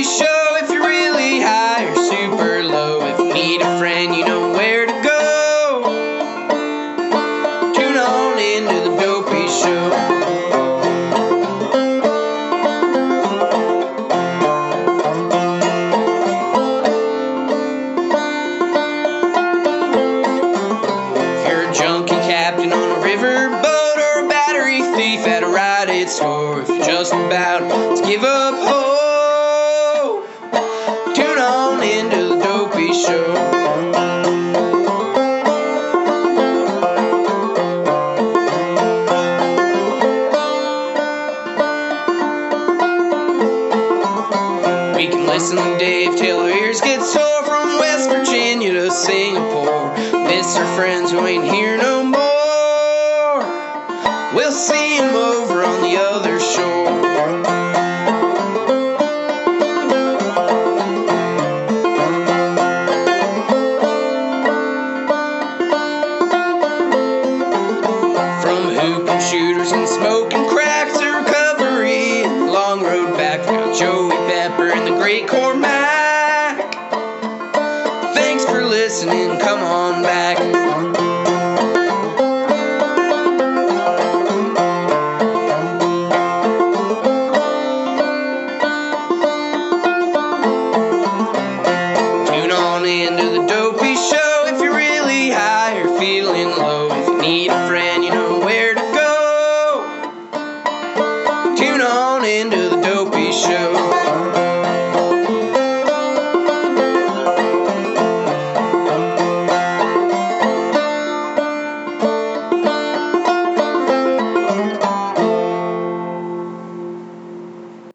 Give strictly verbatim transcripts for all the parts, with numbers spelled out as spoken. really show if you're really high or super low. If you need a friend, you know where to go. Tune on into the Dopey Show. If you're a junkie captain on a riverboat or a battery thief at a ride at store, if you're just about to give up hope, listen, Dave, till her ears get sore. From West Virginia to Singapore, miss her friends who ain't here no more. We'll see him over on the other shore. From hooping shooters and smoking crack to recovery, and the long road back from Joey and the great Cormac. Thanks for listening, come on back. Tune on into the Dopey Show if you're really high or feeling low. If you need a friend, you know where to go. Tune on into the Dopey Show.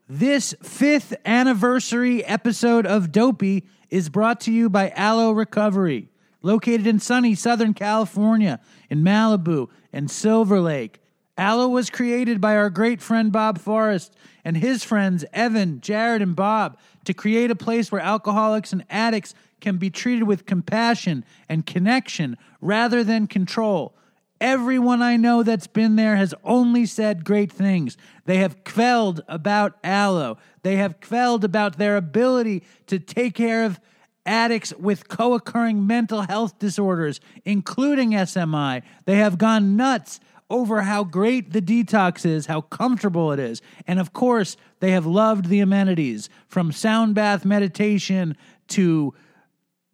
This fifth anniversary episode of Dopey is brought to you by Aloe Recovery, located in sunny Southern California, in Malibu and Silver Lake. Aloe was created by our great friend Bob Forrest and his friends Evan, Jared, and Bob to create a place where alcoholics and addicts can be treated with compassion and connection rather than control. Everyone I know that's been there has only said great things. They have quelled about Aloe. They have quelled about their ability to take care of addicts with co-occurring mental health disorders, including S M I. They have gone nuts over how great the detox is, how comfortable it is. And of course, they have loved the amenities, from sound bath meditation to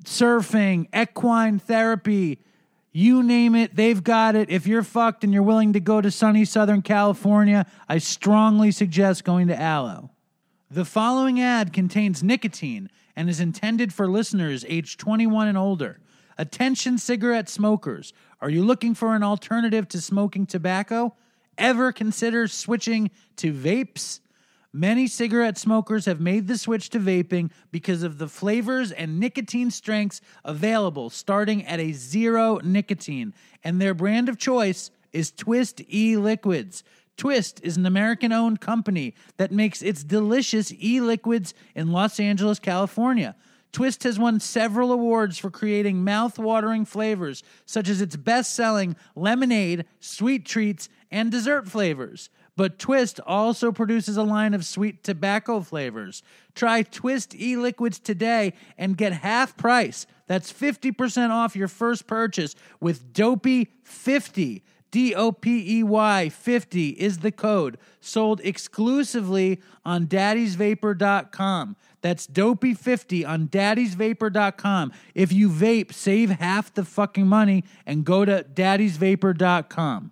surfing, equine therapy. You name it, they've got it. If you're fucked and you're willing to go to sunny Southern California, I strongly suggest going to Aloe. The following ad contains nicotine and is intended for listeners aged twenty-one and older. Attention cigarette smokers. Are you looking for an alternative to smoking tobacco? Ever consider switching to vapes? Many cigarette smokers have made the switch to vaping because of the flavors and nicotine strengths available starting at a zero nicotine, and their brand of choice is Twist E-Liquids. Twist is an American-owned company that makes its delicious e-liquids in Los Angeles, California. Twist has won several awards for creating mouth-watering flavors, such as its best-selling lemonade, sweet treats, and dessert flavors. But Twist also produces a line of sweet tobacco flavors. Try Twist E-Liquids today and get half price. That's fifty percent off your first purchase with Dopey fifty. D O P E Y fifty is the code. Sold exclusively on daddy's vapor dot com. That's Dopey fifty on daddy's vapor dot com. If you vape, save half the fucking money and go to daddy's vapor dot com.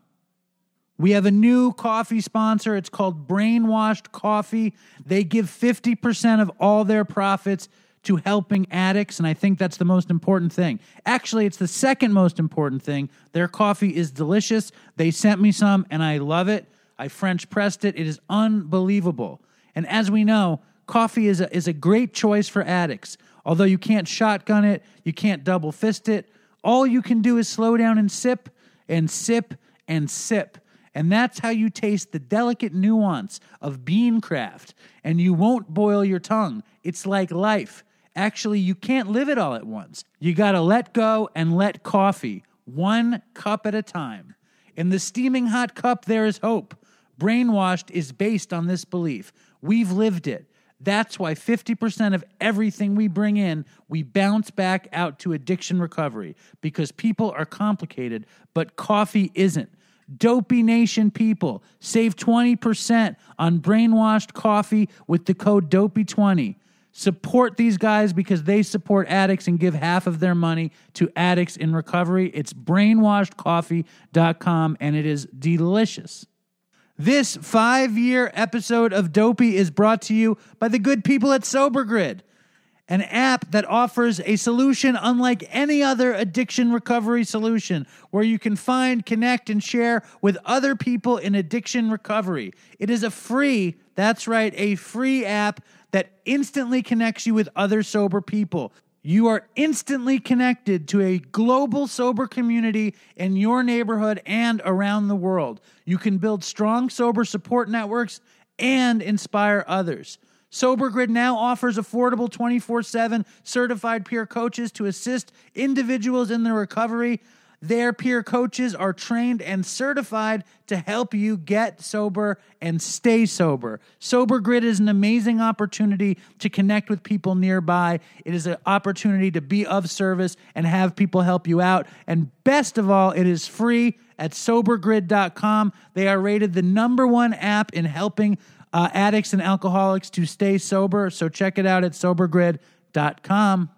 We have a new coffee sponsor. It's called Brainwashed Coffee. They give fifty percent of all their profits to helping addicts, and I think that's the most important thing. Actually, it's the second most important thing. Their coffee is delicious. They sent me some, and I love it. I French pressed it. It is unbelievable. And as we know, coffee is a, is a great choice for addicts. Although you can't shotgun it, you can't double fist it, all you can do is slow down and sip and sip and sip. And that's how you taste the delicate nuance of beancraft. And you won't boil your tongue. It's like life. Actually, you can't live it all at once. You got to let go and let coffee, one cup at a time. In the steaming hot cup, there is hope. Brainwashed is based on this belief. We've lived it. That's why fifty percent of everything we bring in, we bounce back out to addiction recovery, because people are complicated, but coffee isn't. Dopey Nation people, save twenty percent on Brainwashed Coffee with the code dopey twenty. Support these guys because they support addicts and give half of their money to addicts in recovery. It's brainwashed coffee dot com, and it is delicious. This five-year episode of Dopey is brought to you by the good people at Sober Grid, an app that offers a solution unlike any other addiction recovery solution, where you can find, connect, and share with other people in addiction recovery. It is a free, that's right, a free app that instantly connects you with other sober people. You are instantly connected to a global sober community in your neighborhood and around the world. You can build strong sober support networks and inspire others. Sober Grid now offers affordable twenty-four seven certified peer coaches to assist individuals in their recovery. Their peer coaches are trained and certified to help you get sober and stay sober. Sober Grid is an amazing opportunity to connect with people nearby. It is an opportunity to be of service and have people help you out. And best of all, it is free at sober grid dot com. They are rated the number one app in helping uh, addicts and alcoholics to stay sober. So check it out at sober grid dot com.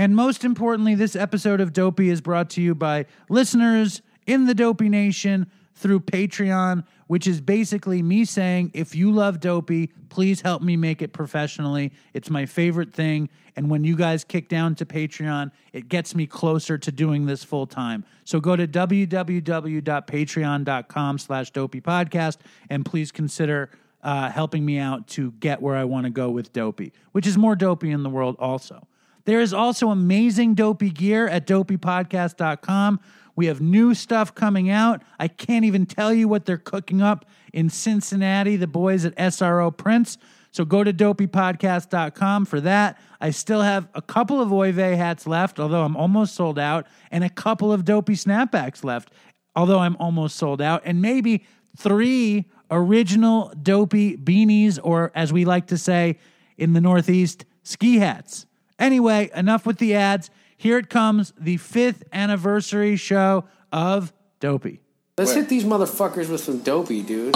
And most importantly, this episode of Dopey is brought to you by listeners in the Dopey Nation through Patreon, which is basically me saying, if you love Dopey, please help me make it professionally. It's my favorite thing. And when you guys kick down to Patreon, it gets me closer to doing this full time. So go to w w w dot patreon dot com slash dopey podcast and please consider uh, helping me out to get where I want to go with Dopey, which is more Dopey in the world also. There is also amazing Dopey gear at Dopey Podcast dot com. We have new stuff coming out. I can't even tell you what they're cooking up in Cincinnati, the boys at S R O Prince. So go to Dopey Podcast dot com for that. I still have a couple of Oive hats left, although I'm almost sold out, and a couple of Dopey snapbacks left, although I'm almost sold out, and maybe three original Dopey beanies, or as we like to say in the Northeast, ski hats. Anyway, enough with the ads. Here it comes, the fifth anniversary show of Dopey. Let's hit these motherfuckers with some Dopey, dude.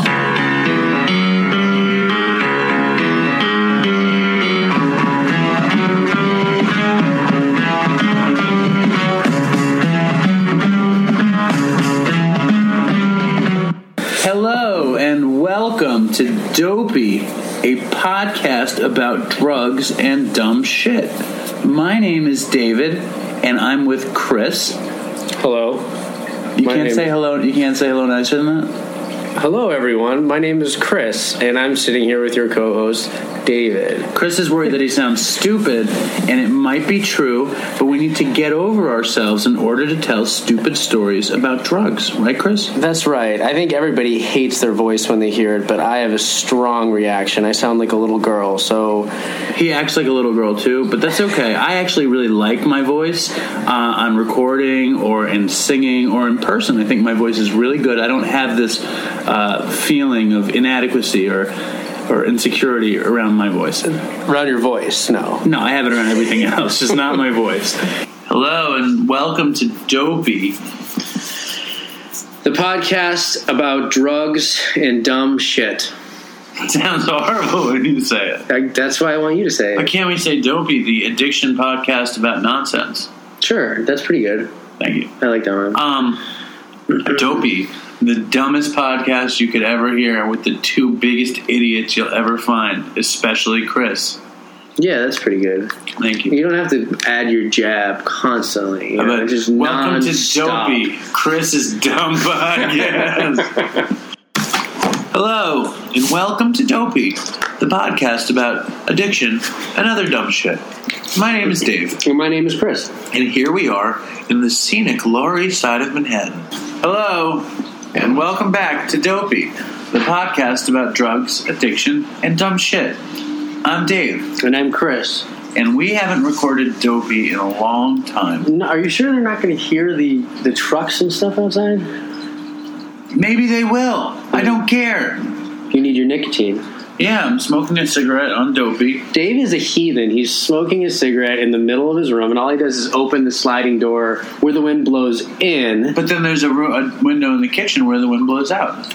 Hello and welcome to Dopey, a podcast about drugs and dumb shit. My name is David, and I'm with Chris. Hello. You My can't say hello. You can't say hello nicer than that. Hello, everyone. My name is Chris, and I'm sitting here with your co-host, David. Chris is worried that he sounds stupid, and it might be true, but we need to get over ourselves in order to tell stupid stories about drugs. Right, Chris? That's right. I think everybody hates their voice when they hear it, but I have a strong reaction. I sound like a little girl, so... He acts like a little girl, too, but that's okay. I actually really like my voice uh, on recording or in singing or in person. I think my voice is really good. I don't have this uh, feeling of inadequacy or... or insecurity around my voice. Around your voice, no. No, I have it around everything else, just not my voice. Hello, and welcome to Dopey, the podcast about drugs and dumb shit. It sounds horrible when you say it. I, that's why I want you to say it. But can't we say Dopey, the addiction podcast about nonsense? Sure, that's pretty good. Thank you. I like that one. Um, Dopey, the dumbest podcast you could ever hear, with the two biggest idiots you'll ever find, especially Chris. Yeah, that's pretty good. Thank you. You don't have to add your jab constantly. You know, but just welcome non-stop. To Dopey, Chris's dumb podcast. Hello, and welcome to Dopey, the podcast about addiction and other dumb shit. My name is Dave. And my name is Chris. And here we are in the scenic Lower East Side of Manhattan. Hello. And welcome back to Dopey, the podcast about drugs, addiction, and dumb shit. I'm Dave. And I'm Chris. And we haven't recorded Dopey in a long time. No, are you sure they're not going to hear the, the trucks and stuff outside? Maybe they will. I don't care. You need your nicotine. Yeah, I'm smoking a cigarette on Dopey. Dave is a heathen. He's smoking a cigarette in the middle of his room, and all he does is open the sliding door where the wind blows in. But then there's a, room, a window in the kitchen where the wind blows out.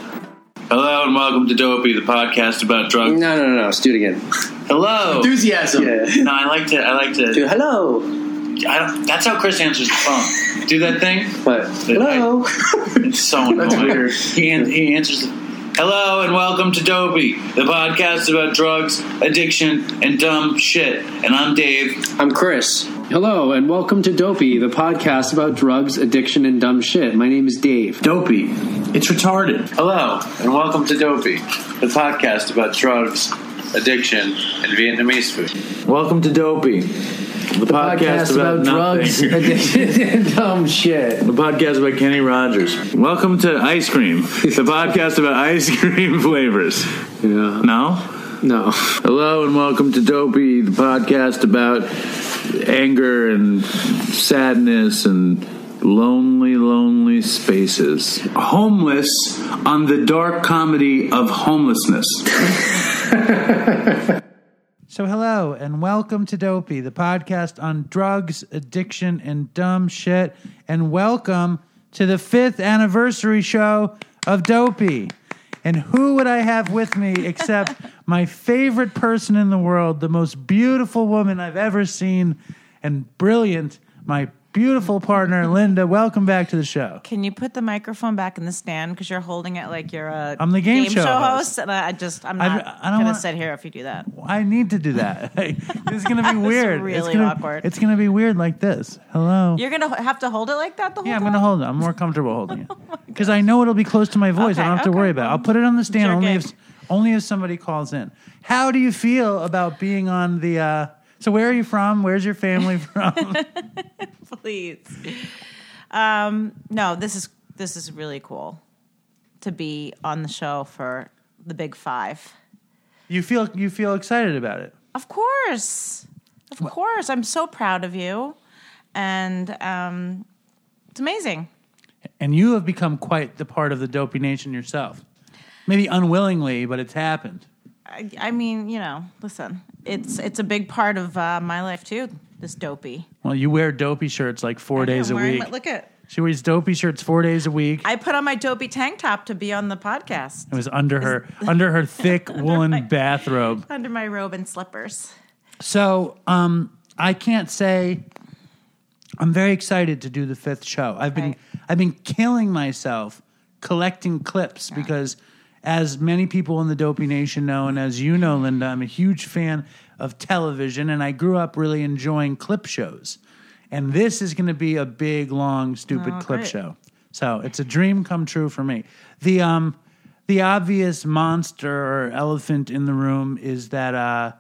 Hello and welcome to Dopey, the podcast about drugs. No, no, no, no. Let's do it again. Hello. Enthusiasm. Yeah. No, I like to... I like to do hello. I don't, that's how Chris answers the phone. Do that thing. What? Hello. I, it's so annoying. He, an, he answers the... Hello and welcome to Dopey, the podcast about drugs, addiction, and dumb shit. And I'm Dave. I'm Chris. Hello and welcome to Dopey, the podcast about drugs, addiction, and dumb shit. My name is Dave. Dopey. It's retarded. Hello and welcome to Dopey, the podcast about drugs, addiction, and Vietnamese food. Welcome to Dopey, the, the podcast, podcast about, about drugs, addiction, and dumb shit. The podcast about Kenny Rogers. Welcome to ice cream, the podcast about ice cream flavors. Yeah. No? No. Hello and welcome to Dopey, the podcast about anger and sadness and lonely, lonely spaces. Homeless on the dark comedy of homelessness. So hello and welcome to Dopey, the podcast on drugs, addiction, and dumb shit. And welcome to the fifth anniversary show of Dopey. And who would I have with me except my favorite person in the world, the most beautiful woman I've ever seen, and brilliant, my beautiful partner, Linda. Welcome back to the show. Can you put the microphone back in the stand because you're holding it like you're a I'm the game, game show, show host, and I just I'm not I, I don't gonna want, sit here if you do that. I need to do that. It's gonna be weird. Really it's really awkward. It's gonna be weird like this. Hello. You're gonna have to hold it like that the whole yeah, time. Yeah, I'm gonna hold it. I'm more comfortable holding it because oh I know it'll be close to my voice. Okay, I don't have okay. to worry about it. I'll put it on the stand only if, only if somebody calls in. How do you feel about being on the? Uh, So where are you from? Where's your family from? Please. Um, no, this is this is really cool to be on the show for the Big Five. You feel you feel excited about it? Of course. Of what? course. I'm so proud of you. And um, it's amazing. And you have become quite the part of the Dopey Nation yourself. Maybe unwillingly, but it's happened. I, I mean, you know, listen, it's it's a big part of uh, my life, too, this Dopey. Well, you wear Dopey shirts like four I days know, a week. My, look at She wears Dopey shirts four days a week. I put on my Dopey tank top to be on the podcast. It was under her under her thick woolen my, bathrobe. Under my robe and slippers. So um, I can't say I'm very excited to do the fifth show. I've been right. I've been killing myself collecting clips yeah. because... As many people in the Dopey Nation know, and as you know, Linda, I'm a huge fan of television, and I grew up really enjoying clip shows. And this is going to be a big, long, stupid oh, clip great. show. So it's a dream come true for me. The um, the obvious monster or elephant in the room is that, uh,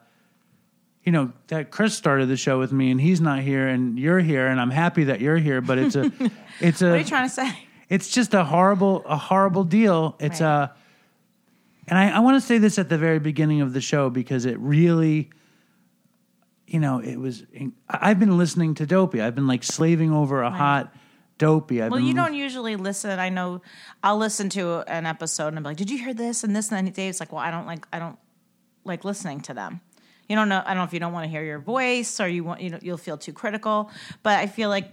you know, that Chris started the show with me, and he's not here, and you're here, and I'm happy that you're here, but it's a... it's a what are you trying to say? It's just a horrible, a horrible deal. It's right. a... And I, I want to say this at the very beginning of the show because it really, you know, it was... I've been listening to Dopey. I've been, like, slaving over a right. hot Dopey. I've well, been, you don't usually listen. I know I'll listen to an episode and I'm like, did you hear this and this? And then Dave's like, well, I don't like I don't like listening to them. You don't know. I don't know if you don't want to hear your voice or you want, you know, you'll feel too critical. But I feel like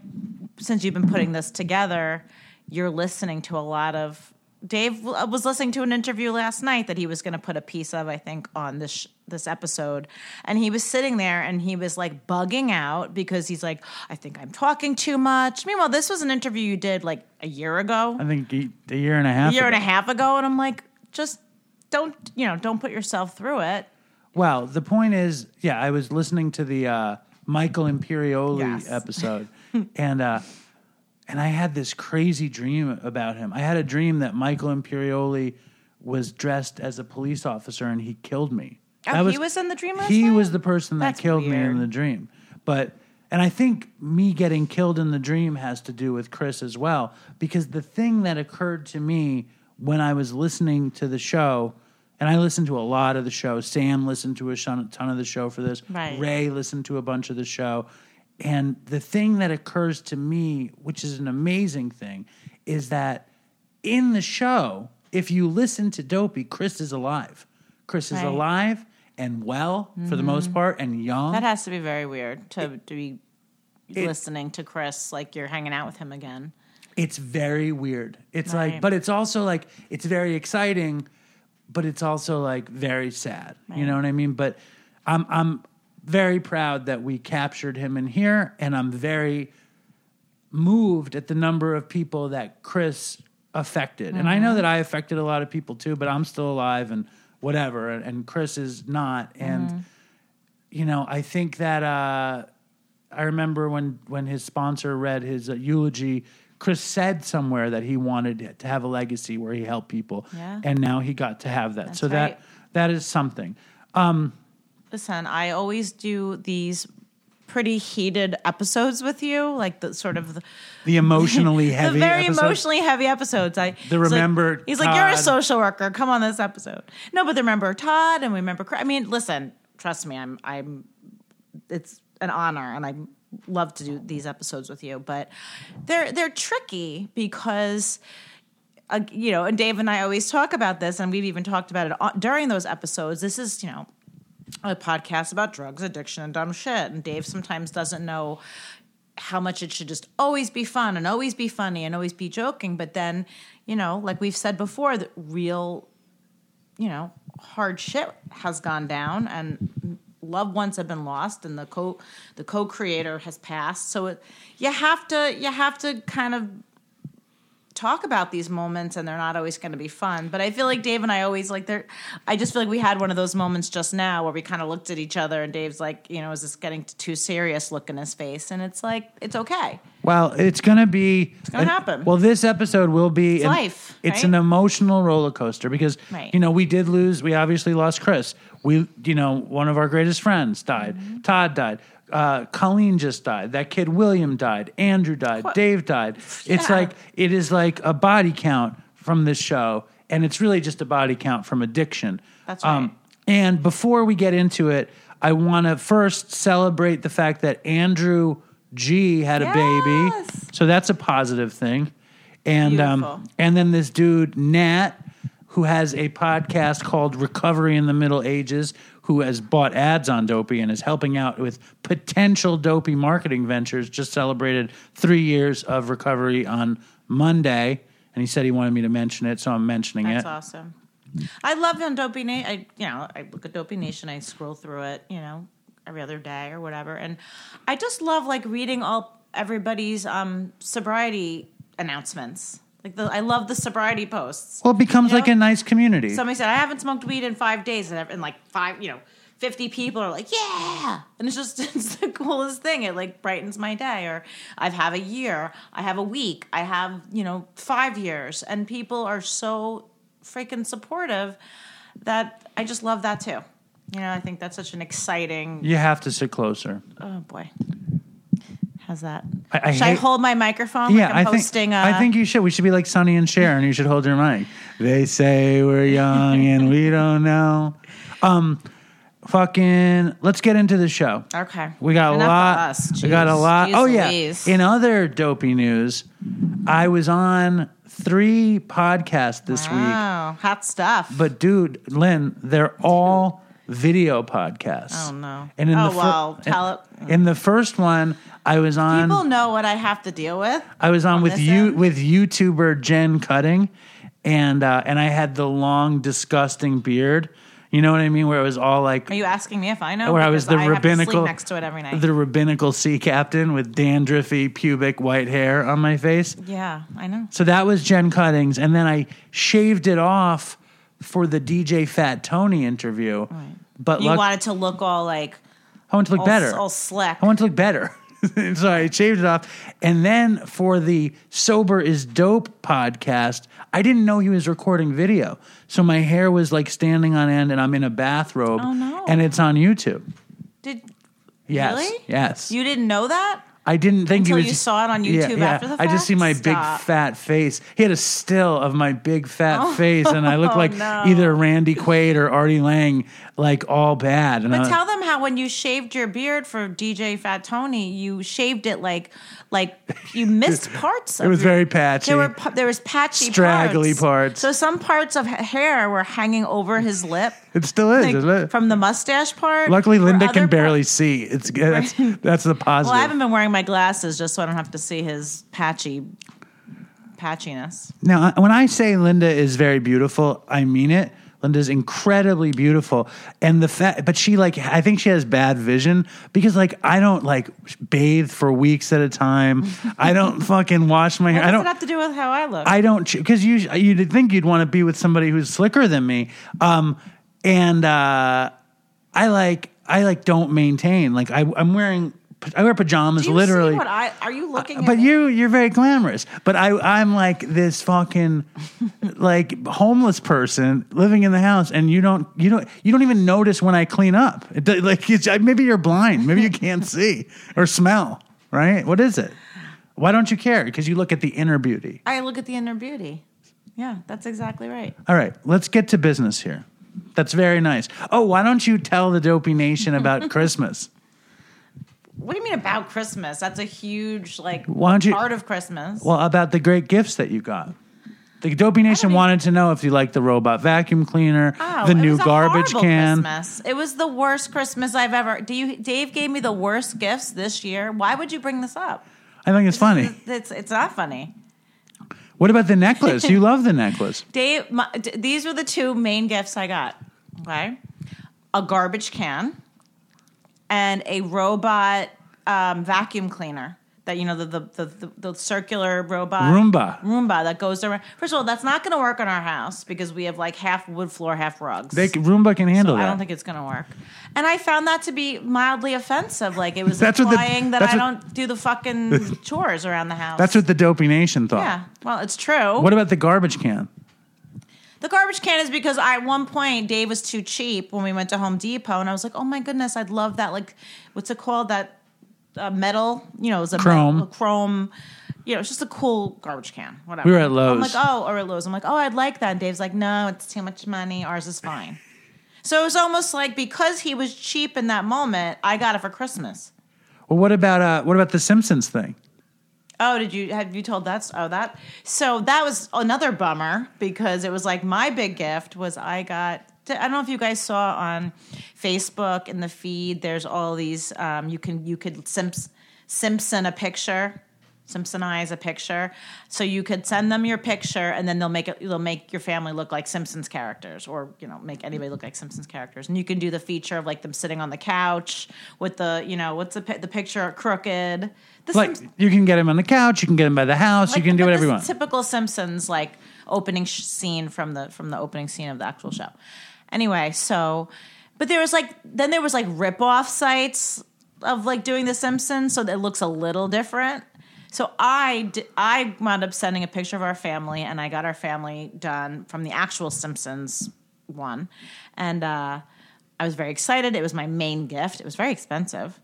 since you've been putting this together, you're listening to a lot of... Dave was listening to an interview last night that he was going to put a piece of, I think, on this sh- this episode. And he was sitting there and he was like bugging out because he's like, I think I'm talking too much. Meanwhile, this was an interview you did like a year ago. I think a year and a half ago. A year ago. and a half ago. And I'm like, just don't, you know, don't put yourself through it. Well, the point is, yeah, I was listening to the uh, Michael Imperioli yes. episode and, uh, And I had this crazy dream about him. I had a dream that Michael Imperioli was dressed as a police officer and he killed me. Oh, was, he was in the dream last He night? was the person that That's killed weird. me in the dream. But And I think me getting killed in the dream has to do with Chris as well. Because the thing that occurred to me when I was listening to the show, and I listened to a lot of the show. Sam listened to a ton of the show for this. Right. Ray listened to a bunch of the show. And the thing that occurs to me, which is an amazing thing, is that in the show, if you listen to Dopey, Chris is alive. Chris is right. alive and well mm-hmm. for the most part and young. That has to be very weird to, it, to be it, listening to Chris like you're hanging out with him again. It's very weird. It's right. like, but it's also like, it's very exciting, but it's also like very sad. Right. You know what I mean? But I'm I'm very proud that we captured him in here, and I'm very moved at the number of people that Chris affected. Mm-hmm. And I know that I affected a lot of people too, but I'm still alive and whatever, and, and Chris is not. And, mm-hmm. you know, I think that uh, I remember when, when his sponsor read his uh, eulogy, Chris said somewhere that he wanted to have a legacy where he helped people, yeah. and now he got to have that. That's so right. that that is something. Um, Listen, I always do these pretty heated episodes with you, like the sort of the, the emotionally heavy, the very episodes. emotionally heavy episodes. I the remember. Like, he's like, you're a social worker. Come on, this episode. No, but the remember Todd and we remember. I mean, listen, trust me, I'm I'm. It's an honor, and I'm. love to do these episodes with you, but they're they're tricky because, uh, you know, and Dave and I always talk about this, and we've even talked about it during those episodes. This is, you know, a podcast about drugs, addiction, and dumb shit, and Dave sometimes doesn't know how much it should just always be fun and always be funny and always be joking, but then, you know, like we've said before, that real, you know, hard shit has gone down, and loved ones have been lost, and the co the co-creator has passed. So it, you have to you have to kind of talk about these moments, and they're not always going to be fun. But I feel like Dave and I always like there. I just feel like we had one of those moments just now where we kind of looked at each other, and Dave's like, you know, is this getting too serious? Look in his face, and it's like it's okay. Well, it's gonna be. It's gonna a, happen. Well, this episode will be. It's an, life. It's right? an emotional roller coaster because right. you know we did lose. We obviously lost Chris. We, you know, one of our greatest friends died. Mm-hmm. Todd died. Uh, Colleen just died. That kid William died. Andrew died. What? Dave died. Yeah. It's like it is like a body count from this show, and it's really just a body count from addiction. That's right. Um, and before we get into it, I want to first celebrate the fact that Andrew G had yes. a baby, so that's a positive thing. And um, and then this dude Nat, who has a podcast called Recovery in the Middle Ages, who has bought ads on Dopey and is helping out with potential Dopey marketing ventures, just celebrated three years of recovery on Monday. And he said he wanted me to mention it, so I'm mentioning That's it. That's awesome. I love on Dopey Nation. I, you know, I look at Dopey Nation, I scroll through it, you know, every other day or whatever. And I just love, like, reading all everybody's um, sobriety announcements. Like the, I love the sobriety posts. Well, it becomes you know? like a nice community. Somebody said, I haven't smoked weed in five days. And, and like five, you know, fifty people are like, yeah. And it's just it's the coolest thing. It like brightens my day. Or I have a year. I have a week. I have, you know, five years. And people are so freaking supportive that I just love that too. You know, I think that's such an exciting. You have to sit closer. Oh, boy. How's that? I, I should hate, I hold my microphone? Yeah, like I'm I, hosting think, a... I think you should. We should be like Sonny and Cher, and you should hold your mic. They say we're young and we don't know. Um, fucking, let's get into the show. Okay. We got Enough a lot. Us. We Jeez. got a lot. Jeez oh, yeah. Louise. In other Dopey news, I was on three podcasts this wow, week. Wow, hot stuff. But dude, Lynn, they're all video podcasts. Oh, no. And in oh, the well, fir- tell in, it. In the first one... I was on. People know what I have to deal with. I was on, on with you end. with YouTuber Jen Cutting, and uh, and I had the long, disgusting beard. You know what I mean? Where it was all like. Are you asking me if I know? Where because I was the I rabbinical have to sleep next to it every night. The rabbinical sea captain with dandruffy pubic white hair on my face. Yeah, I know. So that was Jen Cuttings, and then I shaved it off for the D J Fat Tony interview. Right. But you look, wanted to look all like. I want to look all, better. All slick. I want to look better. So I shaved it off. And then for the Sober is Dope podcast, I didn't know he was recording video. So my hair was like standing on end, and I'm in a bathrobe. Oh, no. And it's on YouTube. Did Yes. Really? Yes. You didn't know that? I didn't think Until he was. Until you saw it on YouTube yeah, yeah. after the fact? I just see my Stop. big fat face. He had a still of my big fat oh, face, and I looked like oh, no. either Randy Quaid or Artie Lange, like all bad. And but was, tell them how when you shaved your beard for D J Fat Tony, you shaved it like like you missed parts. Of it was your, very patchy. There were there was patchy, straggly parts. parts. So some parts of hair were hanging over his lip. It still is, like, isn't it? From the mustache part. Luckily, Linda can barely part? see. It's that's, that's the positive. Well, I haven't been wearing my glasses just so I don't have to see his patchy patchiness. Now, when I say Linda is very beautiful, I mean it. Linda's incredibly beautiful, and the fact, but she like, I think she has bad vision because like I don't like bathe for weeks at a time. I don't fucking wash my hair. What does I don't it have to do with how I look. I don't because you you'd think you'd want to be with somebody who's slicker than me, um, and uh, I like I like don't maintain. Like I, I'm wearing. I wear pajamas. Do you literally. See what I, are you looking? Uh, at but me? you, you're very glamorous. But I, I'm like this fucking, like homeless person living in the house, and you don't, you don't, you don't even notice when I clean up. It, like it's, maybe you're blind, maybe you can't see or smell. Right? What is it? Why don't you care? Because you look at the inner beauty. I look at the inner beauty. Yeah, that's exactly right. All right, let's get to business here. That's very nice. Oh, why don't you tell the Dopey Nation about Christmas? What do you mean about Christmas? That's a huge like you, part of Christmas. Well, about the great gifts that you got. The Dopey Nation even, wanted to know if you liked the robot vacuum cleaner, oh, the new garbage can. Christmas. It was the worst Christmas I've ever. Do you? Dave gave me the worst gifts this year. Why would you bring this up? I think it's, it's funny. It's, it's it's not funny. What about the necklace? You love the necklace, Dave. My, d- these were the two main gifts I got. Okay, a garbage can. And a robot um, vacuum cleaner that, you know, the the, the the circular robot. Roomba. Roomba that goes around. First of all, that's not going to work on our house because we have like half wood floor, half rugs. They, Roomba can handle so that. I don't think it's going to work. And I found that to be mildly offensive. Like it was implying the, that I what, don't do the fucking chores around the house. That's what the Dopey Nation thought. Yeah. Well, it's true. What about the garbage can? The garbage can is because I, at one point, Dave was too cheap when we went to Home Depot, and I was like, oh, my goodness, I'd love that, like, what's it called, that uh, metal, you know, it was a chrome, metal, a chrome, you know, it's just a cool garbage can, whatever. We were at Lowe's. I'm like, oh, or at Lowe's. I'm like, oh, I'd like that, and Dave's like, no, it's too much money, ours is fine. So it was almost like because he was cheap in that moment, I got it for Christmas. Well, what about uh, what about the Simpsons thing? Oh, did you have you told that? Oh, that. So that was another bummer because it was like my big gift was I got. I don't know if you guys saw on Facebook in the feed. There's all these. Um, you can you could Simps, Simpson a picture, Simpsonize a picture. So you could send them your picture, and then they'll make it. They'll make your family look like Simpsons characters, or you know, make anybody look like Simpsons characters. And you can do the feature of like them sitting on the couch with the you know what's the the picture crooked. The like Simps- you can get him on the couch, you can get him by the house, like, you can do whatever you want. Typical Simpsons like opening sh- scene from the from the opening scene of the actual show. Anyway, so but there was like then there was like ripoff sites of like doing the Simpsons, so that it looks a little different. So I d- I wound up sending a picture of our family, and I got our family done from the actual Simpsons one, and uh, I was very excited. It was my main gift. It was very expensive.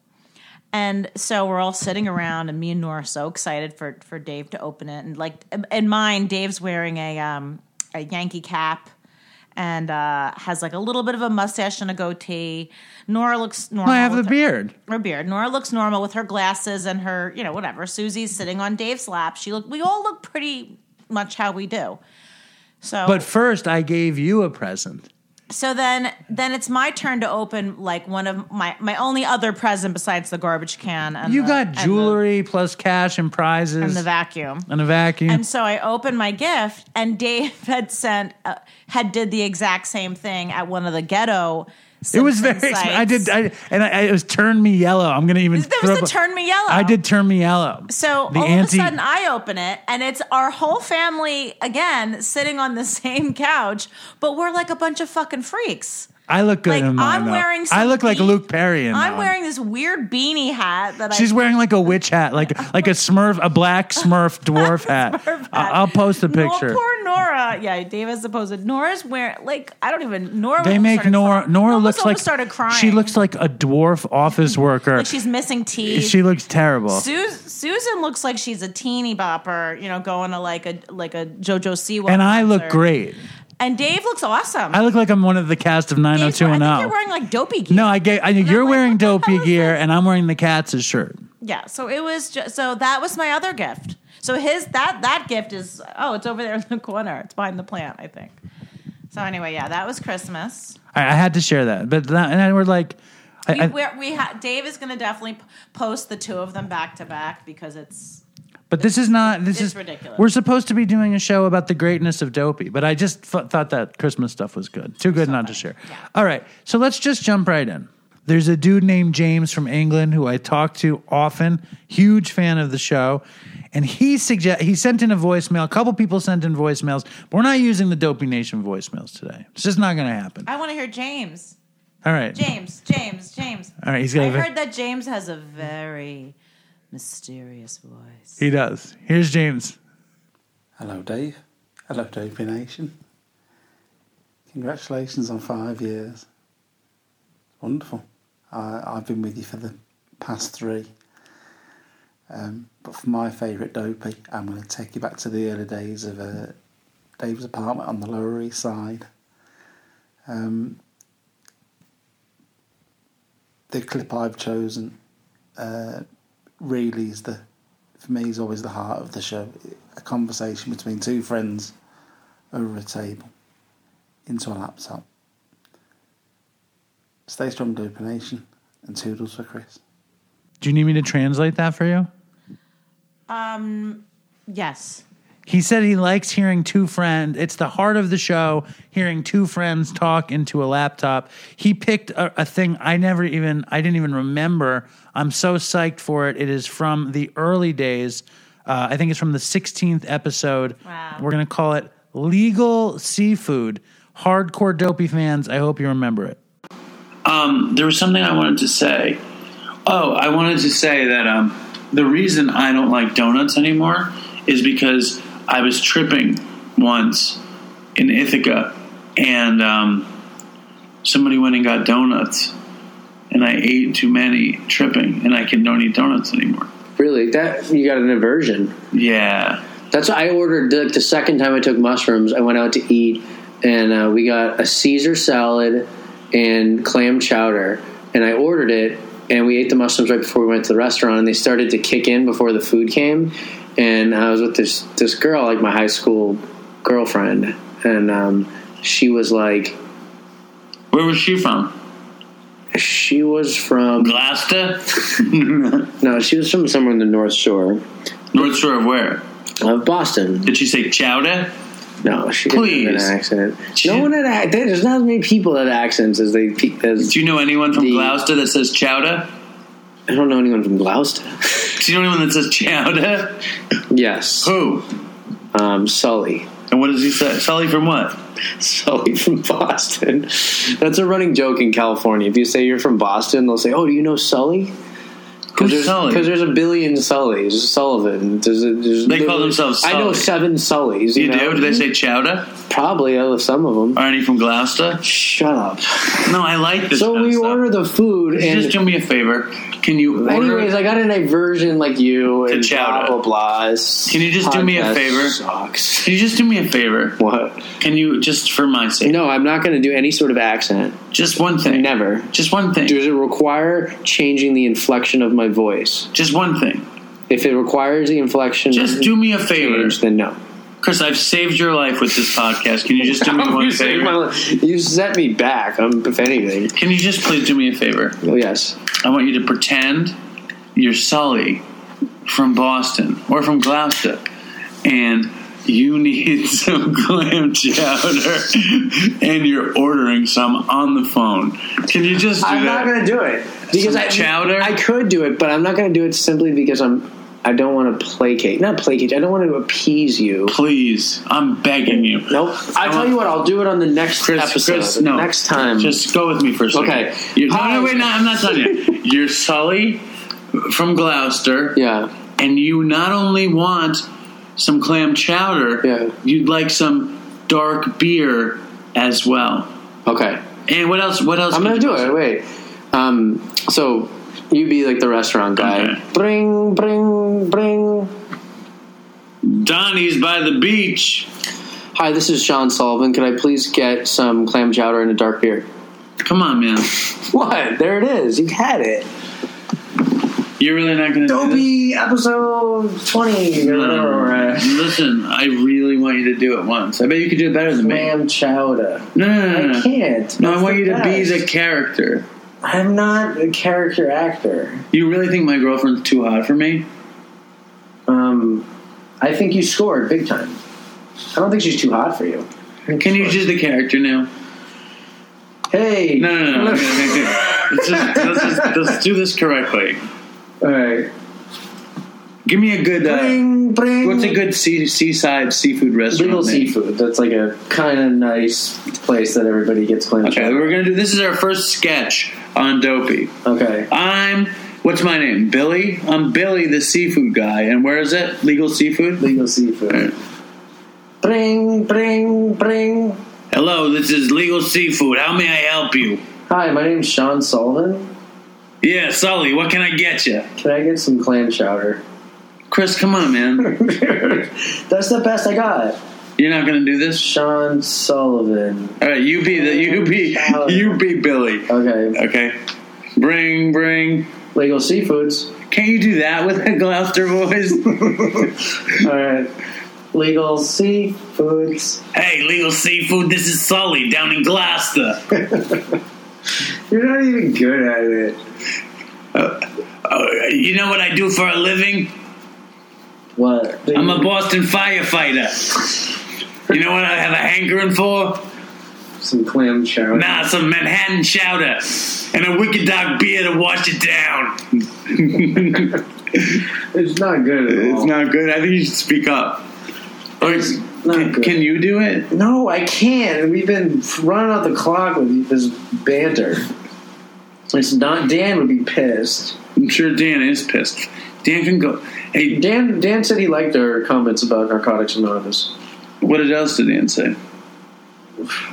And so we're all sitting around, and me and Nora are so excited for, for Dave to open it. And like in mine, Dave's wearing a um, a Yankee cap and uh, has like a little bit of a mustache and a goatee. Nora looks normal. I have the beard. Her, her beard. Nora looks normal with her glasses and her, you know, whatever. Susie's sitting on Dave's lap. She look. We all look pretty much how we do. So, but first, I gave you a present. So then then it's my turn to open, like, one of my, my only other present besides the garbage can. And you the, got jewelry and the, plus cash and prizes. And the vacuum. And a vacuum. And so I opened my gift, and Dave had sent, uh, had did the exact same thing at one of the ghetto Simpsons. It was very, sites. I did, I, and I, I, it was turn me yellow. I'm going to even. There was the turn me yellow. I did turn me yellow. So the all anti- of a sudden I open it and it's our whole family again sitting on the same couch, but we're like a bunch of fucking freaks. I look good like, in mine. I'm though. wearing. I look like be- Luke Perry in I'm mine. wearing this weird beanie hat that she's I- wearing like a witch hat, like like a Smurf, a black Smurf dwarf hat. Smurf hat. I'll post a picture. No, poor Nora. Yeah, Dave has to post it. Nora's wearing like I don't even. Nora. They make Nora. Crying. Nora looks like started crying. She looks like a dwarf office worker. Like she's missing teeth. She looks terrible. Su- Susan looks like she's a teeny bopper. You know, going to like a like a JoJo Siwa. And concert. I look great. And Dave looks awesome. I look like I'm one of the cast of nine oh two one oh. I think you're wearing like dopey gear. No, I get. I, you're like, wearing dopey gear, and I'm wearing the Katz's shirt. Yeah. So it was. Just, so that was my other gift. So his that that gift is. Oh, it's over there in the corner. It's behind the plant, I think. So anyway, yeah, that was Christmas. I, I had to share that, but that, and then we're like, I, we I, we ha- Dave is going to definitely post the two of them back to back because it's. But this is not. This is ridiculous. We're supposed to be doing a show about the greatness of Dopey, but I just f- thought that Christmas stuff was good. Too good so not funny. to share. Yeah. All right, so let's just jump right in. There's a dude named James from England who I talk to often. Huge fan of the show, and he suggest he sent in a voicemail. A couple people sent in voicemails, but we're not using the Dopey Nation voicemails today. It's just not going to happen. I want to hear James. All right, James, James, James. All right, he's got. I heard that James has a very mysterious voice. He does. Here's James. Hello, Dave. Hello, Dopey Nation. Congratulations on five years. Wonderful. I, I've been with you for the past three. Um, but for my favourite Dopey, I'm going to take you back to the early days of uh, Dave's apartment on the Lower East Side. Um, the clip I've chosen uh, really is the, for me, is always the heart of the show. A conversation between two friends over a table into a laptop. Stay strong, Dopey Nation, and toodles for Chris. Do you need me to translate that for you? Um, yes. He said he likes hearing two friends. It's the heart of the show, hearing two friends talk into a laptop. He picked a, a thing I never even, I didn't even remember. I'm so psyched for it. It is from the early days. Uh, I think it's from the sixteenth episode. Wow. We're going to call it Legal Seafood. Hardcore Dopey fans, I hope you remember it. Um, there was something I wanted to say. Oh, I wanted to say that um, the reason I don't like donuts anymore is because I was tripping once in Ithaca, and um, somebody went and got donuts, and I ate too many tripping, and I can don't eat donuts anymore. Really? That you got an aversion? Yeah. That's what I ordered. The, the second time I took mushrooms, I went out to eat, and uh, we got a Caesar salad and clam chowder, and I ordered it, and we ate the mushrooms right before we went to the restaurant, and they started to kick in before the food came, and I was with this this girl, like my high school girlfriend, and um, she was like... Where was she from? She was from... Gloucester? No, she was from somewhere in the North Shore. North Shore of where? Of Boston. Did she say chowder? No, she didn't Please. have an accent. She no one had. There's not as many people that have accents as they. As Do you know anyone from the, Gloucester that says chowder? I don't know anyone from Gloucester. Do you know anyone that says chowder? Yes. Who? Um, Sully. And what does he say? Sully from what? Sully from Boston. That's a running joke in California. If you say you're from Boston, they'll say, "Oh, do you know Sully?" Who's there's, Sully? Because there's a billion Sullys. Sullivan. There's a, there's they call themselves Sully. I know seven Sullys. You, you know? do? Do they say chowder? Probably, I love some of them. Are any from Gloucester? Shut up. No, I like this So we stuff. order the food. Could and you just do me a favor. Can you order? Anyways, I got an aversion like you and chowder. blah, blah, blah. Can you just do me a favor? Sucks. Can you just do me a favor? What? Can you, just for my sake? No, I'm not going to do any sort of accent. Just one thing. Never. Just one thing. Does it require changing the inflection of my voice? Just one thing. If it requires the inflection, just do me a favor. Change, then no. Chris, I've saved your life with this podcast. Can you just do me one favor? You set me back, um, if anything. Can you just please do me a favor? Oh, yes. I want you to pretend you're Sully from Boston or from Gloucester, and you need some clam chowder, and you're ordering some on the phone. Can you just do I'm that? I'm not going to do it. Because some I, chowder? I could do it, but I'm not going to do it simply because I'm... I don't want to placate. Not placate. I don't want to appease you. Please. I'm begging you. Nope. I'll tell you what. I'll do it on the next Chris, episode. Chris, no. Next time. Just go with me for a second. Okay. You're, no, no, wait. No, I'm not telling you. You're Sully from Gloucester. Yeah. And you not only want some clam chowder, yeah, you'd like some dark beer as well. Okay. And what else? What else? I'm going to do it. Wait. Um, so... You be like the restaurant guy. Okay. Bring, bring, bring. Donnie's by the beach. Hi, this is Sean Sullivan. Could I please get some clam chowder and a dark beer? Come on, man. What? There it is. You had it. You're really not going to Dopey episode twenty. No, no, listen, I really want you to do it once. I bet you could do it better than me. Lamb chowder. No, no, no. I can't. No, I want you to be the character. I'm not a character actor. You really think my girlfriend's too hot for me? Um, I think you scored big time. I don't think she's too hot for you. Can you just the character now? Hey. No, no, no. no. let's, just, let's, just, let's do this correctly. All right. Give me a good. Uh, bring, bring. What's a good sea, seaside seafood restaurant? Legal Seafood. That's like a kind of nice place that everybody gets clean. Okay, we're gonna do. This is our first sketch on Dopey. Okay. I'm. What's my name? Billy. I'm Billy, the seafood guy. And where is it? Legal Seafood. Legal Seafood. All right. Bring, bring, bring. Hello, this is Legal Seafood. How may I help you? Hi, my name's Sean Sullivan. Yeah, Sully, what can I get you? Can I get some clam chowder? Chris, come on, man. That's the best I got. You're not going to do this? Sean Sullivan. All right, you be, the, you be, you be Billy. Okay. Okay. Bring, bring. Legal Seafoods. Can't you do that with a Gloucester voice? All right. Legal Seafoods. Hey, Legal Seafood, this is Sully down in Gloucester. You're not even good at it. Uh, uh, you know what I do for a living? What? I'm you... a Boston firefighter. You know what I have a hankering for? Some clam chowder. Nah, some Manhattan chowder. And a Wicked Dog beer to wash it down. It's not good at all. It's not good. I think you should speak up. Or it's not can, good. Can you do it? No, I can't. We've been running out the clock with this banter. It's not. Dan would be pissed. I'm sure Dan is pissed. Dan can go. Hey, Dan. Dan said he liked our comments about Narcotics Anonymous. What else did Dan say?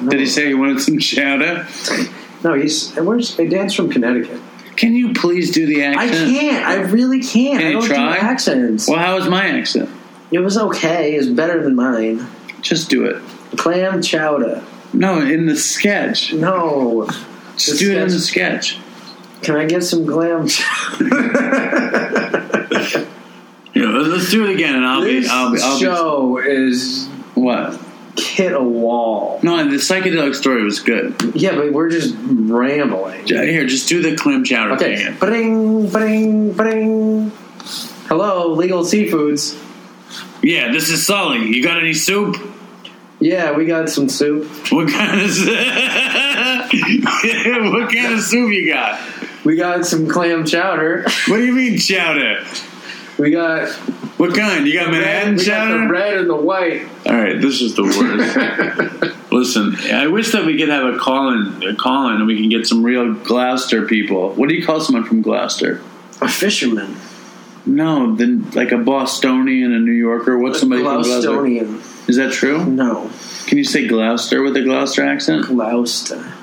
No. Did he say he wanted some chowder? No, he's. Where's hey, Dan's from Connecticut. Can you please do the accent? I can't. I really can't. Can I don't you try? Do accents. Well, how was my accent? It was okay. It was better than mine. Just do it. Clam chowder. No, in the sketch. No. Just do it in the sketch. Can I get some clam chowder? You know, let's do it again, and I'll this be. I'll be. I'll show be... is what hit a wall. No, the psychedelic story was good. Yeah, but we're just rambling. Here, just do the clam chowder. Okay, thing. Bring, bring, bring. Hello, Legal Seafoods. Yeah, this is Sully. You got any soup? Yeah, we got some soup. What kind of what kind of soup you got? We got some clam chowder. What do you mean chowder? We got... What kind? You got Manhattan chowder? We got the red and the white. All right, this is the worst. Listen, I wish that we could have a call-in, a call-in and we can get some real Gloucester people. What do you call someone from Gloucester? A fisherman. No, then like a Bostonian, a New Yorker. What's somebody from Gloucester? Bostonian. Is that true? No. Can you say Gloucester with a Gloucester accent? Gloucester.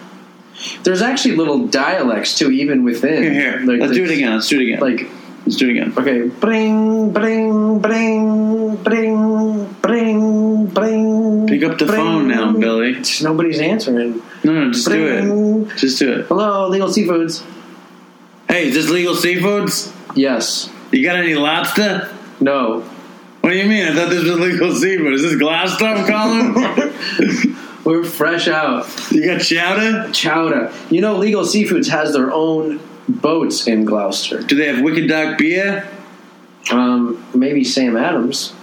There's actually little dialects too, even within. Here, here. Like let's do it again. Let's do it again. Like, let's do it again. Okay. Bring, bring, bring, bring, bring, bring. Pick up the bring. Phone now, Billy. Nobody's answering. No, no, just bring. Do it. Just do it. Hello, Legal Seafoods. Hey, is this Legal Seafoods? Yes. You got any lobster? No. What do you mean? I thought this was Legal Seafood. Is this glass stuff, Colin? We're fresh out. You got chowder? Chowder. You know, Legal Seafoods has their own boats in Gloucester. Do they have Wicked Dog beer? Um, maybe Sam Adams.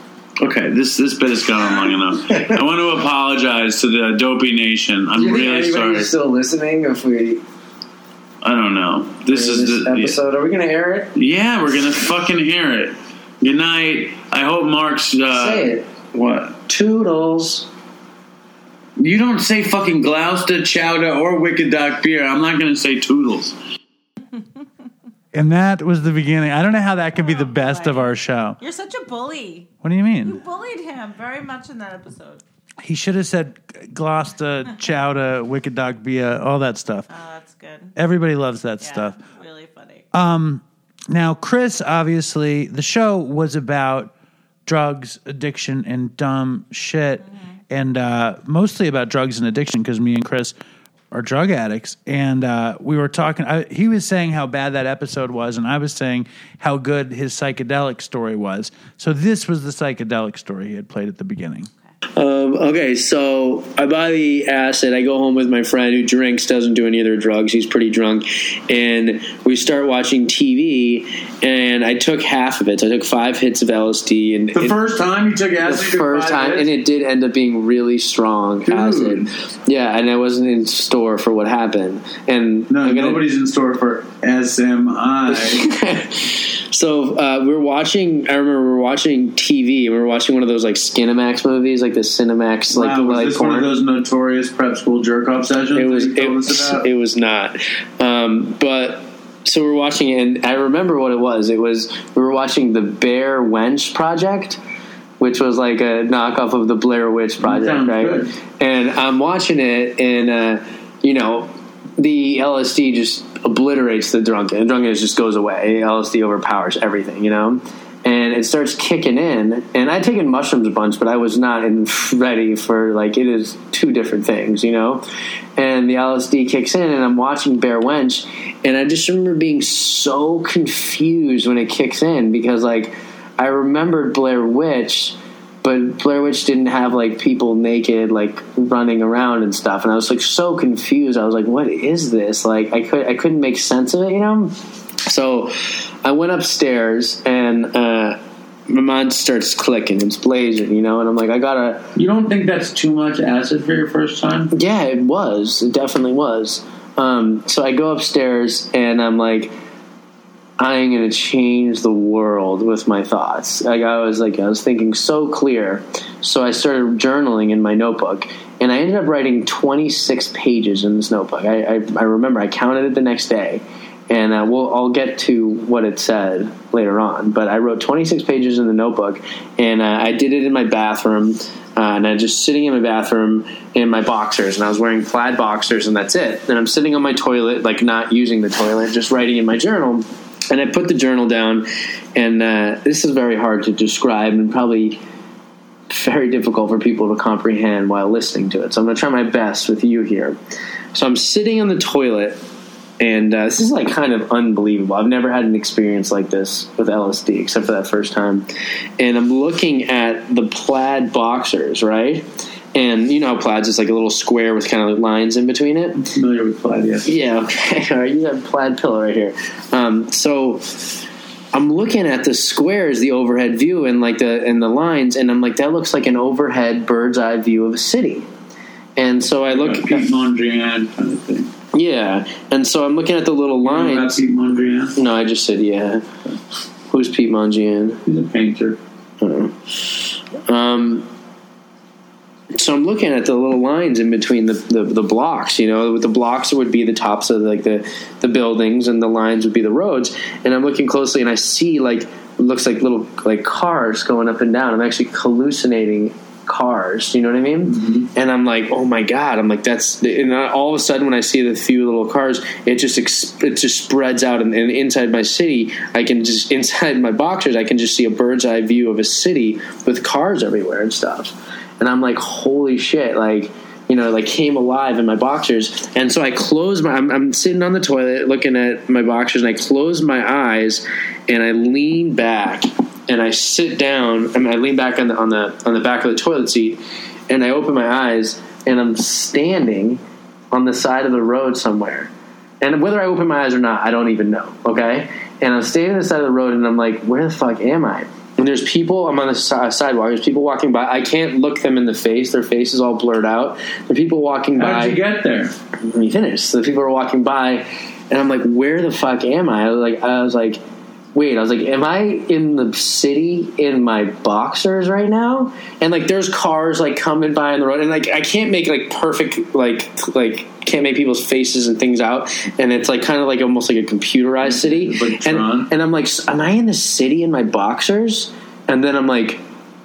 Okay, this this bit has gone long enough. I want to apologize to the Dopey Nation. I'm you really think sorry. Are still listening? If we. I don't know. This is this the episode. Yeah. Are we going to air it? Yeah, we're going to fucking air it. Good night. I hope Mark's. Uh, say it. What? Toodles. You don't say fucking Gloucester, chowder, or Wicked Dog beer. I'm not going to say toodles. And that was the beginning. I don't know how that could oh, be the best boy. Of our show. You're such a bully. What do you mean? You bullied him very much in that episode. He should have said Gloucester, chowder, Wicked Dog beer, all that stuff. Oh, that's good. Everybody loves that yeah, stuff. Really funny. Um, now, Chris, obviously, the show was about drugs, addiction, and dumb shit, mm-hmm. and uh, mostly about drugs and addiction because me and Chris are drug addicts. And uh, we were talking, I, he was saying how bad that episode was, and I was saying how good his psychedelic story was. So this was the psychedelic story he had played at the beginning. Um, okay, so I buy the acid. I go home with my friend who drinks, doesn't do any other drugs. He's pretty drunk. And we start watching T V, and I took half of it. So I took five hits of L S D. And the it, first time you took acid? The you first time. Hits? And it did end up being really strong Dude. acid. Yeah, and I wasn't in store for what happened. And No, gonna, nobody's in store for S M I. So uh, we were watching, I remember we were watching T V. We were watching one of those like Skinamax movies, like the Cinemax. Wow, like, was like, this porn. One of those notorious prep school jerk-off sessions? It was, it was, it was not. Um, but so we were watching it, and I remember what it was. It was, we were watching the Bear Wench Project, which was like a knockoff of the Blair Witch Project, right? Good. And I'm watching it, and, uh, you know, the L S D just obliterates the drunken. The drunkenness just goes away. L S D overpowers everything, you know? And it starts kicking in. And I'd taken mushrooms a bunch, but I was not in ready for, like, it is two different things, you know? And the L S D kicks in, and I'm watching Bear Wench, and I just remember being so confused when it kicks in because, like, I remembered Blair Witch, but Blair Witch didn't have, like, people naked, like, running around and stuff. And I was, like, so confused. I was like, what is this? Like, I, could, I couldn't make sense of it, you know? So I went upstairs, and uh, my mind starts clicking. It's blazing, you know? And I'm like, I gotta... You don't think that's too much acid for your first time? Yeah, it was. It definitely was. Um, so I go upstairs, and I'm like... I'm going to change the world with my thoughts. Like I was like, I was thinking so clear. So I started journaling in my notebook, and I ended up writing twenty-six pages in this notebook. I, I, I remember I counted it the next day, and uh, we'll, I'll get to what it said later on. But I wrote twenty-six pages in the notebook, and uh, I did it in my bathroom, uh, and I was just sitting in my bathroom in my boxers, and I was wearing plaid boxers, and that's it. And I'm sitting on my toilet, like not using the toilet, just writing in my journal. And I put the journal down, and uh, this is very hard to describe and probably very difficult for people to comprehend while listening to it. So I'm going to try my best with you here. So I'm sitting on the toilet, and uh, this is like kind of unbelievable. I've never had an experience like this with L S D except for that first time. And I'm looking at the plaid boxers, right? And you know how plaid's just like a little square with kind of lines in between it? I'm familiar with plaid, yes. Yeah, okay. All right, you got a plaid pillow right here. Um, so I'm looking at the squares, the overhead view, and like the and the lines, and I'm like, that looks like an overhead bird's eye view of a city. And so I look. Piet Mondrian kind of thing. Yeah, and so I'm looking at the little lines. You know about Piet Mondrian? No, I just said yeah. Okay. Who's Piet Mondrian? He's a painter. I don't know. Um. So I'm looking at the little lines in between the, the, the blocks, you know, the blocks would be the tops of like the, the buildings, and the lines would be the roads. And I'm looking closely, and I see like, looks like little like cars going up and down. I'm actually hallucinating cars. You know what I mean? Mm-hmm. And I'm like, oh my God, I'm like, that's, and all of a sudden when I see the few little cars, it just, exp- it just spreads out. And, and inside my city, I can just, inside my boxers, I can just see a bird's eye view of a city with cars everywhere and stuff. And I'm like, holy shit, like, you know, like came alive in my boxers. And so I close my, I'm, I'm sitting on the toilet looking at my boxers, and I close my eyes, and I lean back, and I sit down. I mean, I lean back on the, on the, on the back of the toilet seat, and I open my eyes, and I'm standing on the side of the road somewhere. And whether I open my eyes or not, I don't even know. Okay. And I'm standing on the side of the road, and I'm like, where the fuck am I? And there's people, I'm on the sidewalk, there's people walking by. I can't look them in the face. Their face is all blurred out. The people walking by. How did you get there? Let me finish. So the people are walking by, and I'm like, where the fuck am I? I was like, I was like, wait, I was like, am I in the city in my boxers right now? And like, there's cars like coming by on the road, and like, I can't make like perfect, like, like, can't make people's faces and things out, and it's like kind of like almost like a computerized city. Like and, and I'm like, am I in the city in my boxers? And then I'm like,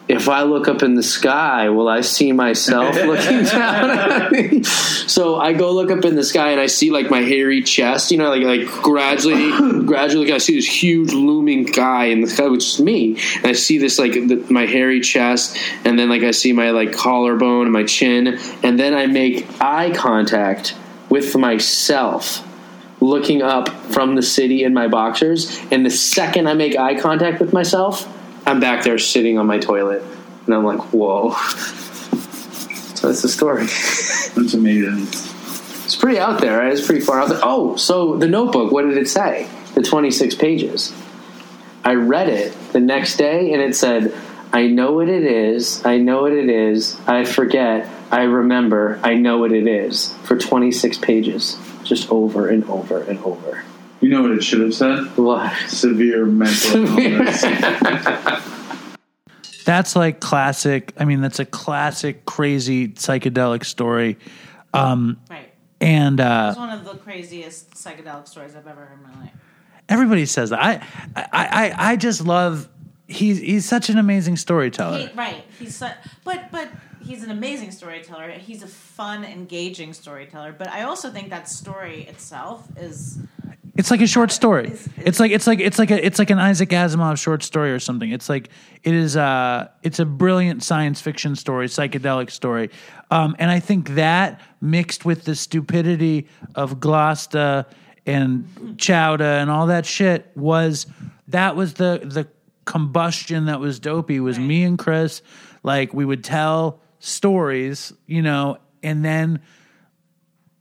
if I look up in the sky, will I see myself looking down at me? So I go look up in the sky, and I see like my hairy chest, you know, like like gradually, gradually, I see this huge looming guy in the sky, which is me. And I see this like the, my hairy chest, and then like I see my like collarbone and my chin, and then I make eye contact with myself looking up from the city in my boxers, and the second I make eye contact with myself, I'm back there sitting on my toilet, and I'm like, whoa. So that's the story. That's amazing. It's pretty out there, right? It's pretty far out there. Oh, so the notebook, what did it say? The twenty-six pages. I read it the next day, and it said, I know what it is, I know what it is, I forget, I remember, I know what it is, for twenty-six pages. Just over and over and over. You know what it should have said? What? Severe mental illness. That's like classic. I mean, that's a classic crazy psychedelic story. Um, right. And uh, it's one of the craziest psychedelic stories I've ever heard in my life. Everybody says that. I, I, I, I just love. He's he's such an amazing storyteller. He, right. He's su- but but. He's an amazing storyteller. He's a fun, engaging storyteller. But I also think that story itself is... It's like a short story. Is, is, it's like it's like it's like a, it's like an Isaac Asimov short story or something. It's like it is a it's a brilliant science fiction story, psychedelic story, um, and I think that mixed with the stupidity of Gloucester and Chowder and all that shit was that was the the combustion that was Dopey. Was right. Me and Chris, like we would tell stories, you know, and then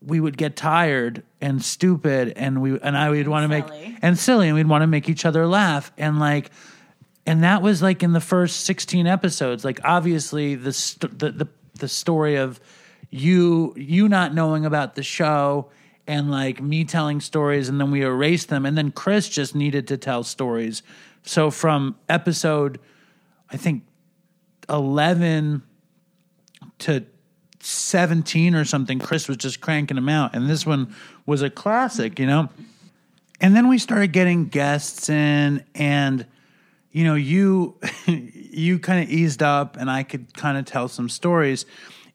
we would get tired and stupid, and we and I would want to make and silly, and we'd want to make each other laugh, and like, and that was like in the first sixteen episodes. Like obviously the st- the, the the story of you you not knowing about the show and like me telling stories, and then we erased them, and then Chris just needed to tell stories. So from episode, I think eleven. To seventeen or something, Chris was just cranking them out, and this one was a classic, you know. And then we started getting guests in, and you know, you you kind of eased up, and I could kind of tell some stories.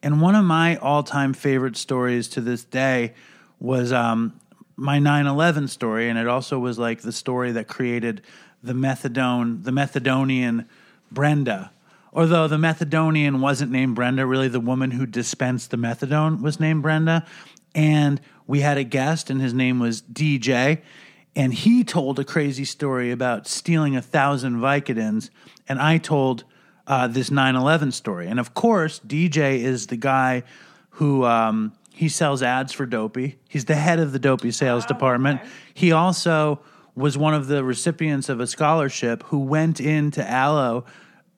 And one of my all-time favorite stories to this day was um, my nine eleven story, and it also was like the story that created the methadone, the methadonian Brenda. Although the methadonian wasn't named Brenda, really the woman who dispensed the methadone was named Brenda. And we had a guest, and his name was D J. And he told a crazy story about stealing a thousand Vicodins. And I told uh, this nine eleven story. And of course, D J is the guy who um, he sells ads for Dopey. He's the head of the Dopey sales oh, department. Okay. He also was one of the recipients of a scholarship who went into Aloe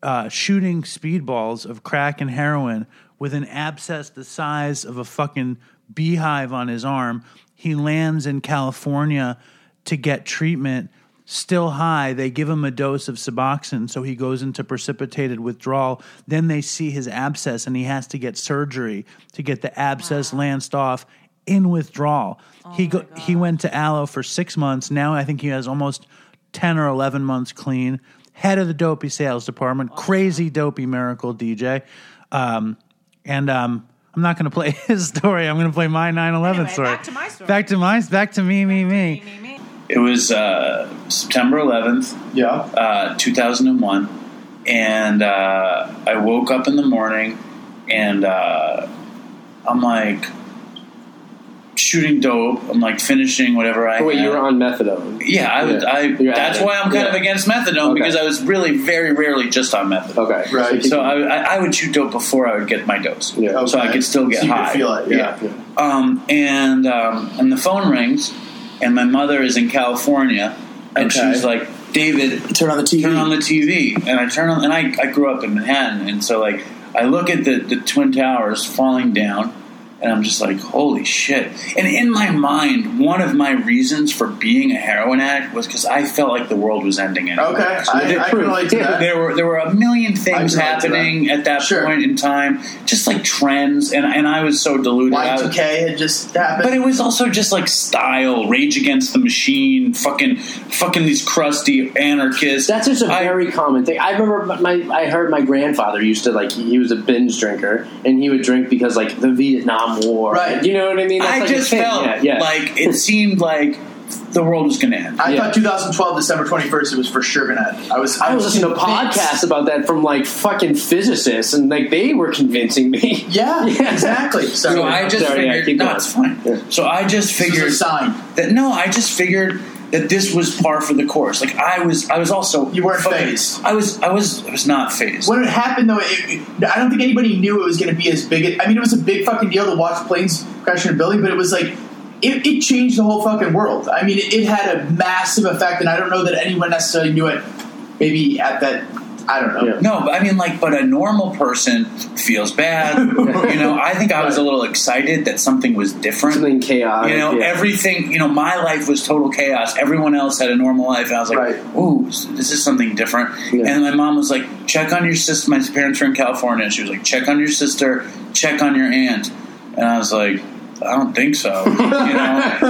Uh, shooting speedballs of crack and heroin with an abscess the size of a fucking beehive on his arm. He lands in California to get treatment. Still high, they give him a dose of Suboxone, so he goes into precipitated withdrawal. Then they see his abscess, and he has to get surgery to get the abscess wow. lanced off in withdrawal. Oh he go- he went to Aloe for six months. Now I think he has almost ten or eleven months clean. Head of the Dopey sales department, oh, crazy Dopey miracle D J. Um, and um, I'm not going to play his story. I'm going to play my nine eleven anyway, story. Back to my story. Back to my, back to me, me, me. me, me, me. It was uh, September eleventh, yeah, uh, two thousand one. And uh, I woke up in the morning, and uh, I'm like shooting dope. I'm like finishing whatever I. Oh, wait, had. You were on methadone. Yeah, I would. Yeah. I. You're that's why I'm kind yeah. of against methadone okay. because I was really very rarely just on methadone. Okay, right. So, so I, I, I would shoot dope before I would get my dose. Yeah. Okay. So I could still get so you high. Could feel it. Yeah. yeah. yeah. Um, and um, and the phone rings, and my mother is in California, and okay. she's like, "David, turn on the T V. Turn on the T V." And I turn on, and I I grew up in Manhattan, and so like I look at the the Twin Towers falling down. And I'm just like, holy shit. And in my mind, one of my reasons for being a heroin addict was because I felt like the world was ending anyway. Okay, so I, I can relate to that. There were, there were a million things happening that. at that sure. point in time, just like trends, and and I was so deluded. Y two K had just happened. But it was also just like style, Rage Against the Machine, fucking fucking these crusty anarchists. That's just a very I, common thing. I remember my I heard my grandfather used to, like, he was a binge drinker, and he would drink because, like, the Vietnam War. Right. You know what I mean? That's I like just felt yeah, yeah. like it seemed like the world was going to end. I yeah. thought two thousand twelve, December twenty-first, it was for sure going to end. I was, I, I was listening to podcasts about that from, like, fucking physicists, and, like, they were convincing me. Yeah, yeah. exactly. Sorry, so I just sorry, figured... Yeah, no, it's fine. Yeah. So I just figured... This was a sign. That, no, I just figured... that this was par for the course. Like I was, I was also you weren't phased. I was, I was, I was not phased. When it happened, though, it, I don't think anybody knew it was going to be as big. I mean, it was a big fucking deal to watch planes crash in a building, but it was like it, it changed the whole fucking world. I mean, it, it had a massive effect, and I don't know that anyone necessarily knew it. Maybe at that, I don't know. Yeah. No, but I mean, like, but a normal person feels bad. You know, I think I was a little excited that something was different. Something chaotic. You know, yeah. everything, you know, my life was total chaos. Everyone else had a normal life. And I was like, right. ooh, this is something different. Yeah. And my mom was like, check on your sister. My parents were in California. She was like, check on your sister, check on your aunt. And I was like, I don't think so. You know, and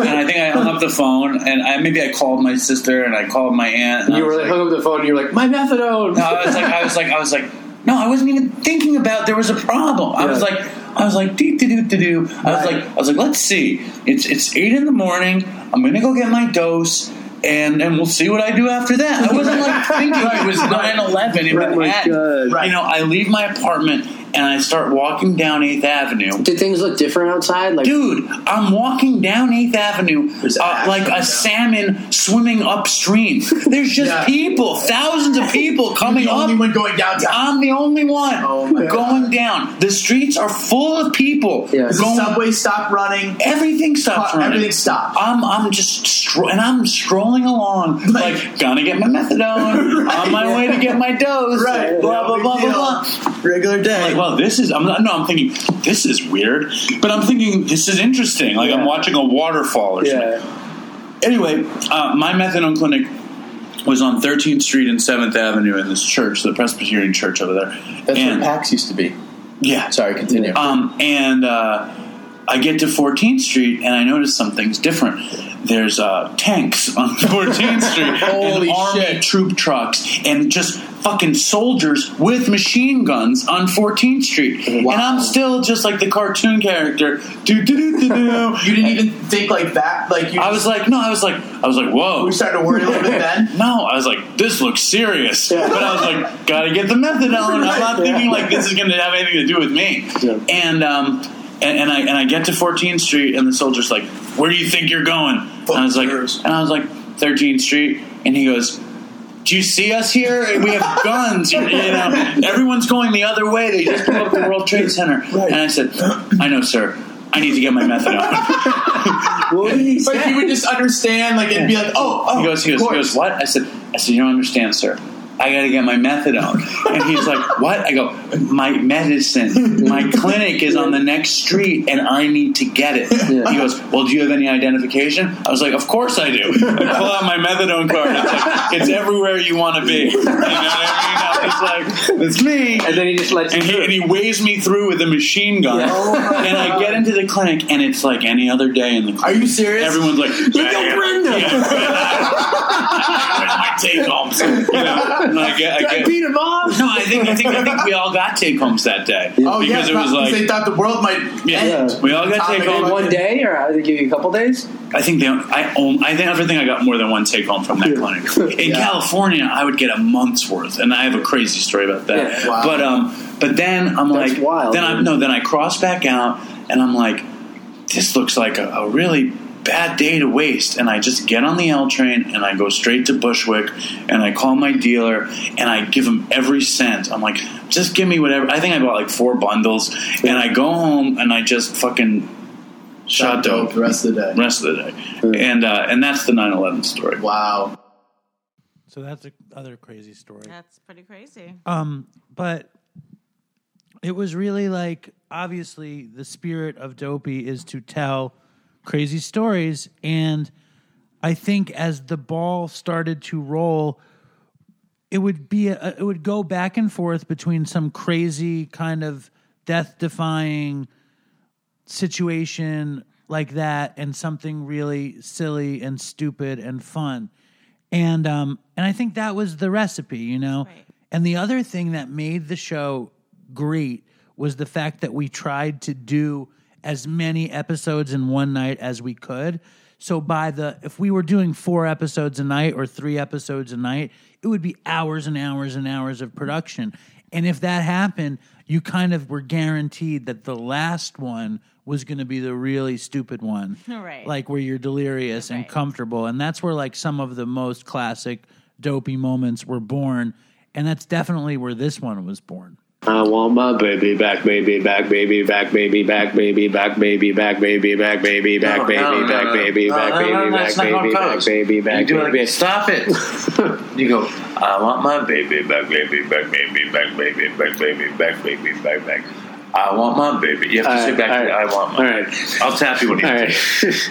I think I hung up the phone, and I maybe I called my sister, and I called my aunt. And you were like, hung up the phone, and you were like, my methadone. No, I was like, I was like, I was like, no, I wasn't even thinking about there was a problem. I yeah. was like, I was like, do do do do do. I was like, I was like, let's see. It's it's eight in the morning. I'm gonna go get my dose. And and we'll see what I do after that. I wasn't like thinking it was nine eleven. It was right, at, right. You know, I leave my apartment and I start walking down eighth Avenue. Did things look different outside? Like, dude, I'm walking down eighth Avenue uh, like a down. salmon swimming upstream. There's just yeah. people, thousands of people coming up. You're the only one going downtown. I'm the only one oh my going God. down. The streets are full of people. Yeah. The subway stopped running. Everything stopped Stop, running. Everything stopped. I'm I'm just stro- and I'm strolling. along like, like gonna get my methadone right, on my yeah. way to get my dose right blah blah blah blah blah regular day like, well this is I'm not no I'm thinking this is weird but I'm thinking this is interesting like yeah. I'm watching a waterfall or yeah. something anyway uh, my methadone clinic was on thirteenth Street and seventh Avenue in this church, the Presbyterian church over there. That's and, where PAX used to be. Yeah sorry continue yeah. Um, and uh I get to fourteenth Street and I notice something's different. There's uh, tanks on fourteenth Street Holy and army shit. troop trucks and just fucking soldiers with machine guns on fourteenth Street. Wow. And I'm still just like the cartoon character. Do, do, do, do, do. You didn't even think like that? Like you I was like, no, I was like, I was like, whoa. We started to worry a little bit then? No, I was like, this looks serious. Yeah. But I was like, gotta get the methadone. I'm not yeah. thinking like this is going to have anything to do with me. Yeah. And, um... And, and I and I get to fourteenth Street, and the soldier's like, "Where do you think you're going?" And I was like, "And I was like thirteenth Street," and he goes, "Do you see us here? We have guns. You know, everyone's going the other way. They just blew up the World Trade Center." Right. And I said, "I know, sir. I need to get my methadone." What did he say? But you would just understand, like it'd be like, "Oh, oh." He goes, "He goes, he goes, what?" I said, "I said you don't understand, sir. I gotta get my methadone." And he's like, what? I go, my medicine, my clinic is on the next street and I need to get it. Yeah. He goes, well, do you have any identification? I was like, of course I do. I pull out my methadone card. It's like, it's everywhere you want to be. You know what I mean? I was like, it's me. And then he just lets and, he, and he waves me through with a machine gun. Yeah. And I get into the clinic and it's like any other day in the clinic. Are you serious? Everyone's like, yeah, yeah, bring them. Yeah. I, I, I, I take homes. You know? And I get, I get, I beat him off. No, I think I think I think we all got take homes that day. Yeah. Oh because yeah, it was like they thought the world might end. Yeah, yeah. We all got take home one day, or did they give you a couple days? I think they. I own, I think I think I got more than one take home from that yeah. clinic. In yeah. California, I would get a month's worth, and I have a crazy story about that. Yeah. Wow. But um, but then I'm That's like, wild, then I no, then I cross back out, and I'm like, this looks like a, a really bad day to waste, and I just get on the L train and I go straight to Bushwick and I call my dealer and I give him every cent. I'm like, just give me whatever. I think I bought like four bundles and I go home and I just fucking shot dope the rest of the day. Rest of the day, yeah. and uh, and that's the nine eleven story. Wow. So that's another crazy story. That's pretty crazy. Um, but it was really like obviously the spirit of Dopey is to tell crazy stories, and I think as the ball started to roll, it would be a, it would go back and forth between some crazy kind of death-defying situation like that and something really silly and stupid and fun, and um and I think that was the recipe, you know. Right. And the other thing that made the show great was the fact that we tried to do as many episodes in one night as we could. So by the, if we were doing four episodes a night or three episodes a night, it would be hours and hours and hours of production. And if that happened, you kind of were guaranteed that the last one was going to be the really stupid one. Right. Like where you're delirious right. and comfortable. And that's where like some of the most classic dopey moments were born. And that's definitely where this one was born. I want my baby back, baby back, baby back, baby back, baby back, baby back, baby back, baby back, baby back, baby back, baby back, baby back, baby back. You do it again. Stop it. You go, I want my baby back, baby back, baby back, baby back, baby back, baby back, back. I want my baby. You have to sit back and I want my baby. I'll tap you when you do it.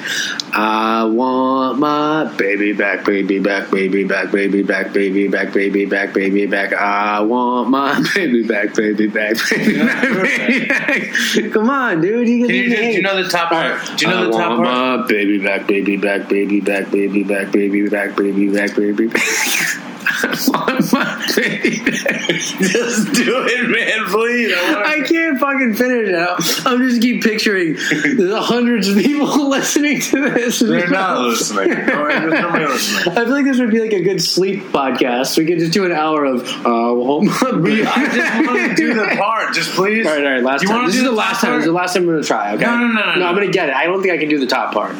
I want my baby back, baby back, baby back, baby back, baby back, baby back, baby back. I want my baby back, baby back, baby back. Come on, dude. Do you know the top part? Do you know the top part? I want my baby back, baby back, baby back, baby back, baby back, baby back, baby back. I want my baby back. Just do it, man, please. I, I can't fucking finish it out. I'm just keep picturing the hundreds of people listening to this. They're not listening. Nobody listening. I feel like this would be like a good sleep podcast. We could just do an hour of uh, well, I just want to do the part. Just please. Alright, alright, last you time. This is the last time. This is the last time we're going to try, okay? No, no, no, no. No, no. I'm going to get it. I don't think I can do the top part.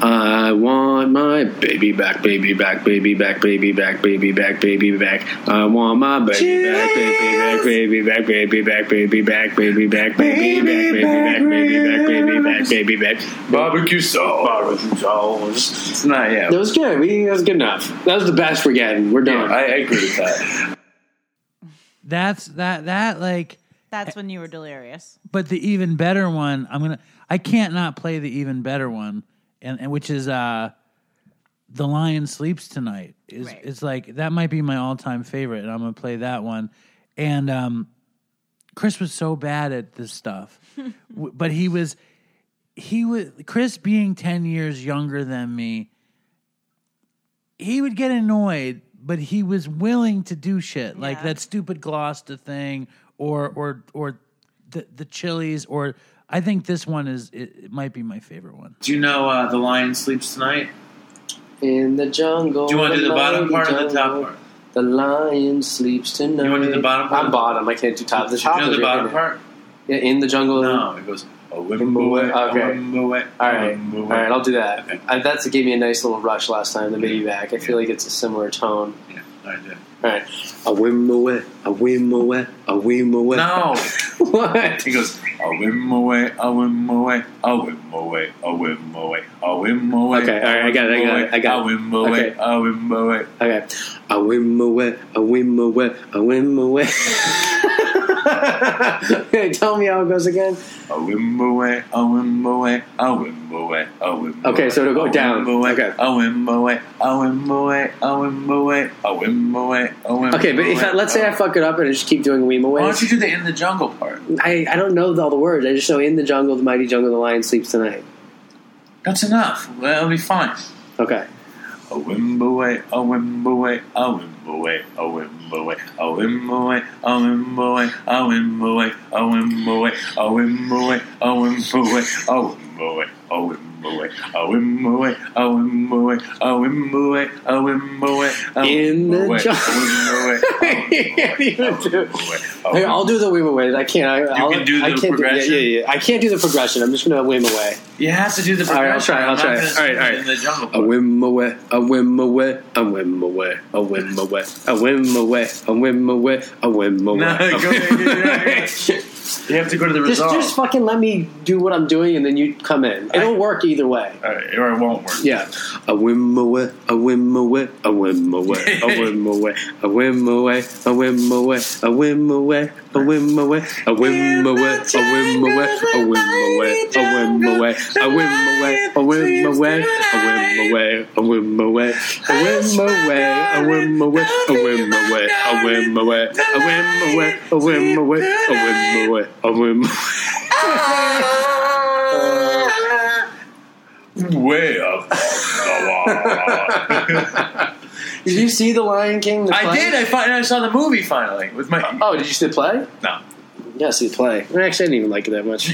I want my baby back, baby back, baby back, baby back, baby back, baby back. I want my baby back, baby back, baby back, baby back, baby back, baby back, baby back, baby back, baby back, baby back. Barbecue sauce, barbecue sauce. It's not yet. That was good. We that was good enough. That was the best we're getting. We're done. I agree with that. That's that that like. That's when you were delirious. But the even better one, I'm gonna. I can't not play the even better one. And, and which is uh, The Lion Sleeps Tonight. Is right. It's like, that might be my all-time favorite, and I'm going to play that one. And um, Chris was so bad at this stuff. But he was, he was, Chris being ten years younger than me, he would get annoyed, but he was willing to do shit. Yeah. Like that stupid Gloucester thing, or or or the, the Chili's, or... I think this one is, it, it might be my favorite one. Do you know uh, The Lion Sleeps Tonight? In the jungle. Do you want to do the bottom part jungle, or the top part? The lion sleeps tonight. You want to do the bottom part? I'm bottom. I can't do top. The top. Do you know the bottom part? Yeah, in the jungle. No, it goes, oh, whim, away, okay. Whim, away, all right. Whim, all right, I'll do that. Okay. I, that's it gave me a nice little rush last time, the baby back. I yeah. feel like it's a similar tone. Yeah, I did. All right. A whim away, a whim away, a whim away. No. What? He goes, a whim away, a whim away, a whim away, a whim away, a whim away. Okay, all right, I got it, I got it, I got it. A whim away, a whim away. Okay. A whim away, a whim away, a whim away. Okay, tell me how it goes again. A whim away, a whim away, a whim away, a whim away. Okay, so it'll go down. Okay. A whim away, a whim away, a whim away, a whim away. Oh, okay, but if I, let's say I fuck it up and I just keep doing Weem Away. Why don't you do the In the Jungle part? I, I don't know all the words. I just know In the Jungle, the Mighty Jungle, the Lion Sleeps Tonight. That's enough. Well, it'll be fine. Okay. A whim away, a whim away, a whim away, a whim away, a whim away, a whim away, a whim away, a whim away, a whim away, a whim away, a whim away, a whim away. Oh, whim away, oh, whim away, oh, whim away, oh, whim away, oh, in the jungle. Hey, I'll do the whim away. I can't. I, you can do the I can't progression. Do, yeah, yeah, yeah. I can't do the progression. I'm just gonna whim away. You have to do the progression. All right, I'll try. I'll try. All right, all right. In the jungle. A whim away, a whim away, a whim away, a whim away, a whim away, a whim away, a whim away. No, go ahead. You have to go to the result. Just, just fucking let me do what I'm doing, and then you come in. It'll work either way. All right, or it won't work. Yeah. A whim away, a whim away, a whim away, a whim away, a whim away, a whim away, a whim away, a whim away, a whim away, a whim away, a whim away, a whim away, a whim away, a whim away, a whim away, a whim away, a whim away, a whim away, a whim away, a whim away, a whim away, a whim away. A whim way up the wall. Did you see The Lion King? The I play? did. I find I saw the movie finally with my. Oh, did you see the play? No. Yeah, I see the play. Actually, I didn't even like it that much.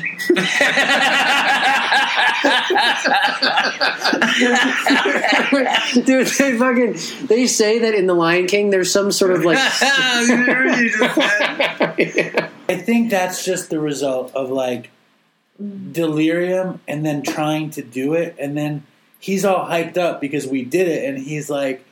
Dude, they fucking they say that in The Lion King there's some sort of like I think that's just the result of like delirium and then trying to do it, and then he's all hyped up because we did it, and he's like,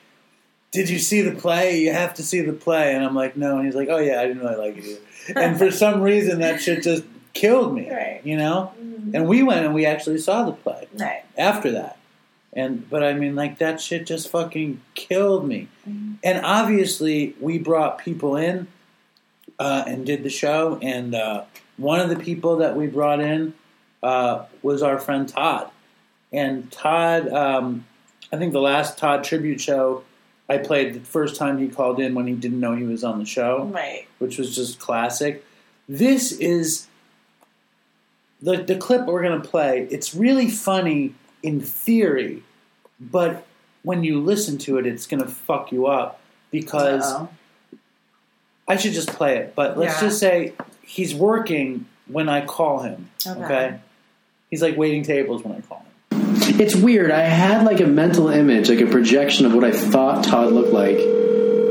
did you see the play? You have to see the play. And I'm like, no. And he's like, oh yeah, I didn't really like it either. And for some reason that shit just killed me, right. You know? Mm-hmm. And we went and we actually saw the play right. after that. And but I mean, like, that shit just fucking killed me. Mm-hmm. And obviously we brought people in uh, and did the show. And uh, one of the people that we brought in uh, was our friend Todd. And Todd, um, I think the last Todd tribute show I played, the first time he called in when he didn't know he was on the show. Right. Which was just classic. This is... The, the clip we're going to play, it's really funny in theory, but when you listen to it, it's going to fuck you up because Uh-oh. I should just play it. But let's yeah. just say he's working when I call him, okay. okay? He's like waiting tables when I call him. It's weird. I had like a mental image, like a projection of what I thought Todd looked like,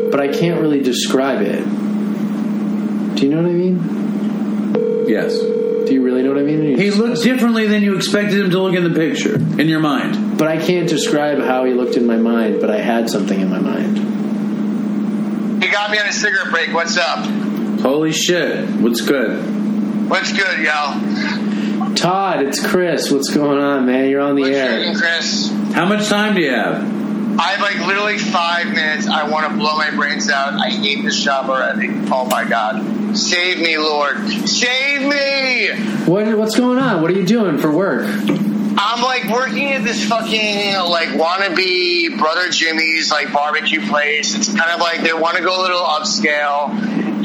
but I can't really describe it. Do you know what I mean? Yes. Do you really know what I mean? He looked differently than you expected him to look in the picture, in your mind. But I can't describe how he looked in my mind, but I had something in my mind. You got me on a cigarette break. What's up? Holy shit. What's good? What's good, y'all? Todd, it's Chris. What's going on, man? You're on the What's air. What's Chris? How much time do you have? I have, like, literally five minutes. I want to blow my brains out. I hate this job already. Oh, my God. Save me, Lord. Save me! What, what's going on? What are you doing for work? I'm, like, working at this fucking, like, wannabe Brother Jimmy's, like, barbecue place. It's kind of like they want to go a little upscale,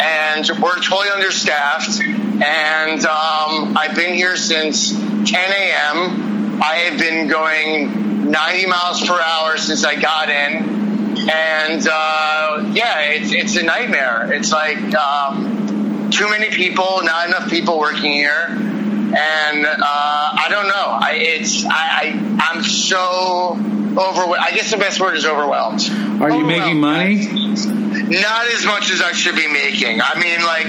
and we're totally understaffed. And um, I've been here since ten a.m. I have been going ninety miles per hour since I got in. And, uh, yeah, it's it's a nightmare. It's like um, too many people, not enough people working here. And uh, I don't know. I, it's, I, I, I'm so overwhelmed. I guess the best word is overwhelmed. Are you making money? Not as much as I should be making. I mean, like,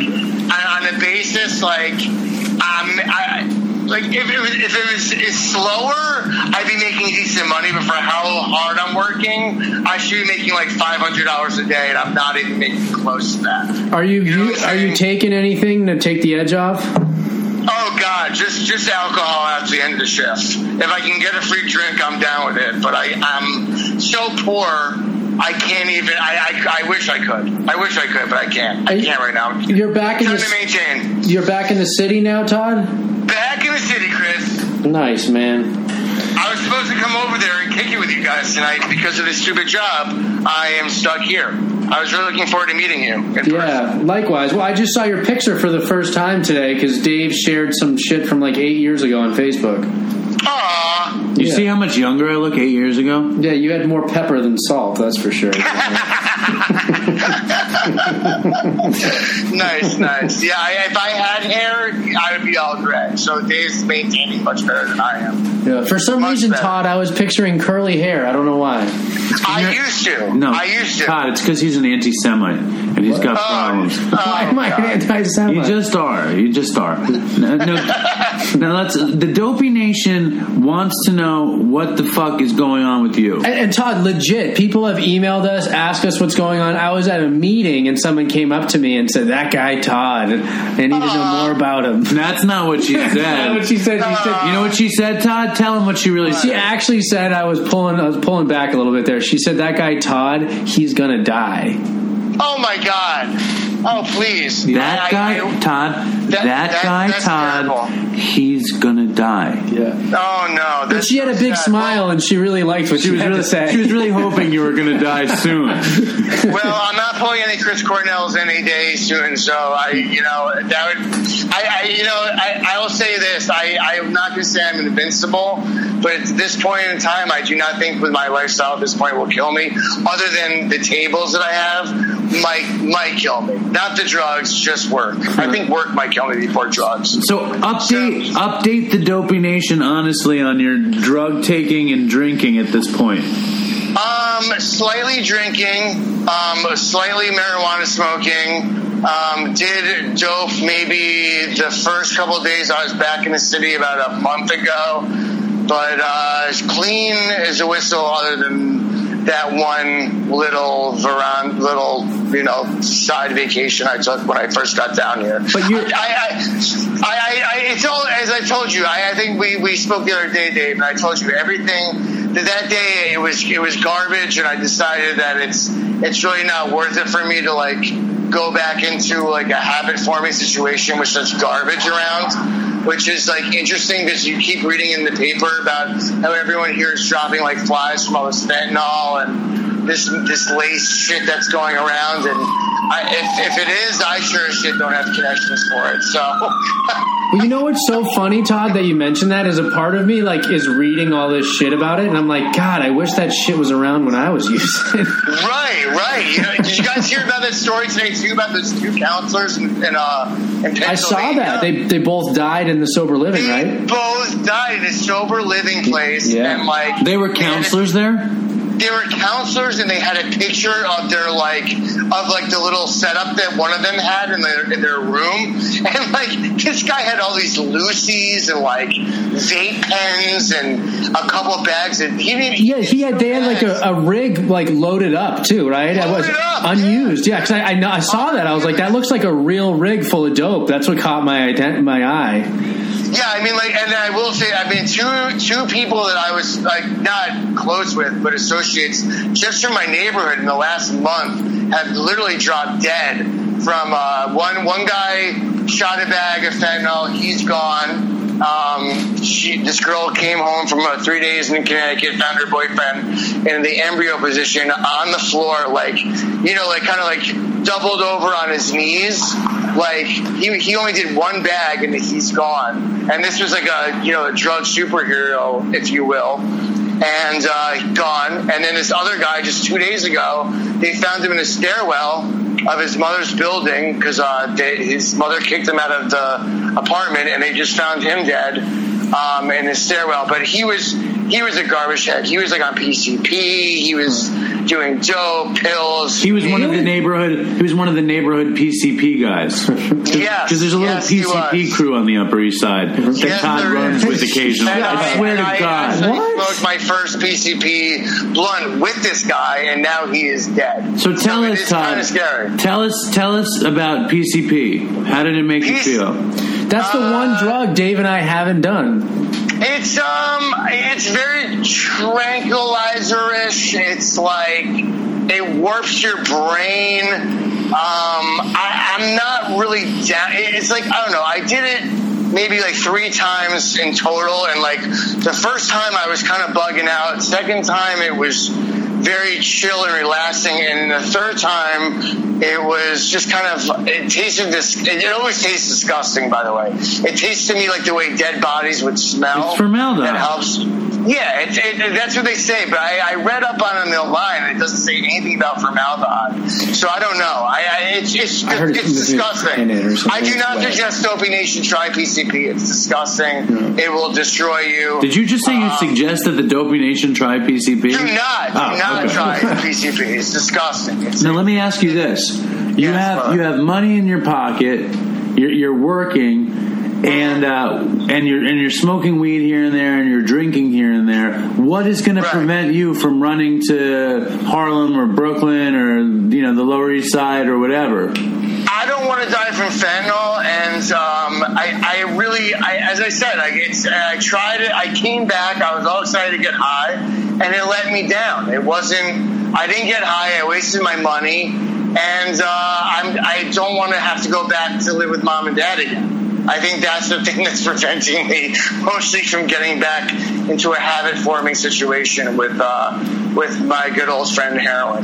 on a basis, like, I'm... I, Like, if it was, if it was is slower, I'd be making decent money, but for how hard I'm working, I should be making, like, five hundred dollars a day, and I'm not even making close to that. Are you, you, know you are you taking anything to take the edge off? Oh, God, just just alcohol at the end of the shift. If I can get a free drink, I'm down with it, but I, I'm so poor... I can't even. I, I I wish I could. I wish I could, but I can't. I you, can't right now. You're back in the city. You're back in the city now, Todd? Back in the city, Chris. Nice, man. I was supposed to come over there and kick it with you guys tonight because of this stupid job. I am stuck here. I was really looking forward to meeting you in person. Yeah, likewise. Well, I just saw your picture for the first time today because Dave shared some shit from like eight years ago on Facebook. Aww. You yeah. see how much younger I look eight years ago? Yeah, you had more pepper than salt, that's for sure. Nice, nice. Yeah, I, if I had hair, I would be all gray. So Dave's maintaining much better than I am. Yeah, for some much reason, better. Todd, I was picturing curly hair. I don't know why. I used to. No, I used to. Todd, it's because he's an anti-Semite and he's what? got oh, problems. Oh, why am I God. an anti-Semite? You just are. You just are. no, no, now let's. The Dopey Nation wants to know what the fuck is going on with you. And, and Todd, legit, people have emailed us, asked us what's going on. I was at a meeting and someone came up to me and said, "That guy Todd," and I need to know more about him. That's not what she said. That's not what she said. She said, you know what she said, Todd? Tell him what she really said. She actually said, I was pulling, I was pulling back a little bit there. She said, "That guy Todd, he's gonna die." Oh my God! Oh please! That guy Todd. That, that guy Todd. Terrible. He's gonna die. Yeah. Oh no! But she had a big sad. smile, and she really liked what she, she was had really to say. She was really hoping you were gonna die soon. Well, I'm not pulling any Chris Cornell's any day soon, so I, you know, that would, I, I you know, I, I will say this: I, I am not gonna say I'm invincible, but at this point in time, I do not think with my lifestyle at this point will kill me. Other than the tables that I have, might might kill me. Not the drugs, just work. I think work might kill me before drugs. So update. So, update update the Dopey Nation honestly on your drug taking and drinking at this point. Um, slightly drinking, um, slightly marijuana smoking. Um, did dope maybe the first couple of days I was back in the city about a month ago, but uh, clean as a whistle other than that one little veran- little you know side vacation I took when I first got down here. But you, I, I, I, I, it's all as I told you. I, I think we, we spoke the other day, Dave, and I told you everything. That day it was it was garbage, and I decided that it's it's really not worth it for me to like go back into like a habit forming situation with such garbage around, which is like interesting because you keep reading in the paper about how everyone here is dropping like flies from all this fentanyl and this this lace shit that's going around, and I, if, if it is, I sure as shit don't have connections for it. So. Well, you know what's so funny, Todd, that you mentioned that is a part of me, like, is reading all this shit about it, and I'm like, God, I wish that shit was around when I was using it. Right, right. You know, did you guys hear about that story today, too, about those two counselors in, in, uh, in Pennsylvania? I saw that. They they both died in the sober living, they right? They both died in a sober living place. Yeah. And, like, they were counselors they a, there? They were counselors, and they had a picture of their, like, of, like, the little setup that one of them had in their, in their room. And, like, this guy had all these Lucy's and like vape pens and a couple of bags, and he didn't yeah he had they had like a, a rig like loaded up too, right? Loaded I was up, unused, yeah, because yeah, I, I, I saw that I was like, that looks like a real rig full of dope. That's what caught my my eye. Yeah, I mean, like, and I will say, I mean, two two people that I was like not close with but associates just from my neighborhood in the last month have literally dropped dead from uh, one one guy. Shot a bag of fentanyl. He's gone. Um, she, this girl came home from uh, three days in Connecticut, found her boyfriend in the embryo position on the floor, like, you know, like kind of like doubled over on his knees. Like he he only did one bag and he's gone. And this was like a, you know, a drug superhero, if you will. And uh, gone. And then this other guy, just two days ago, they found him in a stairwell of his mother's building because uh, his mother kicked him out of the apartment, and they just found him dead um, in his stairwell. But he was he was a garbage head. He was like on P C P. He was doing dope, pills. He was one of the neighborhood. He was one of the neighborhood P C P guys. Yeah, because there's a little yes, P C P crew on the Upper East Side that yes, Todd runs is. with occasionally. And I, I swear and to I, God, I what? smoked my first P C P blunt with this guy, and now he is dead. So tell so us, it's Todd. Kind of scary. Tell us, tell us about P C P. How did it make P- you feel? That's uh, the one drug Dave and I haven't done. It's um, it's very tranquilizer-ish. It's like it warps your brain. Um, I, I'm not really down. It's like I don't know. I did it maybe like three times in total, and like the first time I was kind of bugging out. Second time it was very chill and relaxing, and the third time it was just kind of it tasted this it, it always tastes disgusting, by the way. It tastes to me like the way dead bodies would smell. It's formaldehyde. That helps. Yeah, it, it, that's what they say, but I, I read up on it online and it doesn't say anything about formaldehyde, so I don't know. I, I it's it's, I it's, it's disgusting. It I do not wet. suggest Dopey Nation try P C P. It's disgusting. Mm. It will destroy you. Did you just say um, you suggest that the Dopey Nation try P C P? Do not. Oh. Do not. Okay. Try P C P. It's disgusting. It's now, let me ask you this: you yes, have brother. you have money in your pocket, you're, you're working, and uh, and you're and you're smoking weed here and there, and you're drinking here and there. What is going right. to prevent you from running to Harlem or Brooklyn or you know the Lower East Side or whatever? I don't want to die from fentanyl, and um, I, I really, I, as I said, I, it's, I tried it. I came back. I was all excited to get high, and it let me down. It wasn't. I didn't get high. I wasted my money, and uh, I'm, I don't want to have to go back to live with mom and dad again. I think that's the thing that's preventing me mostly from getting back into a habit-forming situation with uh, with my good old friend heroin.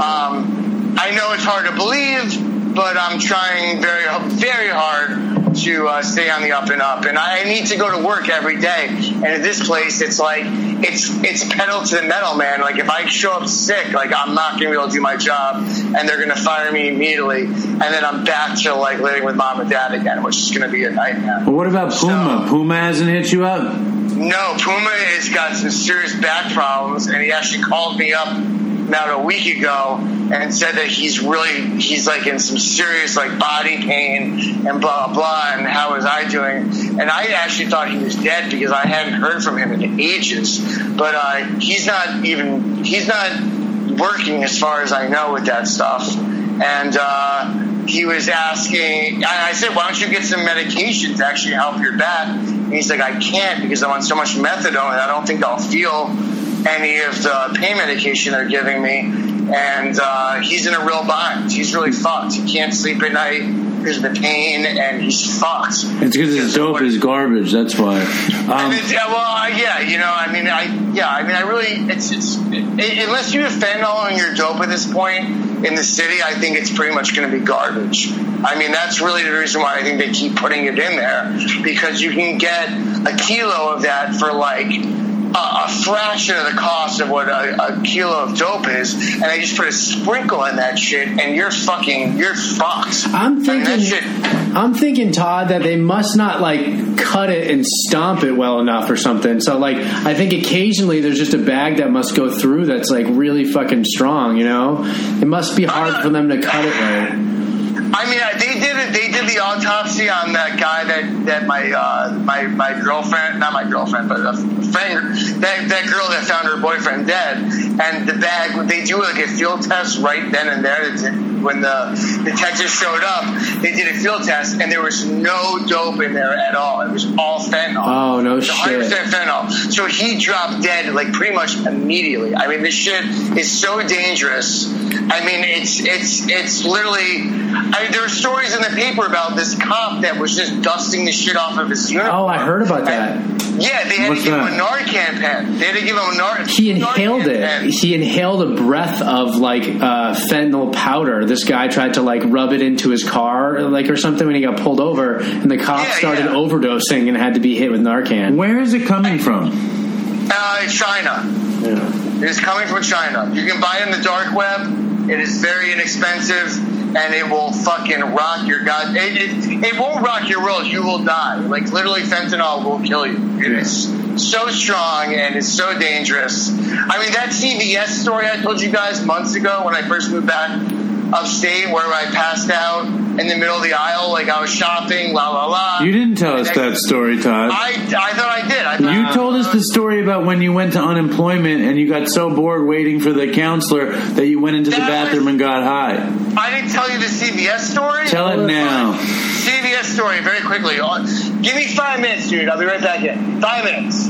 Um, I know it's hard to believe. But I'm trying very, very hard to uh, stay on the up and up. And I need to go to work every day. And at this place, it's like, it's it's pedal to the metal, man. Like, if I show up sick, like, I'm not going to be able to do my job, and they're going to fire me immediately. And then I'm back to, like, living with mom and dad again, which is going to be a nightmare. But what about Puma? So, Puma hasn't hit you up? No, Puma has got some serious back problems, and he actually called me up about a week ago and said that he's really he's like in some serious like body pain and blah blah, and how was I doing? And I actually thought he was dead because I hadn't heard from him in ages, but uh, he's not even he's not working as far as I know with that stuff. And uh he was asking, and I said, why don't you get some medication to actually help your back? And he's like, I can't because I'm on so much methadone and I don't think I'll feel any of the pain medication they're giving me. And uh, he's in a real bind. He's really fucked. He can't sleep at night because of the pain, and he's fucked. It's because his dope is garbage. That's why. Um, I mean, yeah, well, uh, yeah, you know, I mean, I, yeah, I mean, I really, it's, it's, it, unless you have fentanyl in your dope at this point in the city, I think it's pretty much going to be garbage. I mean, that's really the reason why I think they keep putting it in there, because you can get a kilo of that for like a, a fraction of the cost of what a, a kilo of dope is, and I just put a sprinkle in that shit, and you're fucking, you're fucked. I'm thinking, I mean, that shit, I'm thinking, Todd, that they must not like cut it and stomp it well enough or something. So like, I think occasionally there's just a bag that must go through that's like really fucking strong, you know? It must be hard uh, for them to cut it right. I mean, they did it. They did the autopsy on that guy that, that my uh, my my girlfriend, not my girlfriend, but a friend, that that girl that found her boyfriend dead, and the bag. They do like a field test right then and there. When the detectives showed up, they did a field test, and there was no dope in there at all. It was all fentanyl. Oh, no shit. one hundred percent fentanyl. So he dropped dead, like, pretty much immediately. I mean, this shit is so dangerous. I mean, it's it's it's literally... I mean, there were stories in the paper about this cop that was just dusting the shit off of his uniform. Oh, I heard about that. And, yeah, they had What's to give that? him a Narcan pen. They had to give him a Narcan He inhaled Narcan it. Pen. He inhaled a breath of, like, uh, fentanyl powder. This guy tried to like rub it into his car like or something when he got pulled over, and the cops yeah, started yeah. overdosing and had to be hit with Narcan. Where is it coming from? Uh, China. Yeah. It is coming from China. You can buy it on the dark web. It is very inexpensive, and it will fucking rock your god. It, it, it won't rock your world. You will die. Like, literally fentanyl will kill you. It yeah. is so strong, and it's so dangerous. I mean, that C V S story I told you guys months ago when I first moved back upstate, where I passed out in the middle of the aisle, like I was shopping, la la la. You didn't tell us that story, Todd. I, I thought I did. I thought, you told us the story about when you went to unemployment and you got so bored waiting for the counselor that you went into the bathroom and got high. I didn't tell you the C V S story. Tell it now. C V S story, very quickly. Give me five minutes, dude. I'll be right back in. Five minutes.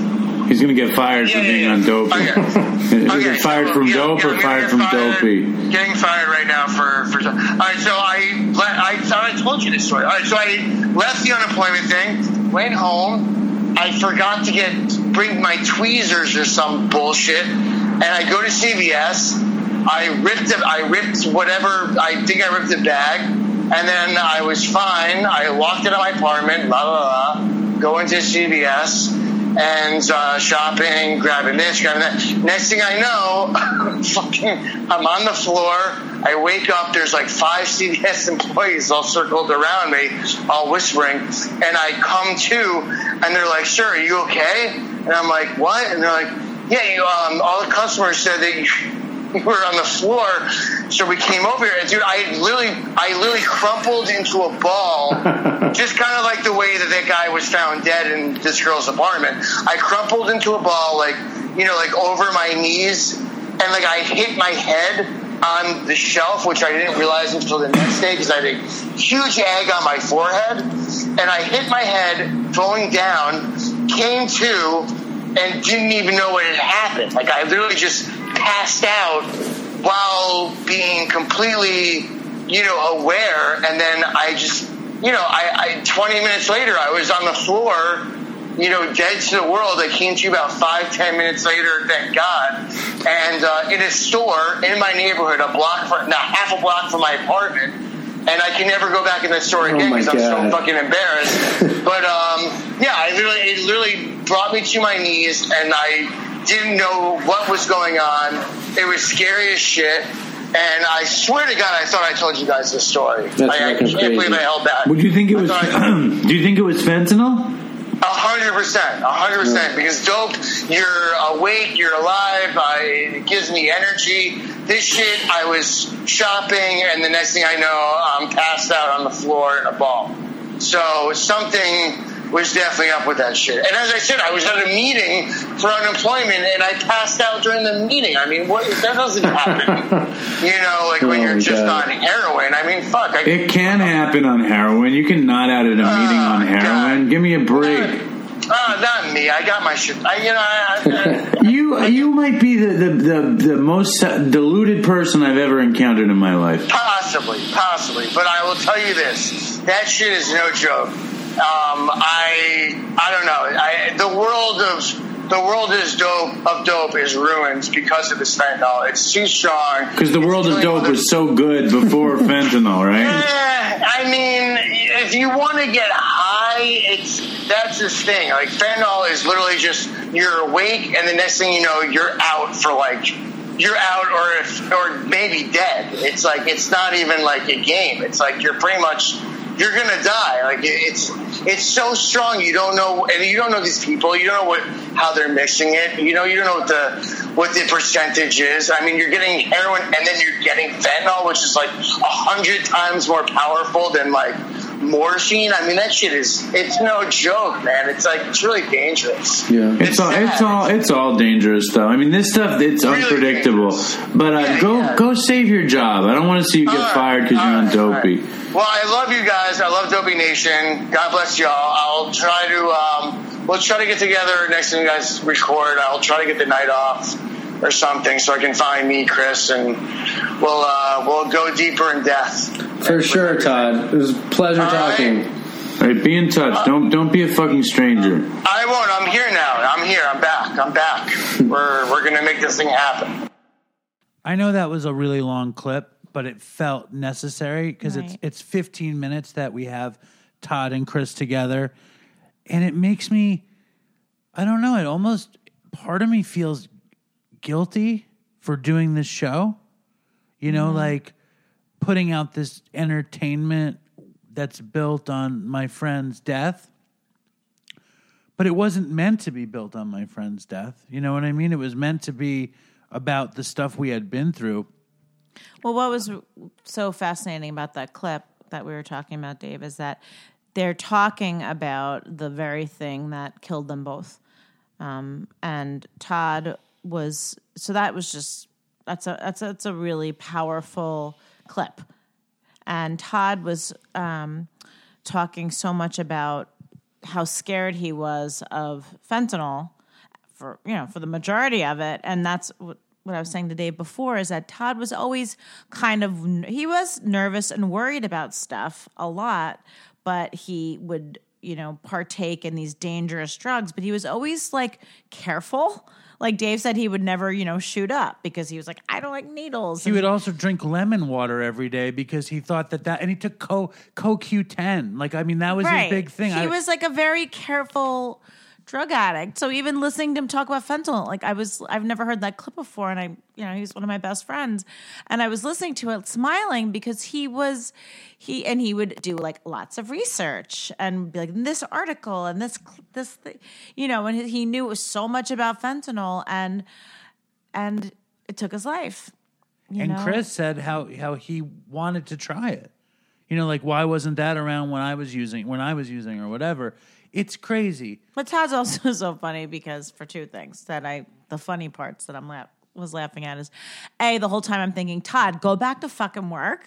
He's going to get fired yeah, for being yeah, yeah. on dope. Okay. He's okay. fired from yeah, dope yeah, or fired from fired, dopey? Getting fired right now for... for all right, so I, I thought I told you this story. All right, so I left the unemployment thing, went home. I forgot to get bring my tweezers or some bullshit, and I go to C V S. I ripped it, I ripped whatever... I think I ripped the bag, and then I was fine. I walked into my apartment, la la la, go into C V S... and uh, shopping, grabbing this, grabbing that. Next thing I know, fucking, I'm on the floor. I wake up. There's like five C V S employees all circled around me, all whispering. And I come to, and they're like, "Sir, are you okay?" And I'm like, "What?" And they're like, "Yeah, you, um, all the customers said that you, you were on the floor, so we came over here." And dude, I literally, I literally crumpled into a ball. Just kind of like the way that that guy was found dead in this girl's apartment. I crumpled into a ball, like, you know, like over my knees, and like I hit my head on the shelf, which I didn't realize until the next day because I had a huge egg on my forehead, and I hit my head going down, came to, and didn't even know what had happened. Like, I literally just passed out while being completely, you know, aware, and then I just... You know, I, I twenty minutes later, I was on the floor, you know, dead to the world. I came to you about five, ten minutes later, thank God. And uh, in a store in my neighborhood, a block, for, now half a block from my apartment. and I can never go back in that story again because oh I'm so fucking embarrassed. But um, yeah, I literally, it literally brought me to my knees, and I didn't know what was going on. It was scary as shit. And I swear to God, I thought I told you guys this story. That's like, I can't crazy. believe I held back. Would you think it I was? I, do you think it was fentanyl? A hundred percent, a hundred percent. Because dope, you're awake, you're alive. I, it gives me energy. This shit, I was shopping, and the next thing I know, I'm passed out on the floor in a ball. So something was definitely up with that shit. And as I said, I was at a meeting for unemployment, and I passed out during the meeting. I mean, what? That doesn't happen. You know, like oh when you're just God. on heroin. I mean, fuck. I, it can uh, happen on heroin. You can nod out at a meeting uh, on heroin. God. Give me a break. God. Oh, not me. I got my shit. I, you know, I, I, I, you you might be the, the, the, the most deluded person I've ever encountered in my life. Possibly, possibly. But I will tell you this: that shit is no joke. Um, I I don't know. I, the world of the world is dope of dope is ruined because of this fentanyl. It's too strong. Because the world of dope was so good before fentanyl, right? Yeah, I mean, if you want to get high, it's. That's this thing. Like, fentanyl is literally just you're awake, and the next thing you know, you're out for like you're out, or if, or maybe dead. It's like it's not even like a game. It's like you're pretty much you're gonna die. Like it's it's so strong. You don't know, and you don't know these people. You don't know what how they're mixing it. You know, you don't know what the what the percentage is. I mean, you're getting heroin, and then you're getting fentanyl, which is like a hundred times more powerful than like. Morphine. I mean, that shit is it's no joke, man. It's like it's really dangerous. Yeah, it's, it's all sad. it's all it's all dangerous though. I mean, this stuff it's really unpredictable. Dangerous. But uh, yeah, go yeah. go save your job. I don't want to see you get right. fired because you're on right. Dopey. Right. Well, I love you guys. I love Dopey Nation. God bless y'all. I'll try to um, we'll try to get together next time you guys record. I'll try to get the night off or something so I can find me, Chris, and we'll uh, we'll go deeper in depth. For sure, Todd. It was a pleasure All talking. Right. All right, be in touch. Uh, don't don't be a fucking stranger. I won't. I'm here now. I'm here. I'm back. I'm back. we're we're gonna make this thing happen. I know that was a really long clip, but it felt necessary because right. it's it's fifteen minutes that we have Todd and Chris together, and it makes me, I don't know. It almost part of me feels guilty for doing this show. You know, mm-hmm. like. Putting out this entertainment that's built on my friend's death, but it wasn't meant to be built on my friend's death. You know what I mean? It was meant to be about the stuff we had been through. Well, what was so fascinating about that clip that we were talking about, Dave, is that they're talking about the very thing that killed them both. Um, and Todd was, so that was just, that's a, that's a, that's a really powerful clip. And Todd was um, talking so much about how scared he was of fentanyl for, you know, for the majority of it. And that's what I was saying the day before is that Todd was always kind of, he was nervous and worried about stuff a lot, but he would, you know, partake in these dangerous drugs, but he was always like careful. Like Dave said, he would never, you know, shoot up because he was like, I don't like needles. He and- would also drink lemon water every day because he thought that that, and he took Co Q ten. Like, I mean, that was right. his big thing. He I- was like a very careful drug addict. So even listening to him talk about fentanyl, like I was, I've never heard that clip before. And I, you know, he's one of my best friends. And I was listening to it smiling because he was, he, and he would do like lots of research and be like this article and this, this thing, you know, and he knew it was so much about fentanyl and, and it took his life. You and know? Chris said how, how he wanted to try it. You know, like why wasn't that around when I was using, when I was using or whatever. It's crazy. But Todd's also so funny because for two things that I, the funny parts that I'm la- was laughing at is, A, the whole time I'm thinking, Todd, go back to fucking work.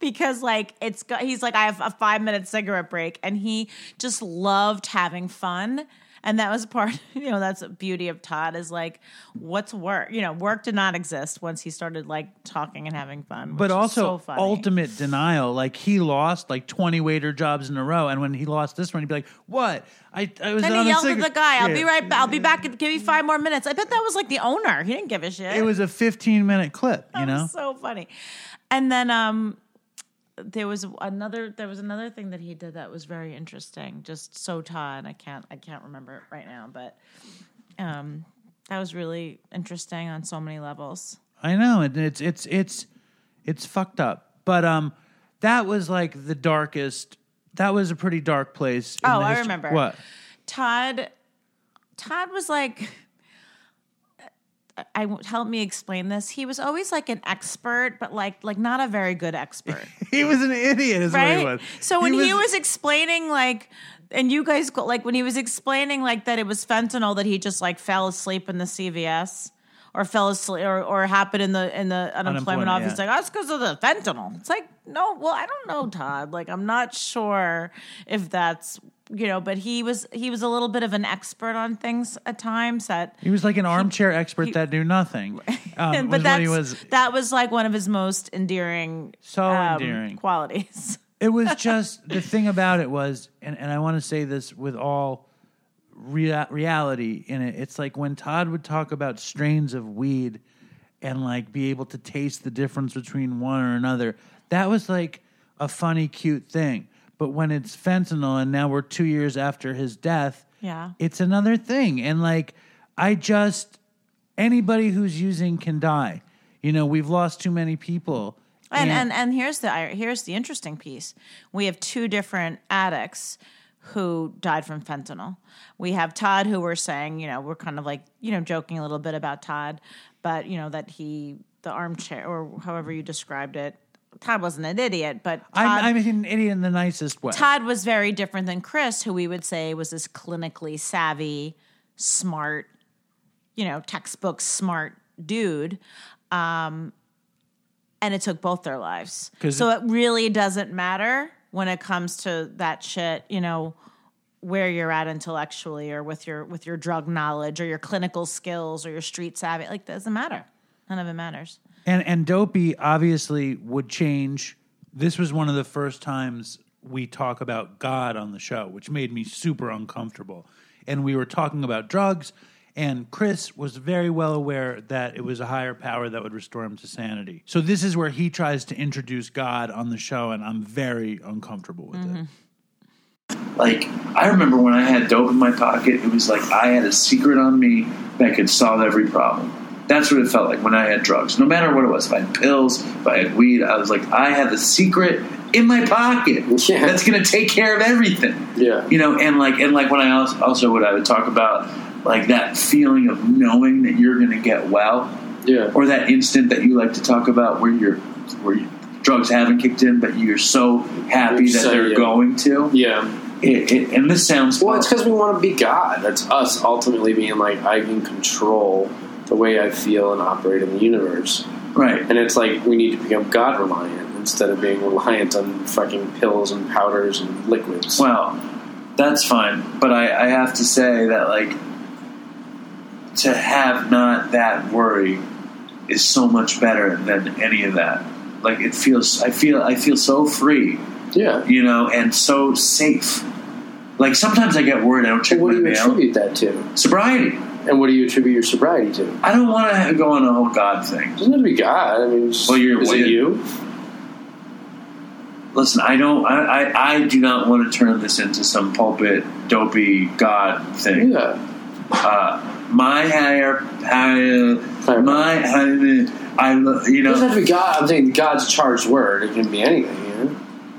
Because like, it's, go- he's like, I have a five minute cigarette break and he just loved having fun. And that was part, you know, that's the beauty of Todd is like, what's work? You know, work did not exist once he started like talking and having fun. But also so ultimate denial. Like he lost like twenty waiter jobs in a row. And when he lost this one, he'd be like, what? I, I was and on he yelled a cigarette. At the guy, I'll yeah. be right back. I'll be back. Give me five more minutes. I bet that was like the owner. He didn't give a shit. It was a fifteen minute clip, you that know? Was so funny. And then um, there was another there was another thing that he did that was very interesting, just sota, and I can't I can't remember it right now, but um, that was really interesting on so many levels. I know, and it's it's it's it's fucked up, but um, that was like the darkest. That was a pretty dark place. In oh, the I remember what Todd. Todd was like. I help me explain this. He was always like an expert, but like like not a very good expert. He was an idiot, is right? What he was. So when he was, he was explaining like, and you guys go, like when he was explaining like that it was fentanyl that he just like fell asleep in the C V S or fell asleep or, or happened in the in the unemployment, unemployment office. Yeah. Like, oh, it's because of the fentanyl. It's like, no, well, I don't know, Todd. Like, I'm not sure if that's. You know, but he was he was a little bit of an expert on things at times. That he was like an armchair he, expert he, that knew nothing. Um, but that's, he was, that was like one of his most endearing, so um, endearing qualities. It was just the thing about it was, and, and I want to say this with all rea- reality in it. It's like when Todd would talk about strains of weed and like be able to taste the difference between one or another. That was like a funny, cute thing. But when it's fentanyl and now we're two years after his death, yeah, it's another thing. And like, I just, anybody who's using can die. You know, we've lost too many people. And and, and, and here's the here's the interesting piece. We have two different addicts who died from fentanyl. We have Todd, who we're saying, you know, we're kind of like, you know, joking a little bit about Todd, but you know, that he, the armchair or however you described it, Todd wasn't an idiot, but Todd, I'm, I'm an idiot in the nicest way. Todd was very different than Chris, who we would say was this clinically savvy, smart, you know, textbook smart dude. Um, and it took both their lives. So it really doesn't matter when it comes to that shit, you know, where you're at intellectually or with your with your drug knowledge or your clinical skills or your street savvy. Like, it doesn't matter. None of it matters. And and Dopey obviously would change. This was one of the first times we talk about God on the show, which made me super uncomfortable. And we were talking about drugs, and Chris was very well aware that it was a higher power that would restore him to sanity. So this is where he tries to introduce God on the show, and I'm very uncomfortable with mm-hmm. it. Like, I remember when I had dope in my pocket, it was like I had a secret on me that could solve every problem. That's what it felt like when I had drugs. No matter what it was, if I had pills, if I had weed, I was like, I had the secret in my pocket yeah. that's going to take care of everything. Yeah, you know, and like, and like when I also, also what I would talk about, like that feeling of knowing that you're going to get well, yeah, or that instant that you like to talk about where you're where your drugs haven't kicked in, but you're so happy you're that so, they're yeah. going to, yeah. It, it, and this sounds well. Fun. It's because we want to be God. That's us ultimately being like, I can control the way I feel and operate in the universe. Right. And it's like we need to become God reliant instead of being reliant on fucking pills and powders and liquids. Well, that's fine. But I, I have to say that, like, to have not that worry is so much better than any of that. Like, it feels, I feel, I feel so free. Yeah. You know, and so safe. Like, sometimes I get worried I don't check my mail. What do you attribute that to? Sobriety. And what do you attribute your sobriety to? I don't want to go on a whole God thing. It doesn't have to be God. I mean, just, well, you're, is well, it you? Listen, I don't. I, I I do not want to turn this into some pulpit dopey God thing. Yeah. Uh, my higher, higher, higher my higher, I. You know, it doesn't have to be God. I'm saying God's a charged word. It can be anything. You know?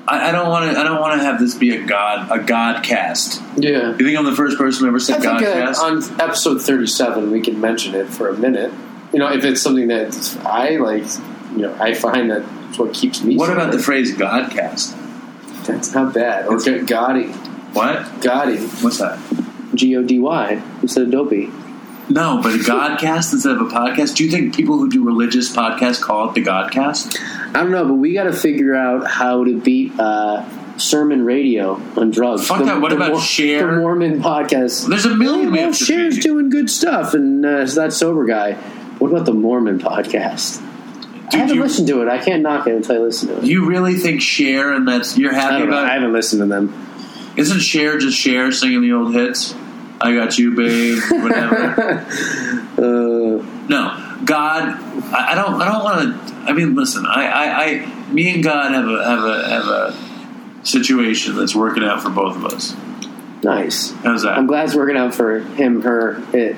I don't want to. I don't want to have this be a god, a god cast. Yeah, you think I'm the first person who ever said I god think, uh, cast? On episode thirty-seven, we can mention it for a minute. You know, if it's something that I like, you know, I find that it's what keeps me. What about it. The phrase god cast? That's not bad. Or okay. Gaudy. What? Gaudy. What's that? G O D Y instead of dopey. No, but a Godcast instead of a podcast? Do you think people who do religious podcasts call it the Godcast? I don't know, but we got to figure out how to beat uh, sermon radio on drugs. Fuck the, that. What the, about the, Share? The Mormon podcast. There's a million well, we have to Share's beat. Doing good stuff, and uh, so that sober guy. What about the Mormon podcast? Dude, I haven't you, listened to it. I can't knock it until I listen to it. You really think Share and that's... You're happy I don't about know. It? I haven't listened to them. Isn't Share just Share singing the old hits? I got you, babe. Whatever. uh, no, God. I, I don't. I don't want to. I mean, listen. I, I, I. me and God have a have a have a situation that's working out for both of us. Nice. How's that? I'm glad it's working out for him, her, it.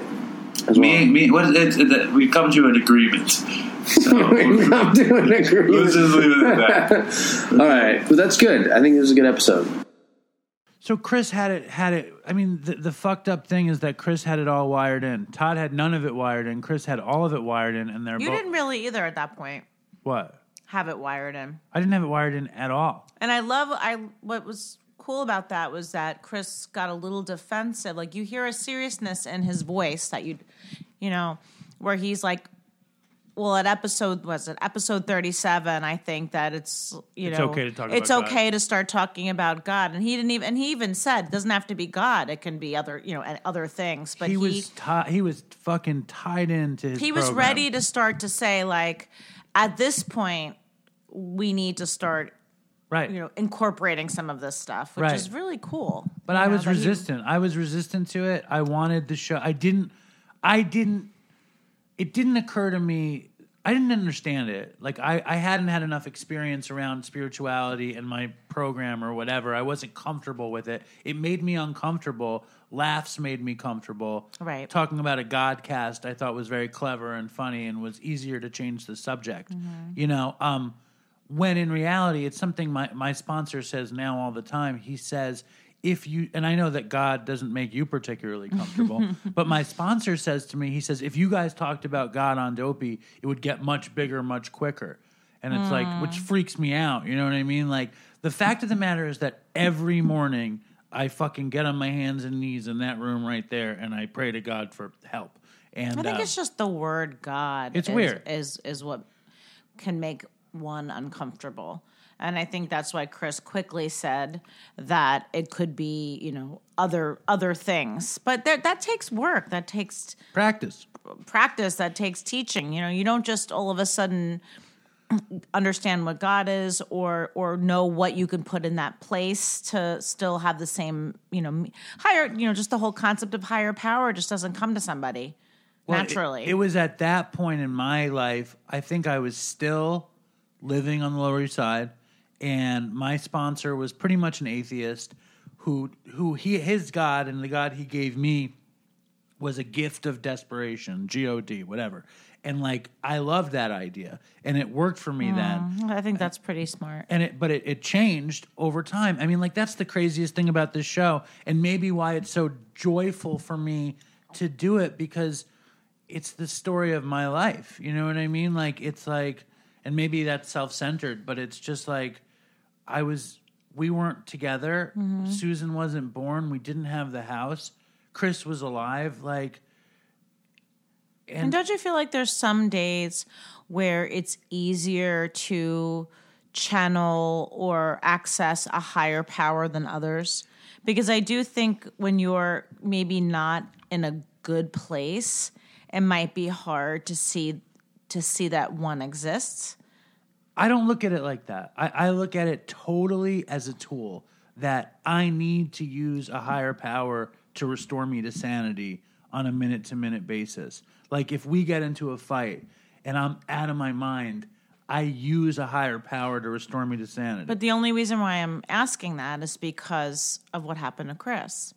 As me, well. me. What? It, it, it, we've come to an agreement. So we've come to an agreement. Let's just leave it at that. All right. Well, that's good. I think this is a good episode. So Chris had it. Had it. I mean, the, the fucked up thing is that Chris had it all wired in. Todd had none of it wired in. Chris had all of it wired in, and they're. You both, didn't really either at that point. What? Have it wired in. I didn't have it wired in at all. And I love. I what was. cool about that was that Chris got a little defensive. Like, you hear a seriousness in his voice that you, you know, where he's like, well, at episode, was it episode thirty-seven? I think that it's, you know, it's okay to talk about God. It's okay to start talking about God. And he didn't even, and he even said, it doesn't have to be God. It can be other, you know, and other things. But he, he was, t- he was fucking tied into his He was program. ready to start to say, like, at this point, we need to start Right, you know, incorporating some of this stuff, which right. is really cool. But I know, was resistant. You... I was resistant to it. I wanted the show. I didn't. I didn't. It didn't occur to me. I didn't understand it. Like I, I hadn't had enough experience around spirituality in my program or whatever. I wasn't comfortable with it. It made me uncomfortable. Laughs made me comfortable. Right. Talking about a Godcast, I thought was very clever and funny, and was easier to change the subject. Mm-hmm. You know. Um. When in reality, it's something my, my sponsor says now all the time. He says, if you, and I know that God doesn't make you particularly comfortable, but my sponsor says to me, he says, if you guys talked about God on Dopey, it would get much bigger, much quicker. And it's mm. like, which freaks me out. You know what I mean? Like, the fact of the matter is that every morning I fucking get on my hands and knees in that room right there and I pray to God for help. And I think uh, it's just the word God. It's is, weird. Is, is what can make one uncomfortable. And I think that's why Chris quickly said that it could be, you know, other other things. But there, that takes work. That takes practice. Practice. That takes teaching. You know, you don't just all of a sudden understand what God is or or know what you can put in that place to still have the same, you know, higher, you know, just the whole concept of higher power just doesn't come to somebody well, naturally. It, it was at that point in my life, I think I was still living on the Lower East Side, and my sponsor was pretty much an atheist who who he his God and the God he gave me was a gift of desperation, G O D, whatever. And like I loved that idea, and it worked for me mm, then. I think that's pretty smart. And it, but it, it changed over time. I mean, like that's the craziest thing about this show, and maybe why it's so joyful for me to do it because it's the story of my life. You know what I mean? Like it's like. And maybe that's self-centered, but it's just like I was. We weren't together. Mm-hmm. Susan wasn't born. We didn't have the house. Chris was alive. Like, and, and don't you feel like there's some days where it's easier to channel or access a higher power than others? Because I do think when you're maybe not in a good place, it might be hard to see. to see that one exists? I don't look at it like that. I, I look at it totally as a tool that I need to use a higher power to restore me to sanity on a minute-to-minute basis. Like if we get into a fight and I'm out of my mind, I use a higher power to restore me to sanity. But the only reason why I'm asking that is because of what happened to Chris.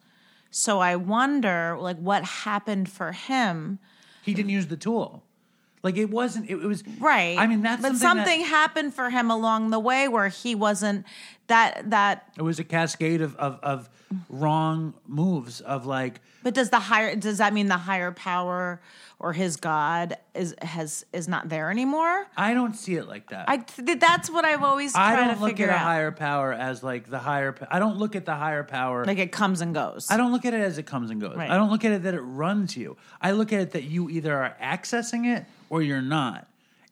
So I wonder, like, what happened for him? He didn't use the tool. Like, it wasn't, it was, right. I mean, that's but something But something that, happened for him along the way where he wasn't, that, that. It was a cascade of, of, of wrong moves of like. But does the higher, does that mean the higher power or his God is, has, is not there anymore? I don't see it like that. I, that's what I've always tried to figure out. I don't look at a higher power as like the higher, I don't look at the higher power. Like it comes and goes. I don't look at it as it comes and goes. Right. I don't look at it that it runs you. I look at it that you either are accessing it or you're not.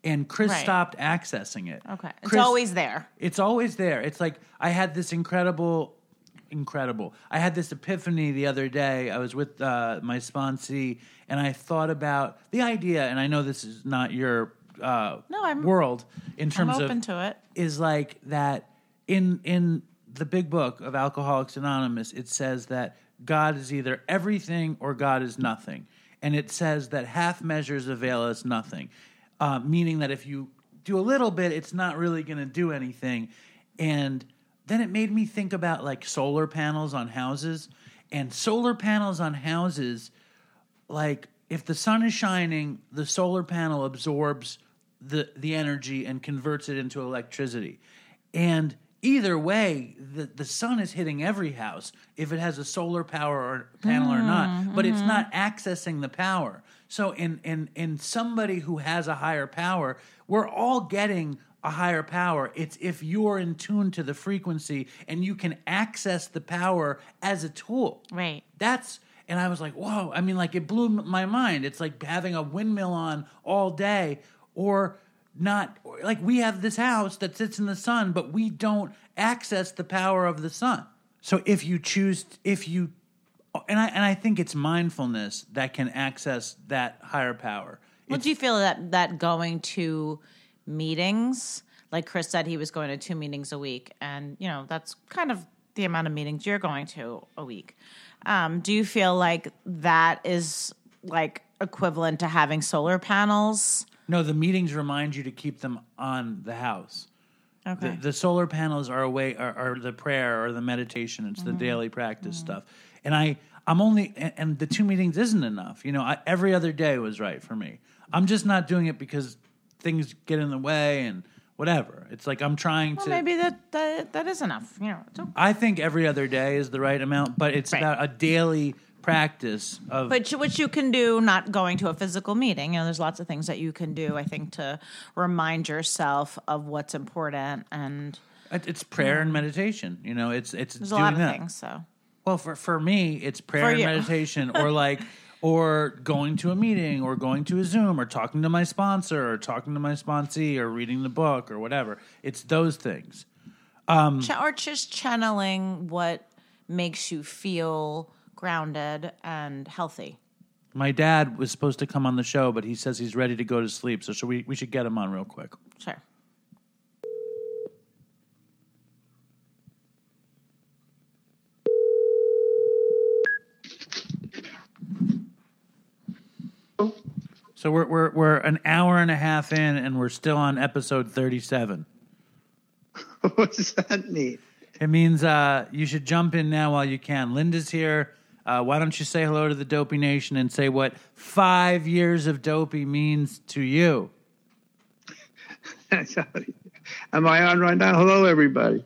And Chris right. stopped accessing it. Okay. It's Chris, always there. It's always there. It's like I had this incredible, incredible. I had this epiphany the other day. I was with uh, my sponsee, and I thought about the idea, and I know this is not your uh, no, I'm, world in terms I'm open of, to it. Is like that in in the big book of Alcoholics Anonymous, it says that God is either everything or God is nothing. And it says that half measures avail us nothing, uh, meaning that if you do a little bit, it's not really going to do anything. And then it made me think about like solar panels on houses. And solar panels on houses, like if the sun is shining, the solar panel absorbs the, the energy and converts it into electricity. And either way, the, the sun is hitting every house if it has a solar power or panel mm, or not, but mm-hmm. it's not accessing the power. So in, in, in somebody who has a higher power, we're all getting a higher power. It's if you're in tune to the frequency and you can access the power as a tool. Right. That's, and I was like, whoa. I mean, like it blew my mind. It's like having a windmill on all day or not, like we have this house that sits in the sun, but we don't access the power of the sun. So if you choose, if you, and I, and I think it's mindfulness that can access that higher power. Well, it's, do you feel that, that going to meetings, like Chris said, he was going to two meetings a week, and you know that's kind of the amount of meetings you're going to a week. Um, do you feel like that is like equivalent to having solar panels? No, the meetings remind you to keep them on the house. Okay. The, the solar panels are a way, are, are the prayer or the meditation. It's mm-hmm. the daily practice mm-hmm. stuff, and I, I'm only, and, and the two meetings isn't enough. You know, I, every other day was right for me. I'm just not doing it because things get in the way and whatever. It's like I'm trying well, to... Well, maybe that, that that is enough. You know, it's okay. I think every other day is the right amount, but it's right. about a daily practice of... But which you can do not going to a physical meeting. You know, there's lots of things that you can do, I think, to remind yourself of what's important and... It's prayer and meditation. You know, it's, it's there's doing that. There's a lot of things, so... Well, for, for me, it's prayer and meditation or like... Or going to a meeting or going to a Zoom or talking to my sponsor or talking to my sponsee or reading the book or whatever. It's those things. Um, Ch- or just channeling what makes you feel grounded and healthy. My dad was supposed to come on the show, but he says he's ready to go to sleep. So should we, we should get him on real quick. Sure. So we're we're we're an hour and a half in, and we're still on episode thirty-seven. What does that mean? It means uh, you should jump in now while you can. Linda's here. Uh, why don't you say hello to the Dopey Nation and say what five years of Dopey means to you? Am I on right now? Hello, everybody.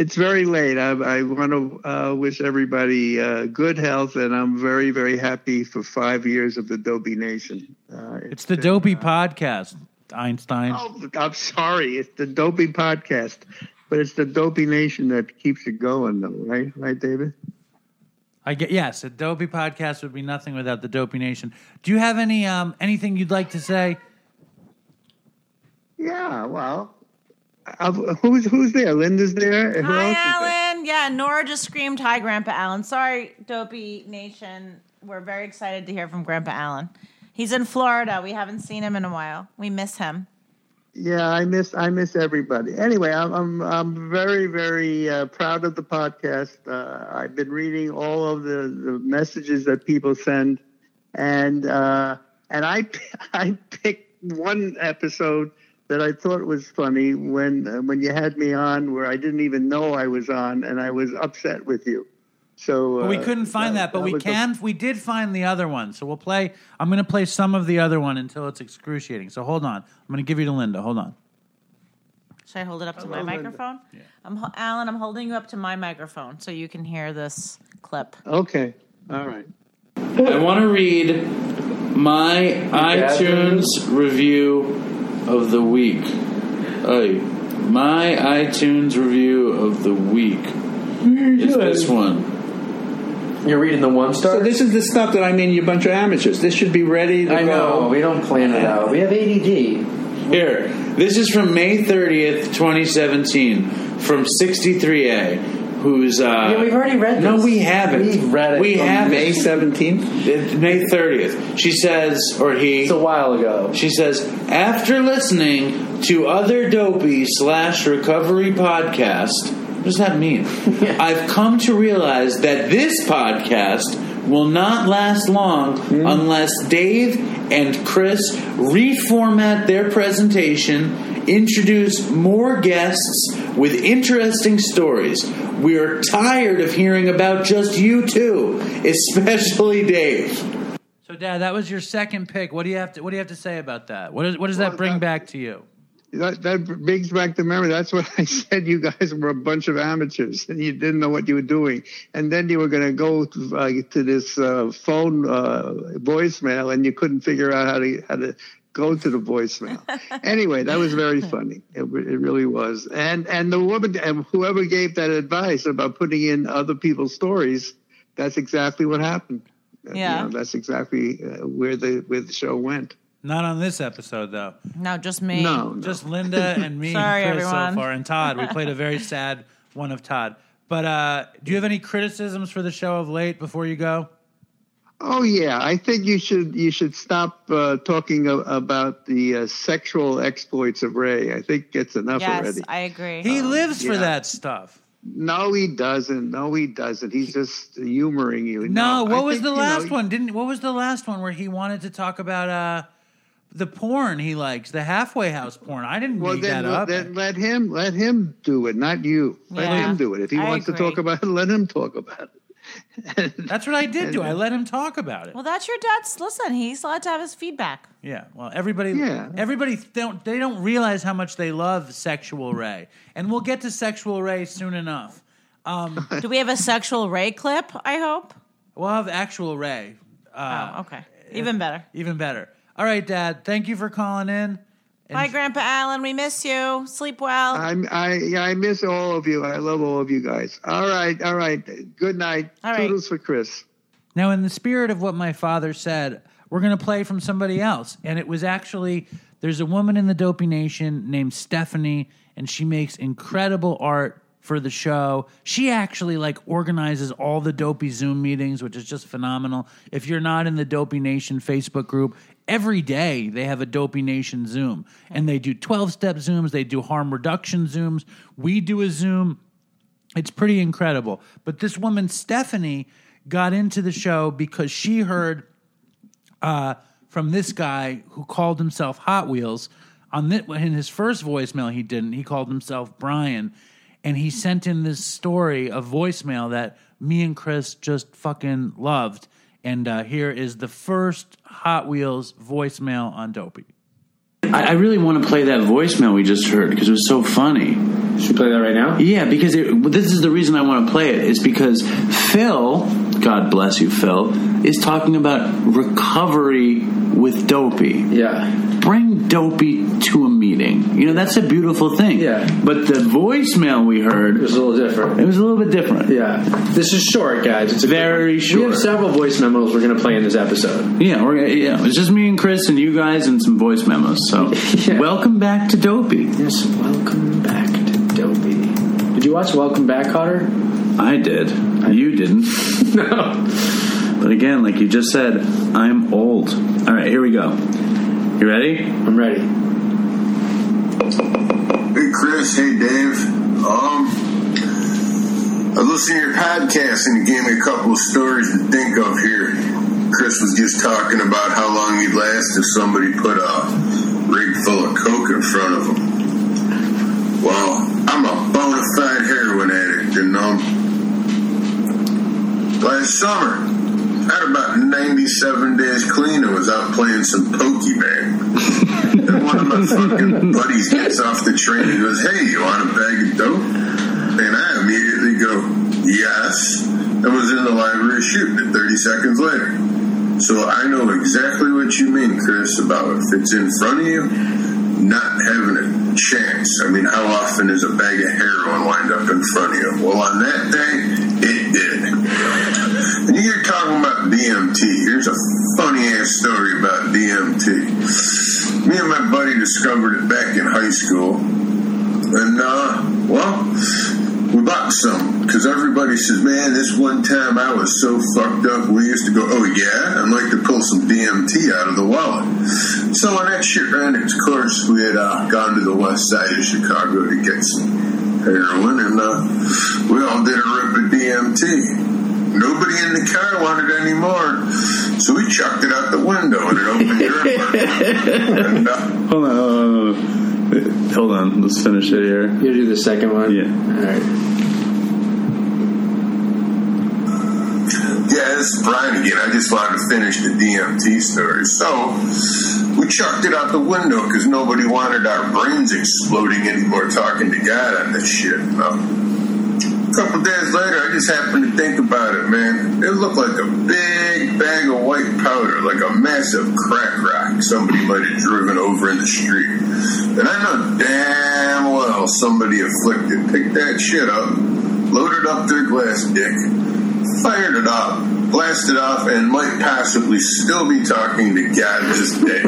It's very late. I, I want to uh, wish everybody uh, good health, and I'm very, very happy for five years of the Dopey Nation. Uh, it's, it's the been, Dopey uh, Podcast, Einstein. Oh, I'm sorry. It's the Dopey Podcast, but it's the Dopey Nation that keeps it going, though, right? Right, David? I get, yes, the Dopey Podcast would be nothing without the Dopey Nation. Do you have any um, anything you'd like to say? Yeah, well... I've, who's who's there? Linda's there. Who hi, else Alan. Is there? Yeah, Nora just screamed, "Hi, Grandpa Alan!" Sorry, Dopey Nation. We're very excited to hear from Grandpa Alan. He's in Florida. We haven't seen him in a while. We miss him. Yeah, I miss I miss everybody. Anyway, I'm I'm, I'm very very uh, proud of the podcast. Uh, I've been reading all of the, the messages that people send, and uh, and I I picked one episode that I thought was funny when uh, when you had me on where I didn't even know I was on and I was upset with you. So uh, well, we couldn't find that, that but that we can the... we did find the other one. So we'll play I'm going to play some of the other one until it's excruciating. So hold on. I'm going to give you to Linda. Hold on. Should I hold it up to Hello, my Linda. Microphone? Yeah. I'm ho- Alan, I'm holding you up to my microphone so you can hear this clip. Okay. All right. I want to read my yeah. iTunes review of the week. Hey, my iTunes review of the week is this one. You're reading the one star? So this is the stuff that I mean, you bunch of amateurs. This should be ready to I go. Know, we don't plan it out. We have A D D. Here, this is from May thirtieth, twenty seventeen, from sixty-three A. Who's, uh, yeah, we've already read this. No, we haven't. We've read it. We haven't. May seventeenth? May thirtieth. She says, or he. It's a while ago. She says, after listening to other Dopey slash recovery podcast, what does that mean? I've come to realize that this podcast will not last long mm. unless Dave and Chris reformat their presentation, introduce more guests with interesting stories. We are tired of hearing about just you two, especially Dave. So, Dad, that was your second pick. What do you have to What do you have to say about that? What, is, what does well, that bring that, back to you? That, that brings back the memory. That's what I said. You guys were a bunch of amateurs, and you didn't know what you were doing. And then you were going to go to, uh, to this uh, phone uh, voicemail, and you couldn't figure out how to how to go to the voicemail. Anyway, that was very funny. It, it really was. And and the woman, and whoever gave that advice about putting in other people's stories, that's exactly what happened. Yeah, you know, that's exactly uh, where the where the show went. Not on this episode, though. No, just me. No, no. Just Linda and me. Sorry, and Chris everyone. So far, and Todd. We played a very sad one of Todd. But uh, do you have any criticisms for the show of late before you go? Oh yeah, I think you should you should stop uh, talking a- about the uh, sexual exploits of Ray. I think it's enough yes, already. Yes, I agree. He um, lives yeah. for that stuff. No, he doesn't. No, he doesn't. He's just humoring you. No, no what I was think, the last you know, one? Didn't what was the last one where he wanted to talk about uh, the porn he likes, the halfway house porn? I didn't well, make then, that well, up. Then let him let him do it, not you. Yeah. Let him do it. If he I wants agree. to talk about it, let him talk about it. And, that's what I did and, do. I let him talk about it. Well, that's your dad's. Listen, he's allowed to have his feedback. Yeah. Well, everybody, yeah. everybody don't they don't realize how much they love sexual Ray, and we'll get to sexual Ray soon enough. Um, do we have a sexual Ray clip? I hope we'll have actual Ray. Uh, oh, okay. Even better. Even better. All right, Dad. Thank you for calling in. And Bye, Grandpa Allen. We miss you. Sleep well. I'm, I yeah, I miss all of you. I love all of you guys. All right. All right. Good night. All right. Toodles for Chris. Now, in the spirit of what my father said, we're going to play from somebody else. And it was actually, there's a woman in the Dopey Nation named Stephanie, and she makes incredible art for the show. She actually like organizes all the Dopey Zoom meetings, which is just phenomenal. If you're not in the Dopey Nation Facebook group, every day they have a Dopey Nation Zoom, and they do twelve-step Zooms. They do harm reduction Zooms. We do a Zoom. It's pretty incredible. But this woman, Stephanie, got into the show because she heard uh, from this guy who called himself Hot Wheels. On this, in his first voicemail, he didn't. He called himself Brian, and he sent in this story, a voicemail that me and Chris just fucking loved. And uh, here is the first Hot Wheels voicemail on Dopey. I, I really want to play that voicemail we just heard because it was so funny. Should we play that right now? Yeah, because it, this is the reason I want to play it. It's because Phil, God bless you, Phil, is talking about recovery with Dopey. Yeah. Bring Dopey to a meeting. You know, that's a beautiful thing. Yeah. But the voicemail we heard was a little different. It was a little bit different. Yeah. This is short, guys. It's very short. We have several voice memos we're going to play in this episode. Yeah. We're gonna, yeah. It's just me and Chris and you guys and some voice memos. So, yeah. Welcome back to Dopey. Yes. Welcome back to Dopey. Did you watch Welcome Back, Cotter? I did. I you didn't. No. But again, like you just said, I'm old. All right. Here we go. You ready? I'm ready. Hey, Chris. Hey, Dave. Um, I listened to your podcast, and you gave me a couple of stories to think of here. Chris was just talking about how long he'd last if somebody put a rig full of coke in front of him. Well, I'm a bona fide heroin addict, and um, last summer, I had about ninety-seven days clean and was out playing some Pokemon. And one of my fucking buddies gets off the train and goes, hey, you want a bag of dope? And I immediately go, yes. I was in the library shooting it thirty seconds later. So I know exactly what you mean, Chris, about if it's in front of you, not having a chance. I mean, how often does a bag of heroin wind up in front of you? Well, on that day, it did. And you're talking about D M T. Here's a funny-ass story about D M T. Me and my buddy discovered it back in high school. And, uh, well, we bought some. Because everybody says, man, this one time I was so fucked up. We used to go, oh, yeah? I'd like to pull some D M T out of the wallet. So when that shit ran its course, we had uh, gone to the west side of Chicago to get some heroin. And uh, we all did a rip of D M T. Nobody in the car wanted it anymore, so we chucked it out the window and it opened your apartment. Uh, hold on, hold on. Let's finish it here. You do the second one. Yeah. All right. Yeah, this is Brian again. I just wanted to finish the D M T story. So. We chucked it out the window because nobody wanted our brains exploding anymore talking to God on this shit. Um, a couple days later, I just happened to think about it, man. It looked like a big bag of white powder, like a massive crack rock somebody might have driven over in the street. And I know damn well somebody afflicted picked that shit up, loaded up their glass dick, fired it up, blasted off, and might possibly still be talking to God this day.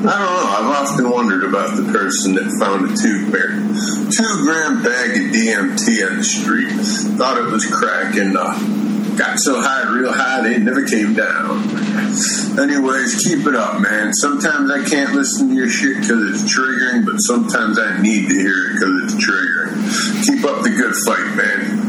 I don't know. I've often wondered about the person that found a two, bear, two gram bag of D M T on the street, thought it was crack, and uh, got so high, real high, they never came down. Anyways, keep it up, man. Sometimes I can't listen to your shit because it's triggering, but sometimes I need to hear it because it's triggering. Keep up the good fight, man.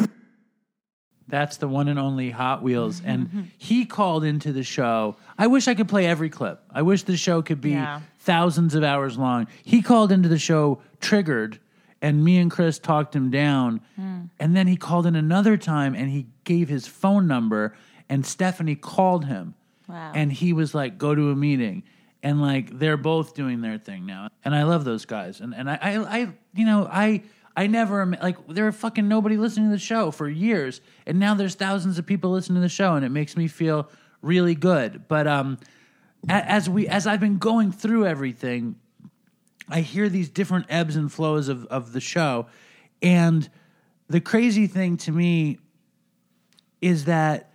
That's the one and only Hot Wheels. And mm-hmm. he called into the show. I wish I could play every clip. I wish the show could be yeah. thousands of hours long. He called into the show triggered, and me and Chris talked him down. Mm. And then he called in another time, and he gave his phone number, and Stephanie called him. Wow. And he was like, go to a meeting. And, like, they're both doing their thing now. And I love those guys. And, and I, I, I, you know, I... I never, like, there were fucking nobody listening to the show for years, and now there's thousands of people listening to the show, and it makes me feel really good. But um, as we, as I've been going through everything, I hear these different ebbs and flows of, of the show, and the crazy thing to me is that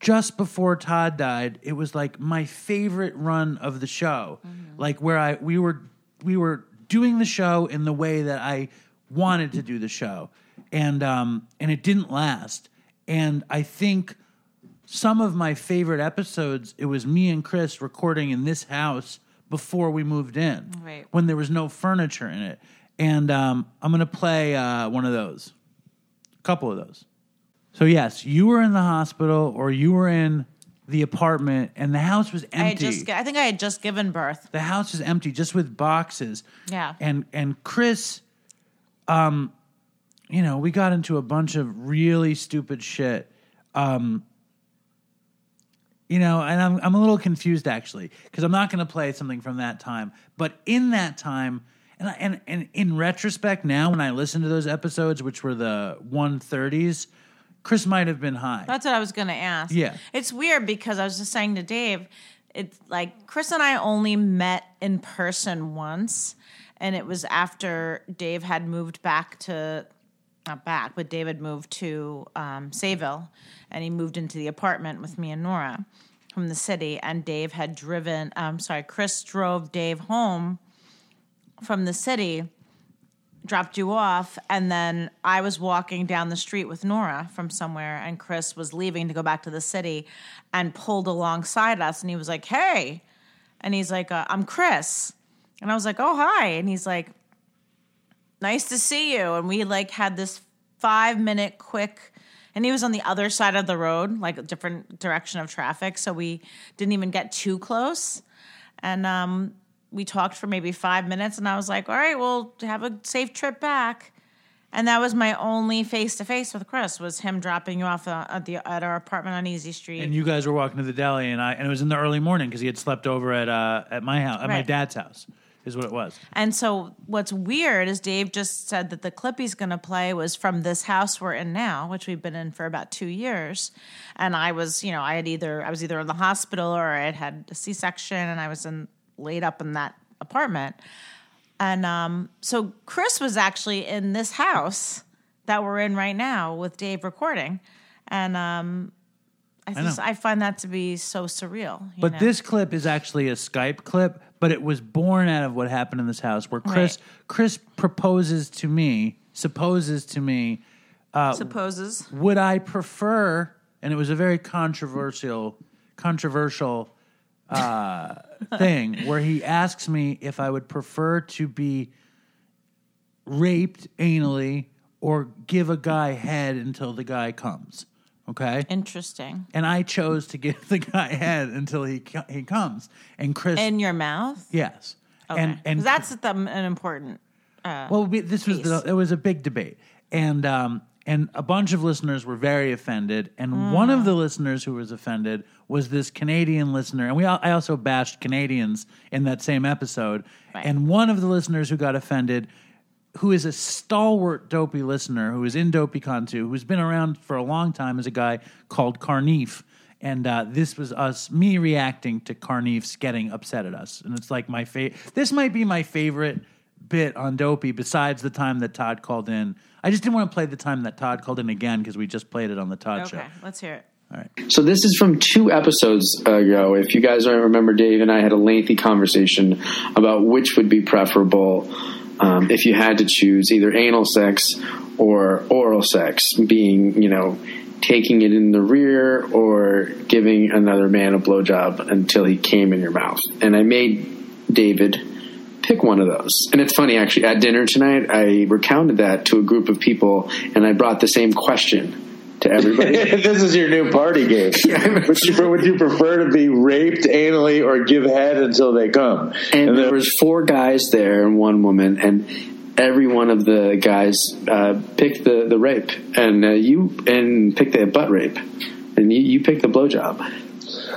just before Todd died, it was like my favorite run of the show, mm-hmm. like where I we were we were doing the show in the way that I wanted to do the show, and um and it didn't last. And I think some of my favorite episodes, it was me and Chris recording in this house before we moved in, right, when there was no furniture in it. And um I'm gonna play uh one of those, a couple of those. So yes, you were in the hospital, or you were in the apartment, and the house was empty. I, had just, I think I had just given birth. The house was empty, just with boxes. Yeah. And and Chris. Um, you know, we got into a bunch of really stupid shit. Um, you know, and I'm I'm a little confused actually, because I'm not going to play something from that time. But in that time, and I, and and in retrospect now, when I listen to those episodes, which were the one thirties, Chris might have been high. That's what I was going to ask. Yeah, it's weird because I was just saying to Dave, it's like Chris and I only met in person once. And it was after Dave had moved back to, not back, but Dave had moved to um, Sayville, and he moved into the apartment with me and Nora from the city. And Dave had driven, I'm um, sorry, Chris drove Dave home from the city, dropped you off, and then I was walking down the street with Nora from somewhere, and Chris was leaving to go back to the city and pulled alongside us. And he was like, hey. And he's like, uh, I'm Chris. And I was like, oh, hi. And he's like, nice to see you. And we, like, had this five-minute quick, and he was on the other side of the road, like a different direction of traffic, so we didn't even get too close. And um, we talked for maybe five minutes, and I was like, all right, well, have a safe trip back. And that was my only face-to-face with Chris, was him dropping you off at the at our apartment on Easy Street. And you guys were walking to the deli, and I and it was in the early morning because he had slept over at uh, at my house, at right. my dad's house. Is what it was. And so what's weird is Dave just said that the clip he's going to play was from this house we're in now, which we've been in for about two years. And I was, you know, I had either, I was either in the hospital or I had had a C-section, and I was in laid up in that apartment. And um, so Chris was actually in this house that we're in right now with Dave recording. And um, I, I, just, I find that to be so surreal. You but know? This clip is actually a Skype clip. But it was born out of what happened in this house, where Chris right. Chris proposes to me, supposes to me, uh, supposes would I prefer? And it was a very controversial, controversial uh, thing where he asks me if I would prefer to be raped anally or give a guy head until the guy comes. Okay. Interesting. And I chose to give the guy head until he he comes. And Chris in your mouth. Yes. Okay. And and that's the, an important. Uh, well, we, this piece. was the, it was a big debate, and um and a bunch of listeners were very offended. And mm. one of the listeners who was offended was this Canadian listener, and we all, I also bashed Canadians in that same episode. Right. And one of the listeners who got offended, who is a stalwart Dopey listener, who is in DopeyCon two, who's been around for a long time, is a guy called Carneaf. And uh, this was us, me reacting to Carneaf's getting upset at us. And it's like my favorite. This might be my favorite bit on Dopey besides the time that Todd called in. I just didn't want to play the time that Todd called in again because we just played it on the Todd okay, show. Okay, let's hear it. All right. So this is from two episodes ago. If you guys don't remember, Dave and I had a lengthy conversation about which would be preferable. Um, if you had to choose either anal sex or oral sex, being, you know, taking it in the rear or giving another man a blowjob until he came in your mouth. And I made David pick one of those. And it's funny, actually, at dinner tonight, I recounted that to a group of people, and I brought the same question to everybody. This is your new party game. Yeah. Would, you, would you prefer to be raped anally or give head until they come? And, and there was four guys there and one woman, and every one of the guys uh, picked the, the rape, and uh, you and picked the butt rape, and you, you picked the blowjob.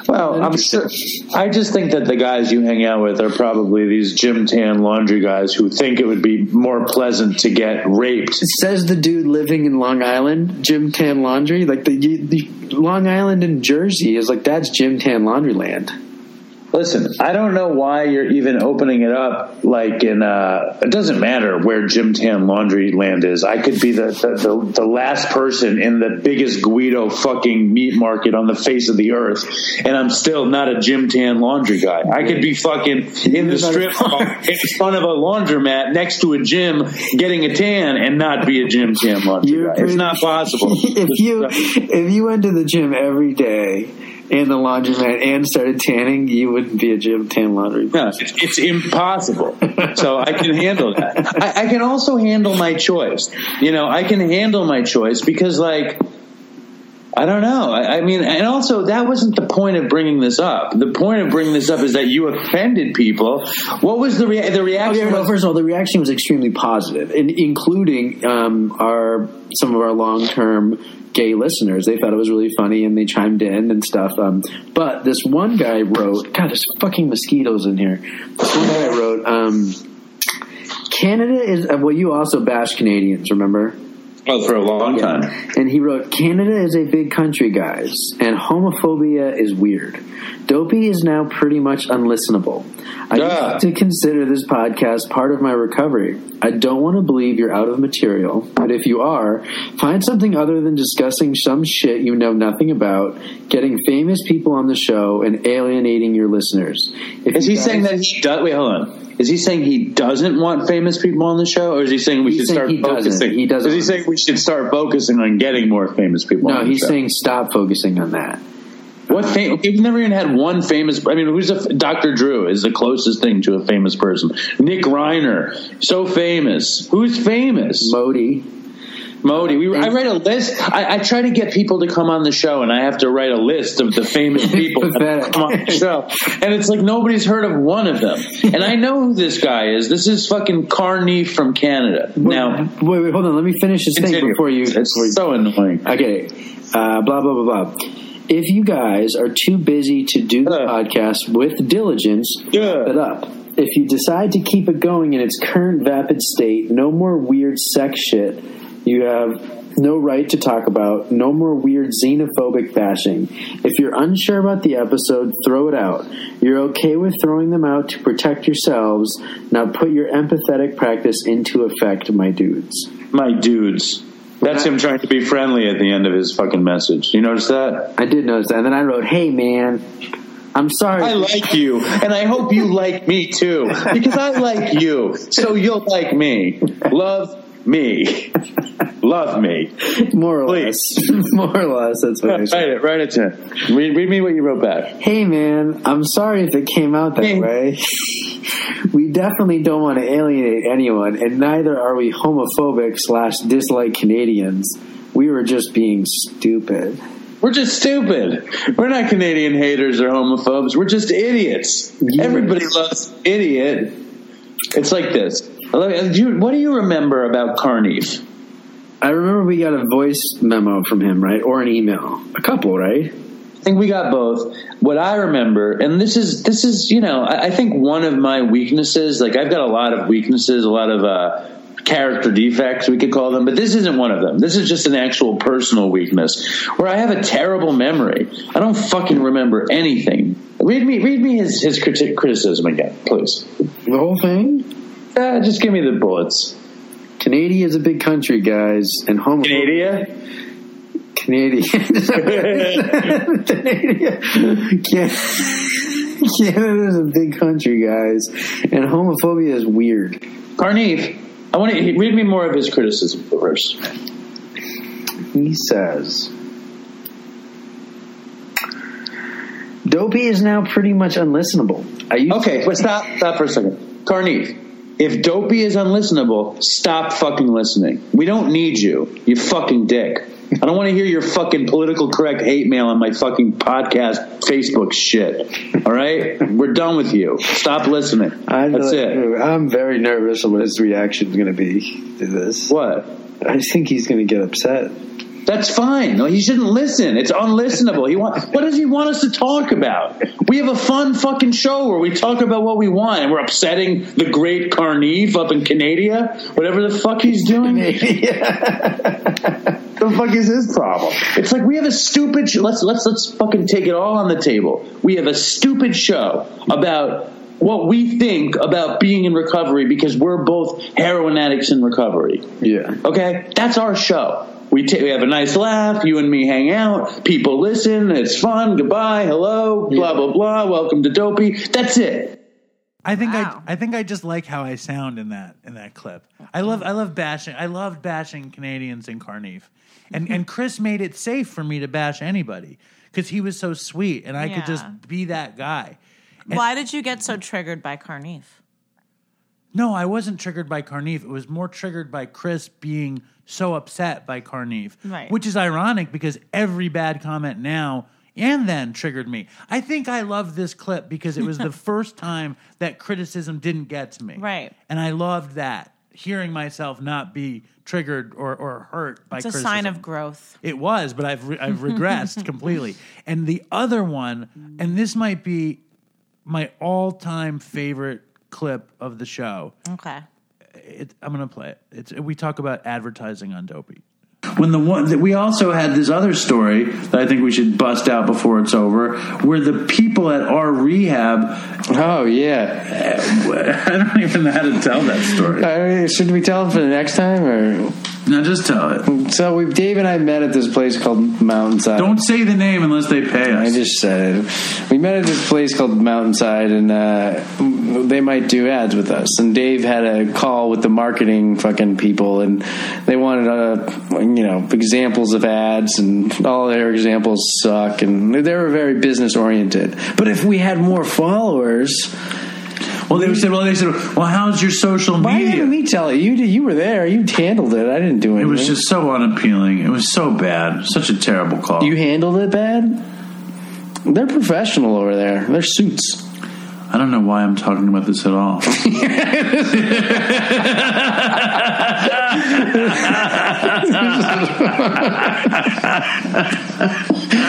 Well, I'm sure, I just think that the guys you hang out with are probably these gym tan laundry guys who think it would be more pleasant to get raped. It says the dude living in Long Island, gym tan laundry. Like the, the Long Island and Jersey is like, that's gym tan laundry land. Listen, I don't know why you're even opening it up like in uh it doesn't matter where Jim Tan Laundry Land is. I could be the the, the the last person in the biggest Guido fucking meat market on the face of the earth, and I'm still not a Jim Tan Laundry guy. I could be fucking in the strip in front of a laundromat next to a gym getting a tan and not be a Jim Tan Laundry you're guy. Pretty, it's not possible. If you if you went to the gym every day and the laundromat and started tanning, you wouldn't be a gym tan laundry. No, it's, it's impossible. So I can handle that. I, I can also handle my choice. You know, I can handle my choice because, like, I don't know. I, I mean, and also that wasn't the point of bringing this up. The point of bringing this up is that you offended people. What was the rea- the reaction? Oh, yeah, no, first of all, the reaction was extremely positive, and including um, our some of our long term gay listeners. They thought it was really funny, and they chimed in and stuff. Um, but this one guy wrote, God, there's fucking mosquitoes in here. This one guy wrote, um, Canada is, well, you also bash Canadians, remember? Oh, for a long yeah. time. And he wrote, Canada is a big country, guys, and homophobia is weird. Dopey is now pretty much unlistenable. I yeah. used to consider this podcast part of my recovery. I don't want to believe you're out of material, but if you are, find something other than discussing some shit you know nothing about, getting famous people on the show, and alienating your listeners. If is you he guys- saying that he does? Wait, hold on. Is he saying he doesn't want famous people on the show, or is he saying we he's should saying start he focusing? Doesn't. He doesn't. Is he saying we should start focusing on getting more famous people no, on the show? No, he's saying stop focusing on that. What fam- We've never even had one famous. I mean, who's a f- Doctor Drew is the closest thing to a famous person. Nick Reiner, so famous. Who's famous? Modi. Modi. We, I read a list. I, I try to get people to come on the show, and I have to write a list of the famous people that come on the show. And it's like nobody's heard of one of them. And I know who this guy is. This is fucking Carney from Canada. Wait, now, wait, wait, hold on. Let me finish this continue. thing before you. It's before you, so annoying. Okay. Uh, blah, blah, blah, blah. If you guys are too busy to do the uh, podcast with diligence, wrap yeah. it up. If you decide to keep it going in its current vapid state, no more weird sex shit. You have no right to talk about, no more weird xenophobic bashing. If you're unsure about the episode, throw it out. You're okay with throwing them out to protect yourselves. Now put your empathetic practice into effect, my dudes. My dudes. That's him trying to be friendly at the end of his fucking message. You notice that? I did notice that. And then I wrote, hey, man. I'm sorry. I like you, and I hope you like me, too, because I like you, so you'll like me. Love me. Love me. More or Please. less. More or less. That's what I said. Write it. Write it to him. Read, read me what you wrote back. Hey, man. I'm sorry if it came out that hey. way. We definitely don't want to alienate anyone, and neither are we homophobic slash dislike Canadians. We were just being stupid. We're just stupid. We're not Canadian haters or homophobes. We're just idiots. Yes. Everybody loves idiot. It's like this. What do you remember about Carneaf? I remember we got a voice memo from him, right? Or an email. A couple, right? I think we got both. What I remember, and this is, this is, you know, I, I think one of my weaknesses, like I've got a lot of weaknesses, a lot of uh, character defects, we could call them, but this isn't one of them. This is just an actual personal weakness where I have a terrible memory. I don't fucking remember anything. Read me, read me his, his criti- criticism again, please. The whole thing? Uh, just give me the bullets. Canada is a big country, guys, and home. Canada? Canadian. Canadian. Canada is a big country, guys, and homophobia is weird. Carneaf, I want to read me more of his criticism first. He says, "Dopey is now pretty much unlistenable." I used okay, to- but stop, stop for a second, Carneaf. If Dopey is unlistenable, stop fucking listening. We don't need you, you fucking dick. I don't want to hear your fucking political correct hate mail on my fucking podcast, Facebook shit. All right? We're done with you. Stop listening. That's it. I'm very nervous on what his reaction is going to be to this. What? I think he's going to get upset. That's fine. No, he shouldn't listen. It's unlistenable. He want, what does he want us to talk about? We have a fun fucking show where we talk about what we want, and we're upsetting the great Carneaf up in Canada, whatever the fuck he's doing. The fuck is his problem? It's like we have a stupid show. Let's, let's, let's fucking take it all on the table. We have a stupid show about what we think about being in recovery because we're both heroin addicts in recovery. Yeah. Okay? That's our show. We, t- we have a nice laugh. You and me hang out. People listen. It's fun. Goodbye. Hello. Blah, blah, blah. Welcome to Dopey. That's it. I think wow. I I think I just like how I sound in that in that clip. I love I love bashing. I love bashing Canadians in Carneaf. And and Chris made it safe for me to bash anybody because he was so sweet and I yeah. could just be that guy. And why did you get so triggered by Carneaf? No, I wasn't triggered by Carneaf. It was more triggered by Chris being so upset by Carneaf, right. Which is ironic because every bad comment now and then triggered me. I think I love this clip because it was the first time that criticism didn't get to me. Right. And I loved that, hearing myself not be triggered or, or hurt by criticism. It's a criticism. Sign of growth. It was, but I've, re- I've regressed completely. And the other one, and this might be my all-time favorite clip of the show. Okay. It, I'm going to play it. It's, we talk about advertising on Dopey. When the one that we also had this other story that I think we should bust out before it's over, where the people at our rehab. Oh yeah, I don't even know how to tell that story. Uh, should we tell it for the next time or? No, just tell it. So we, Dave and I met at this place called Mountainside. Don't say the name unless they pay us. I just said it. We met at this place called Mountainside, and uh, they might do ads with us. And Dave had a call with the marketing fucking people, and they wanted a, you know, examples of ads, and all their examples suck, and they were very business oriented. But if we had more followers. Well, they said. Well, they said. Well, how's your social media? Why didn't we tell you? You, did, you were there. You handled it. I didn't do anything. It was just so unappealing. It was so bad. Such a terrible call. You handled it bad. They're professional over there. They're suits. I don't know why I'm talking about this at all.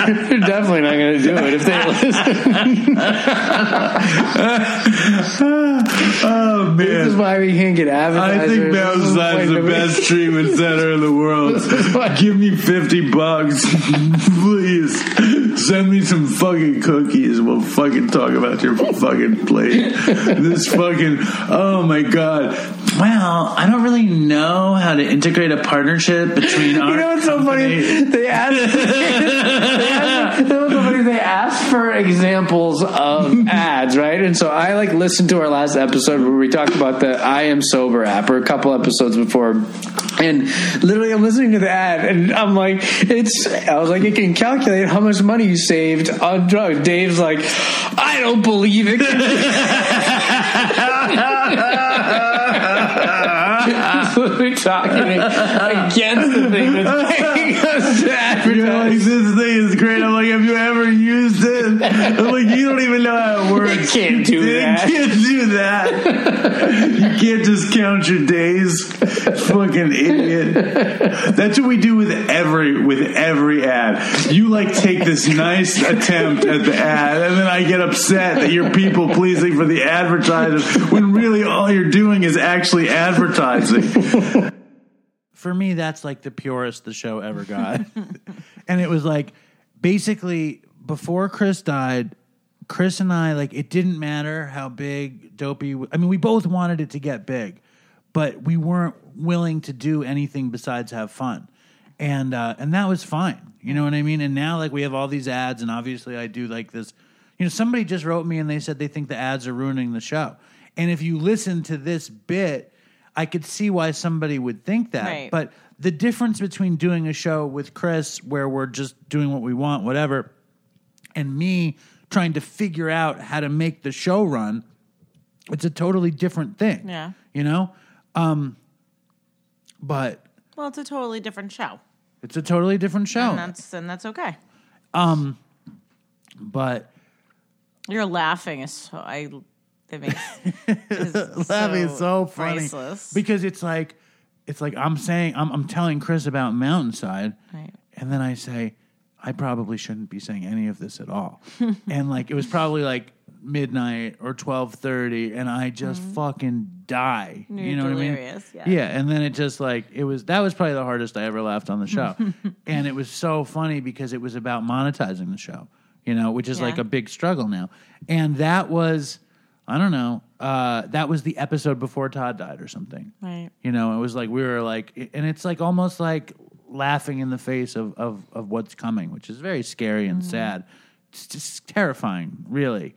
They're definitely not going to do it if they listen. Oh, man. This is why we can't get advertisers. I think Mountainside's the best me. treatment center in the world. Give me fifty bucks. Please. Send me some fucking cookies. We'll fucking talk about your fucking plate. This fucking, oh my god. Well, I don't really know how to integrate a partnership between our. You know what's so funny? They asked, they asked, they, funny? They asked for examples of ads, right? And so I like listened to our last episode where we talked about the I Am Sober app, or a couple episodes before. And literally, I'm listening to the ad, and I'm like, it's. I was like, it can calculate how much money you saved on drugs. Dave's like, I don't believe it. We're talking against the thing that's making us advertise. You're like, this thing is great. I'm like, you don't even know how it works. You can't do you that. You can't do that. You can't just count your days. Fucking idiot. That's what we do with every with every ad. You like take this nice attempt at the ad, and then I get upset that you're people pleasing for the advertisers when really all you're doing is actually advertising. For me, that's like the purest the show ever got. And it was like, basically, before Chris died, Chris and I, like, it didn't matter how big Dopey... W- I mean, we both wanted it to get big, but we weren't willing to do anything besides have fun. And uh, and that was fine. You know what I mean? And now, like, we have all these ads, and obviously I do, like, this... You know, somebody just wrote me, and they said they think the ads are ruining the show. And if you listen to this bit... I could see why somebody would think that. Right. But the difference between doing a show with Chris where we're just doing what we want, whatever, and me trying to figure out how to make the show run, it's a totally different thing. Yeah. You know? Um, but... Well, it's a totally different show. It's a totally different show. And that's, and that's okay. Um, but... You're laughing. Is so I... It makes it's so, so funny priceless. Because it's like it's like I'm saying I'm, I'm telling Chris about Mountainside, right. And then I say I probably shouldn't be saying any of this at all, and like it was probably like midnight or twelve thirty, and I just mm-hmm. fucking die. You're you know delirious, what I mean? Yeah. yeah, and then it just like it was that was probably the hardest I ever laughed on the show, and it was so funny because it was about monetizing the show, you know, which is yeah. like a big struggle now, and that was. I don't know. Uh, that was the episode before Todd died or something. Right. You know, it was like we were like, and it's like almost like laughing in the face of of, of what's coming, which is very scary and mm-hmm. sad. It's just terrifying, really.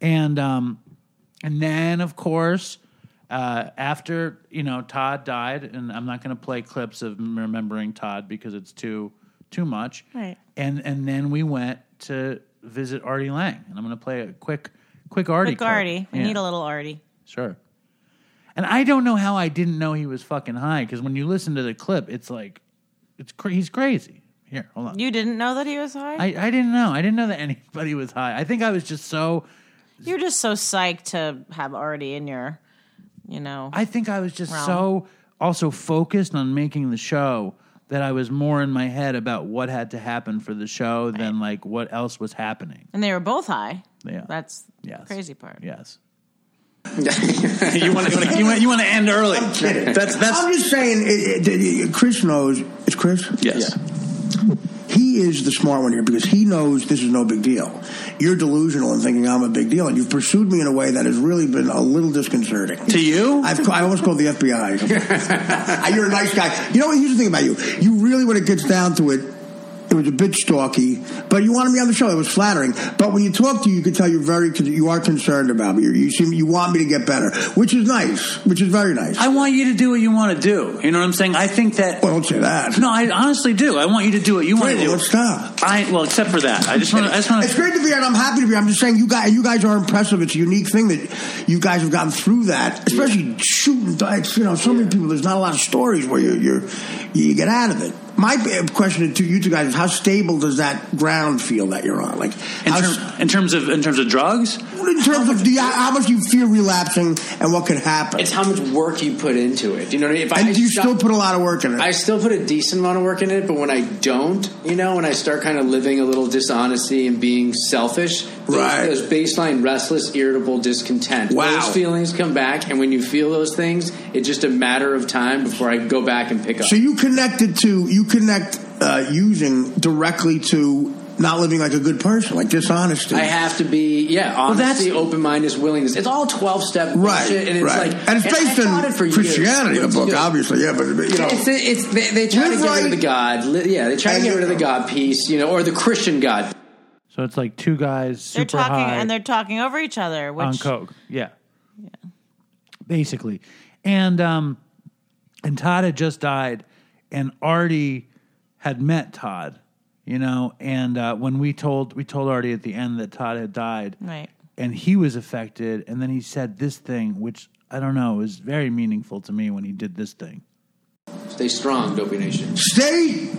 And um, and then, of course, uh, after, you know, Todd died, and I'm not going to play clips of remembering Todd because it's too too much. Right. And, and then we went to visit Artie Lange, and I'm going to play a quick... Quick Artie. Quick Artie. We yeah. need a little Artie. Sure. And I don't know how I didn't know he was fucking high, because when you listen to the clip, it's like, it's cra- he's crazy. Here, hold on. You didn't know that he was high? I, I didn't know. I didn't know that anybody was high. I think I was just so... You're just so psyched to have Artie in your, you know... I think I was just realm. so also focused on making the show that I was more in my head about what had to happen for the show right. than, like, what else was happening. And they were both high. Yeah. That's yes. the crazy part. Yes. you want to you want you want to end early. I'm kidding. That's that's. I'm just saying. It, it, it, Chris knows. It's Chris. Yes. Yeah. He is the smart one here because he knows this is no big deal. You're delusional in thinking I'm a big deal, and you've pursued me in a way that has really been a little disconcerting. To you? I've, I almost called the F B I. You're a nice guy. You know what? Here's the thing about you. You really, when it gets down to it. It was a bit stalky, but you wanted me on the show. It was flattering. But when you talk to you, you can tell you're very, you are concerned about me. You seem, you want me to get better, which is nice, which is very nice. I want you to do what you want to do. You know what I'm saying? I think that. Well, don't say that. No, I honestly do. I want you to do what you want Wait, to do. Well, stop. I well, except for that, I just want to. I just want to. It's great to be here. And I'm happy to be here. I'm just saying, you guys, you guys are impressive. It's a unique thing that you guys have gotten through that, especially yeah. shooting. You know, so yeah. many people. There's not a lot of stories where you you you get out of it. My question to you two guys is: how stable does that ground feel that you're on? Like, in, term, in terms of in terms of drugs, in terms of the, how much you fear relapsing and what could happen. It's how much work you put into it. You know what I mean? If and I do you stop, still put a lot of work in it? I still put a decent amount of work in it, but when I don't, you know, when I start kind of living a little dishonesty and being selfish, those, right? Those baseline restless, irritable discontent. Wow. Those feelings come back, and when you feel those things, it's just a matter of time before I go back and pick up. So you connected to you. Connect uh, using directly to not living like a good person, like dishonesty. I have to be, yeah, honesty, well, open-mindedness, willingness. It's all twelve-step right, shit, and it's right. like, and it's based on it Christianity, years. The book, obviously, yeah, but you know, it's, it's they, they try to get right. rid of the God, yeah, they try and to get rid of the God piece, you know, or the Christian God. So it's like two guys super they're talking, high, and they're talking over each other, which, on coke, yeah, yeah, basically, and um, and Todd had just died. And Artie had met Todd, you know, and uh, when we told we told Artie at the end that Todd had died, right? And he was affected, and then he said this thing, which I don't know, was very meaningful to me when he did this thing. Stay strong, Dopey Nation. Stay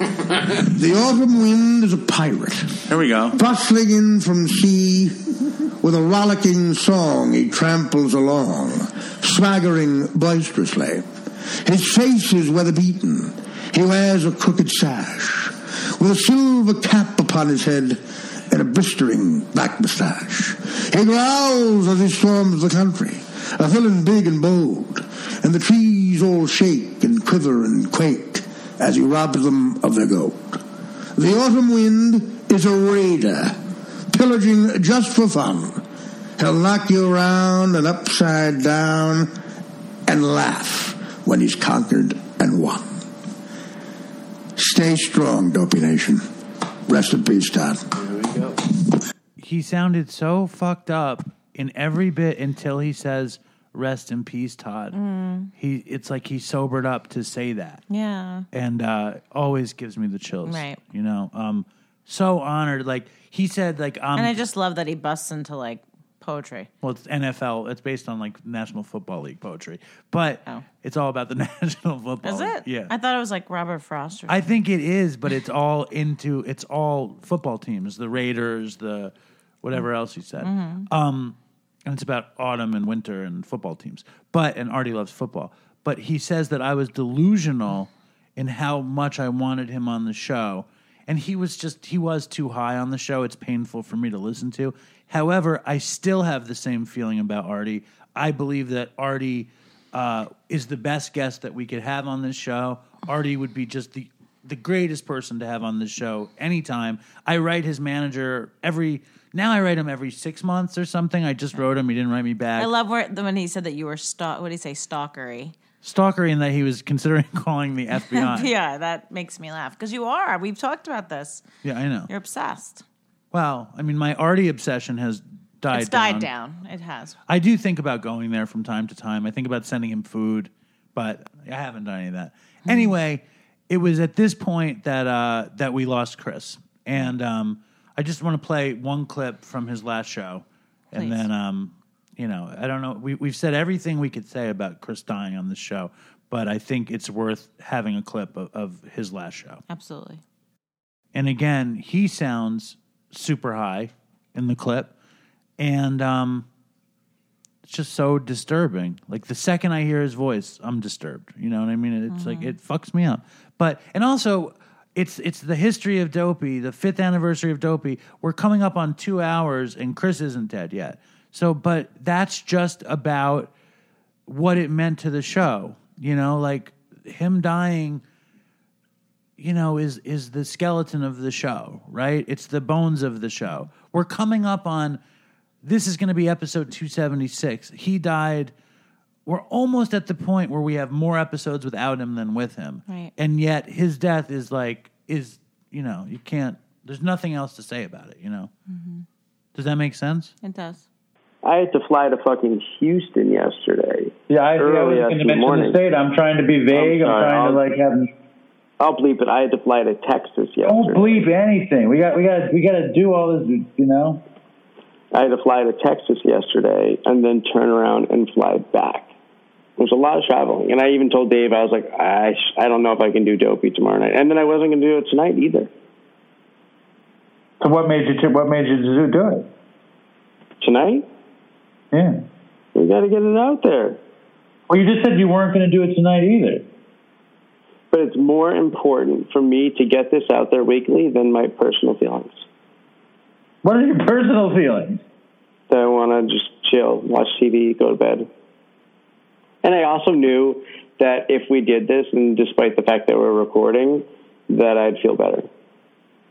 The autumn wind is a pirate. Here we go. Bustling in from sea, with a rollicking song he tramples along, swaggering boisterously. His face is weather-beaten. He wears a crooked sash, with a silver cap upon his head and a blistering black moustache. He growls as he storms the country, a villain big and bold, and the trees all shake and quiver and quake as he robs them of their gold. The autumn wind is a raider, pillaging just for fun. He'll knock you around and upside down and laugh when he's conquered and won. Stay strong, Dopey Nation. Rest in peace, Todd. There we go. He sounded so fucked up in every bit until he says, "Rest in peace, Todd." Mm. He, it's like he sobered up to say that. Yeah, and uh, always gives me the chills. Right, you know. Um, so honored. Like he said, like, um, and I just love that he busts into like poetry. Well, it's N F L. It's based on like National Football League poetry, but oh. it's all about the National Football. Is it? League. Yeah, I thought it was like Robert Frost. Or something. I think it is, but it's all into it's all football teams, the Raiders, the whatever mm. else he said. Mm-hmm. Um. And it's about autumn and winter and football teams. But, and Artie loves football. But he says that I was delusional in how much I wanted him on the show. And he was just, he was too high on the show. It's painful for me to listen to. However, I still have the same feeling about Artie. I believe that Artie uh, is the best guest that we could have on this show. Artie would be just the, the greatest person to have on this show anytime. I write his manager every... Now I write him every six months or something. I just wrote him. He didn't write me back. I love where, when he said that you were, stalk, what did he say, stalkery? Stalkery, and that he was considering calling the F B I. Yeah, that makes me laugh. Because you are. We've talked about this. Yeah, I know. You're obsessed. Well, I mean, my Artie obsession has died down. It's died down. down. It has. I do think about going there from time to time. I think about sending him food, but I haven't done any of that. Mm-hmm. Anyway, it was at this point that uh, that we lost Chris. And... Um, I just want to play one clip from his last show. Please. And then, um, you know, I don't know. We, we've said everything we could say about Chris dying on this show, but I think it's worth having a clip of, of his last show. Absolutely. And again, he sounds super high in the clip, and um, it's just so disturbing. Like, the second I hear his voice, I'm disturbed. You know what I mean? It's mm-hmm. like, it fucks me up. But, and also... It's it's the history of Dopey, the fifth anniversary of Dopey. We're coming up on two hours, and Chris isn't dead yet. So, but that's just about what it meant to the show. You know, like him dying, you know, is is the skeleton of the show, right? It's the bones of the show. We're coming up on, this is going to be episode two seventy-six. He died... We're almost at the point where we have more episodes without him than with him. Right. And yet his death is like, is, you know, you can't, there's nothing else to say about it, you know? Mm-hmm. Does that make sense? It does. I had to fly to fucking Houston yesterday. Yeah, I, early I was going to mention morning. The state. I'm trying to be vague. I'm, I'm trying I'll, to like have... I'll bleep it. I had to fly to Texas yesterday. Don't bleep anything. We got, we got, we got to do all this, you know? I had to fly to Texas yesterday and then turn around and fly back. It was a lot of traveling, and I even told Dave, I was like, I, sh- I don't know if I can do Dopey tomorrow night, and then I wasn't going to do it tonight either. So what made you? T- what made you do, do it tonight? Yeah, we got to get it out there. Well, you just said you weren't going to do it tonight either. But it's more important for me to get this out there weekly than my personal feelings. What are your personal feelings? That I want to just chill, watch T V, go to bed. And I also knew that if we did this, and despite the fact that we're recording, that I'd feel better.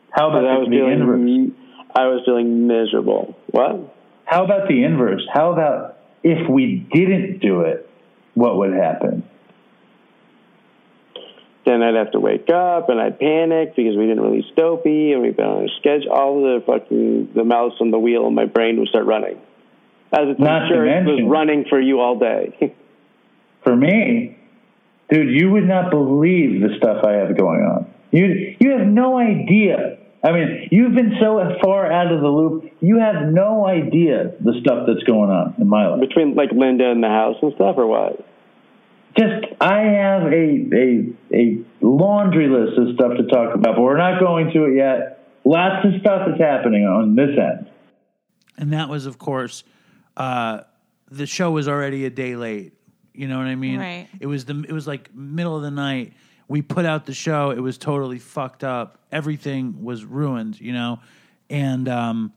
How about I was the feeling, inverse? I was feeling miserable. What? How about the inverse? How about if we didn't do it, what would happen? Then I'd have to wake up, and I'd panic because we didn't release Dopey, and we've been on a schedule. All the fucking the mouse on the wheel in my brain would start running. As it's not sure it was running for you all day. For me, dude, you would not believe the stuff I have going on. You you have no idea. I mean, you've been so far out of the loop. You have no idea the stuff that's going on in my life. Between, like, Linda and the house and stuff, or what? just I have a, a a laundry list of stuff to talk about, but we're not going to it yet. Lots of stuff is happening on this end. And that was, of course, uh, the show was already a day late. You know what I mean? Right. It was the it was like middle of the night. We put out the show. It was totally fucked up. Everything was ruined, you know? And um,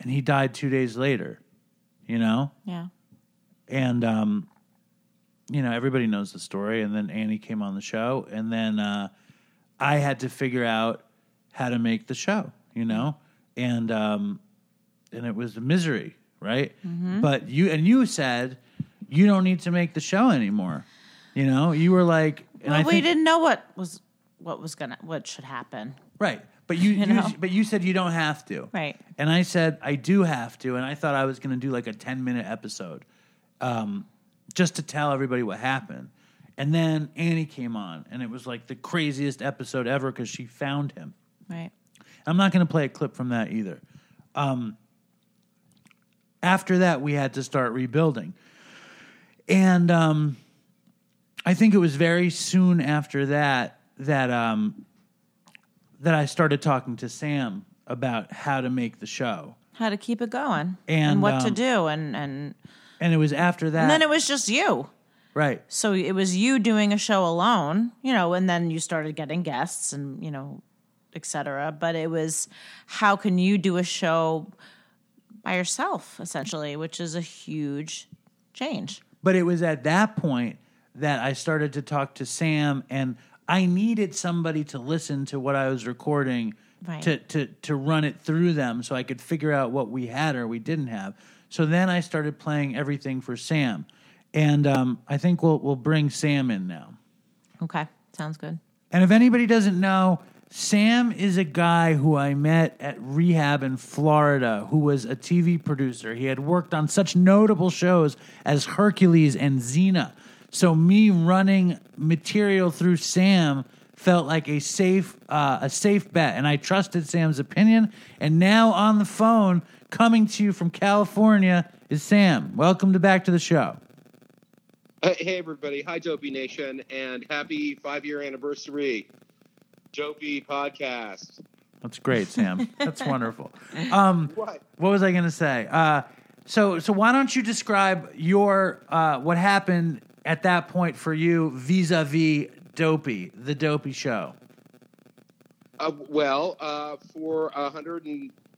and he died two days later, you know? Yeah. And, um, you know, everybody knows the story. And then Annie came on the show. And then uh, I had to figure out how to make the show, you know? And um, and it was a misery, right? Mm-hmm. But you, and you said, you don't need to make the show anymore. You know, you were like... And well, I we think, didn't know what was what was gonna what should happen, right? But you, you, you but you said you don't have to, right? And I said I do have to, and I thought I was gonna do like a ten minute episode, um, just to tell everybody what happened. And then Annie came on, and it was like the craziest episode ever because she found him, right? I'm not gonna play a clip from that either. Um, after that, we had to start rebuilding, and um. I think it was very soon after that that um, that I started talking to Sam about how to make the show, how to keep it going, and, and what um, to do, and, and and it was after that, and then it was just you, right? So it was you doing a show alone, you know, and then you started getting guests, and you know, et cetera. But it was how can you do a show by yourself, essentially, which is a huge change. But it was at that point that I started to talk to Sam, and I needed somebody to listen to what I was recording, right, to, to, to run it through them so I could figure out what we had or we didn't have. So then I started playing everything for Sam. And um, I think we'll we'll bring Sam in now. Okay, sounds good. And if anybody doesn't know, Sam is a guy who I met at rehab in Florida who was a T V producer. He had worked on such notable shows as Hercules and Xena. So me running material through Sam felt like a safe uh, a safe bet, and I trusted Sam's opinion. And now on the phone, coming to you from California, is Sam. Welcome to back to the show. Hey, everybody. Hi, Dopey Nation, and happy five-year anniversary, Dopey Podcast. That's great, Sam. That's wonderful. Um, what? What was I going to say? Uh, so, so why don't you describe your uh, what happened at that point for you vis-a-vis Dopey, the Dopey show? Uh, well, uh, for one hundred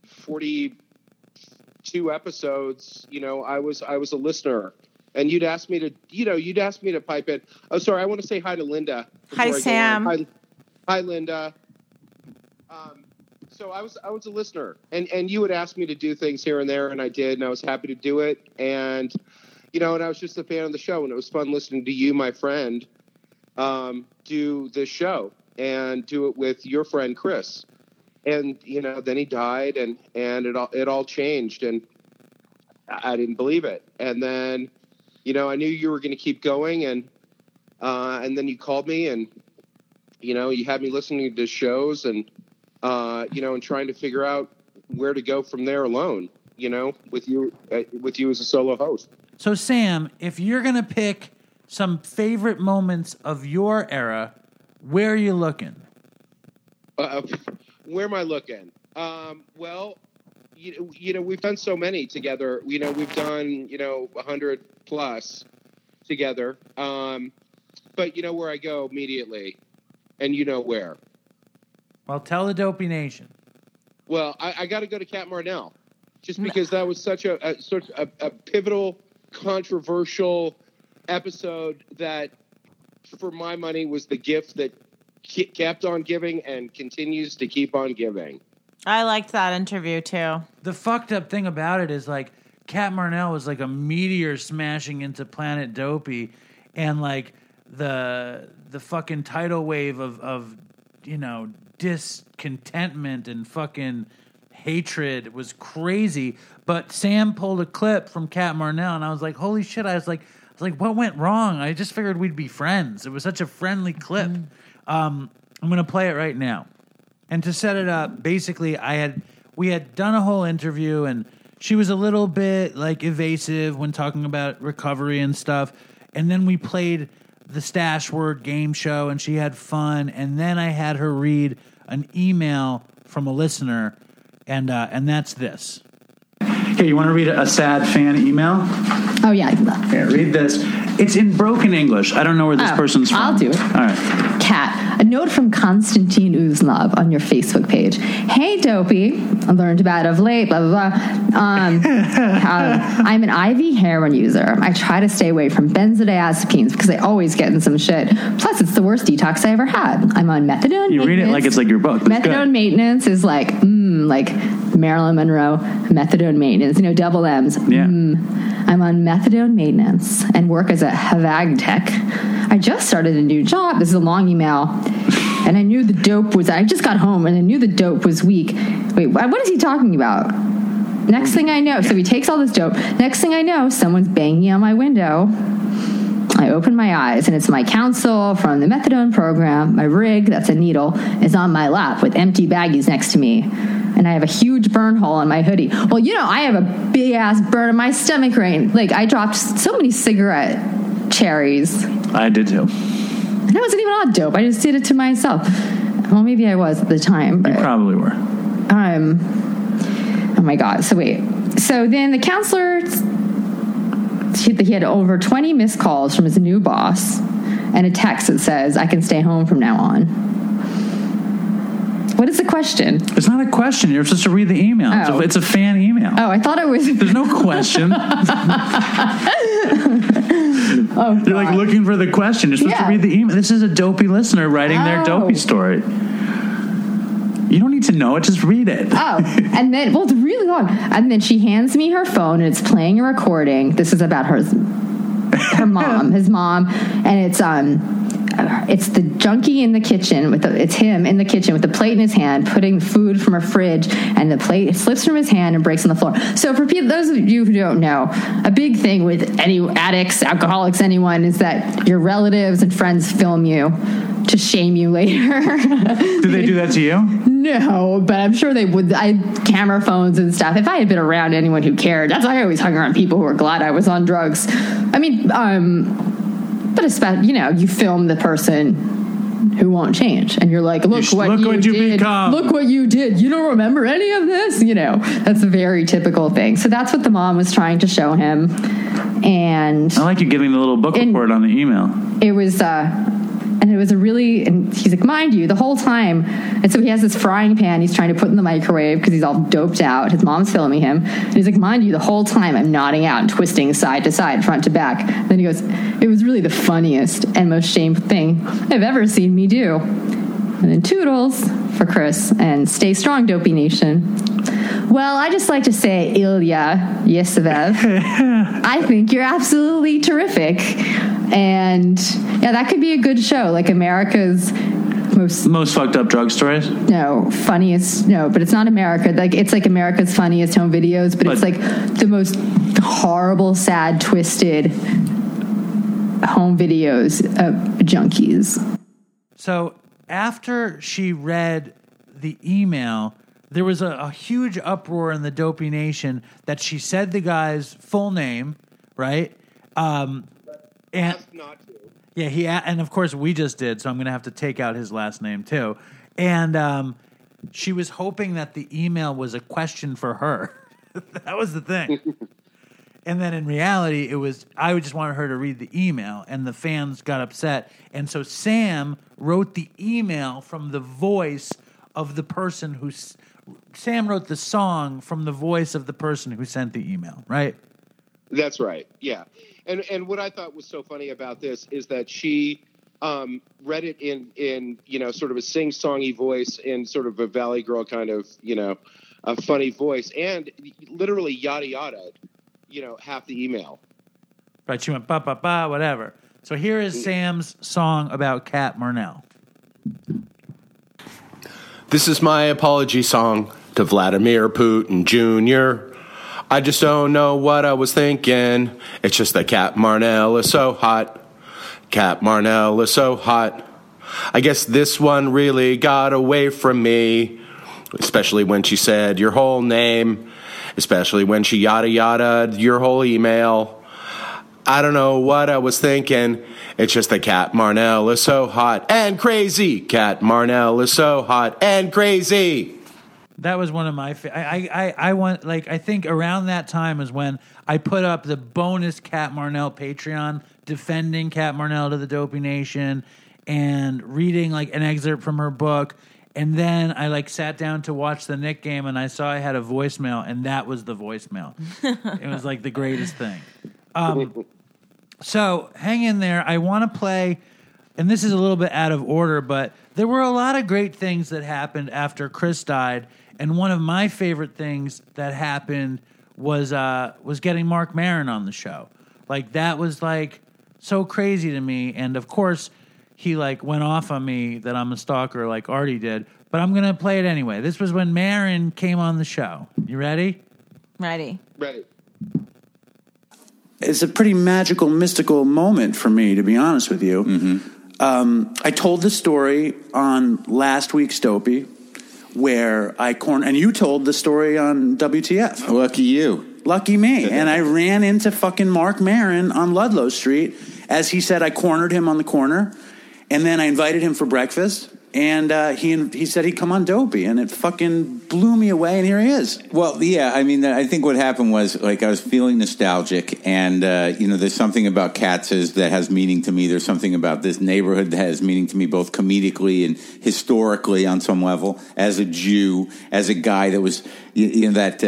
forty-two episodes, you know, I was I was a listener, and you'd ask me to, you know, you'd ask me to pipe in. Oh, sorry, I want to say hi to Linda. Hi, Sam. Hi, hi, Linda. Um, so I was I was a listener, and and you would ask me to do things here and there, and I did, and I was happy to do it, and. You know, and I was just a fan of the show, and it was fun listening to you, my friend, um, do this show and do it with your friend Chris. And you know, then he died, and and it all it all changed, and I didn't believe it. And then, you know, I knew you were going to keep going, and uh, and then you called me, and you know, you had me listening to shows, and uh, you know, and trying to figure out where to go from there alone. You know, with you uh, with you as a solo host. So, Sam, if you're going to pick some favorite moments of your era, where are you looking? Uh, where am I looking? Um, well, you, you know, we've done so many together. You know, we've done, you know, one hundred plus together. Um, but you know where I go immediately, and you know where. Well, tell the Dopey Nation. Well, I, I got to go to Cat Marnell, just because that was such a, a, such a, a pivotal, controversial episode that, for my money, was the gift that kept on giving and continues to keep on giving. I liked that interview, too. The fucked up thing about it is, like, Cat Marnell was like a meteor smashing into Planet Dopey, and, like, the the fucking tidal wave of, of you know, discontentment and fucking hatred was crazy, but Sam pulled a clip from Cat Marnell, and I was like, holy shit, I was like, I was like, what went wrong? I just figured we'd be friends. It was such a friendly clip. Mm-hmm. Um, I'm going to play it right now. And to set it up, basically, I had we had done a whole interview, and she was a little bit, like, evasive when talking about recovery and stuff, And then we played the Stash Word game show, and she had fun. And then I had her read an email from a listener, and uh, and that's this. Okay, you want to read a sad fan email? Oh, yeah, I love it. Yeah, read this. It's in broken English. I don't know where this oh, person's from. I'll do it. All right. Kat, a note from Konstantin Uznov on your Facebook page. Hey, Dopey. I learned about it of late, blah, blah, blah. Um, uh, I'm an I V heroin user. I try to stay away from benzodiazepines because I always get in some shit. Plus, it's the worst detox I ever had. I'm on methadone. You read it like it's like your book. That's methadone good. Maintenance is like, mmm, like Marilyn Monroe, methadone maintenance. You know, double M's. Yeah. Mm, I'm on methadone maintenance and work as a Havag tech. I just started a new job. This is a long email. And I knew the dope was... I just got home, and I knew the dope was weak. Wait, what is he talking about? Next thing I know... So he takes all this dope. Next thing I know, someone's banging on my window. I open my eyes, and it's my counsel from the methadone program. My rig, that's a needle, is on my lap with empty baggies next to me. And I have a huge burn hole in my hoodie. Well, you know, I have a big-ass burn in my stomach right. Like, I dropped so many cigarette cherries. I did, too. And I wasn't even on dope. I just did it to myself. Well, maybe I was at the time. But, you probably were. Um. Oh, my God. So, wait. So, then the counselor, he had over twenty missed calls from his new boss and a text that says, I can stay home from now on. What is the question? It's not a question. You're supposed to read the email. Oh. So it's a fan email. Oh, I thought it was. There's no question. Oh, God. You're like looking for the question. You're supposed yeah. to read the email. This is a dopey listener writing oh. their dopey story. You don't need to know it. Just read it. Oh, and then, well, it's really long. And then she hands me her phone, and it's playing a recording. This is about her, her mom, his mom, and it's um. It's the junkie in the kitchen with the, it's him in the kitchen with the plate in his hand, putting food from a fridge, and the plate slips from his hand and breaks on the floor. So for people, those of you who don't know, a big thing with any addicts, alcoholics, anyone is that your relatives and friends film you to shame you later. Did they do that to you? No, but I'm sure they would. I had camera phones and stuff. If I had been around anyone who cared, that's why I always hung around people who were glad I was on drugs. I mean, um... But especially, you know, you film the person who won't change, and you're like, "Look you what look you what did! You become. Look what you did! You don't remember any of this!" You know, that's a very typical thing. So that's what the mom was trying to show him. And I like you giving the little book report on the email. It was, uh, and it was a really, and he's like, "Mind you, the whole time." And so he has this frying pan he's trying to put in the microwave because he's all doped out. His mom's filming him, and he's like, "Mind you, the whole time I'm nodding out and twisting side to side, front to back." And then he goes. It was really the funniest and most shameful thing I've ever seen me do. And then toodles for Chris and stay strong, Dopey Nation. Well, I just like to say, Ilya Yesevev, I think you're absolutely terrific. And yeah, that could be a good show, like America's most most fucked up drug stories. No, funniest. No, but it's not America. Like it's like America's funniest home videos, but, but it's like the most horrible, sad, twisted home videos of junkies. So after she read the email, there was a, a huge uproar in the Dopey Nation that she said the guy's full name, right? Um, and not true. Yeah, he and of course we just did, so I'm going to have to take out his last name too. And um, she was hoping that the email was a question for her. That was the thing. And then in reality, it was, I just wanted her to read the email, and the fans got upset. And so Sam wrote the email from the voice of the person who, Sam wrote the song from the voice of the person who sent the email, right? That's right, yeah. And and what I thought was so funny about this is that she um, read it in, in, you know, sort of a sing-songy voice, in sort of a Valley Girl kind of, you know, a funny voice, and literally yada yada. You know, half the email. Right, she went, ba, ba, ba, whatever. So here is Sam's song about Kat Marnell. This is my apology song to Vladimir Putin Junior I just don't know what I was thinking. It's just that Kat Marnell is so hot. Kat Marnell is so hot. I guess this one really got away from me, especially when she said your whole name. Especially when she yada yada your whole email. I don't know what I was thinking. It's just that Cat Marnell is so hot and crazy. Cat Marnell is so hot and crazy. That was one of my fa- I, I, I want like I think around that time is when I put up the bonus Cat Marnell Patreon defending Cat Marnell to the Dopey Nation and reading like an excerpt from her book, and then I like sat down to watch the Knick game and I saw I had a voicemail, and that was the voicemail. It was like the greatest thing. Um, so hang in there. I want to play, and this is a little bit out of order, but there were a lot of great things that happened after Chris died. And one of my favorite things that happened was uh, was getting Mark Maron on the show. Like, that was, like, so crazy to me. And, of course, he, like, went off on me that I'm a stalker like Artie did. But I'm going to play it anyway. This was when Maron came on the show. You ready? Ready. Ready. It's a pretty magical, mystical moment for me, to be honest with you. Mm-hmm. Um, I told the story on last week's Dopey, where I corn and you told the story on W T F. Lucky you, lucky me. And I ran into fucking Mark Maron on Ludlow Street. As he said, I cornered him on the corner, and then I invited him for breakfast. And uh, he he said he'd come on Dopey, and it fucking blew me away. And here he is. Well, yeah, I mean, I think what happened was, like, I was feeling nostalgic, and uh, you know, there's something about Katz's that has meaning to me. There's something about this neighborhood that has meaning to me, both comedically and historically, on some level. As a Jew, as a guy that was, you, you know, that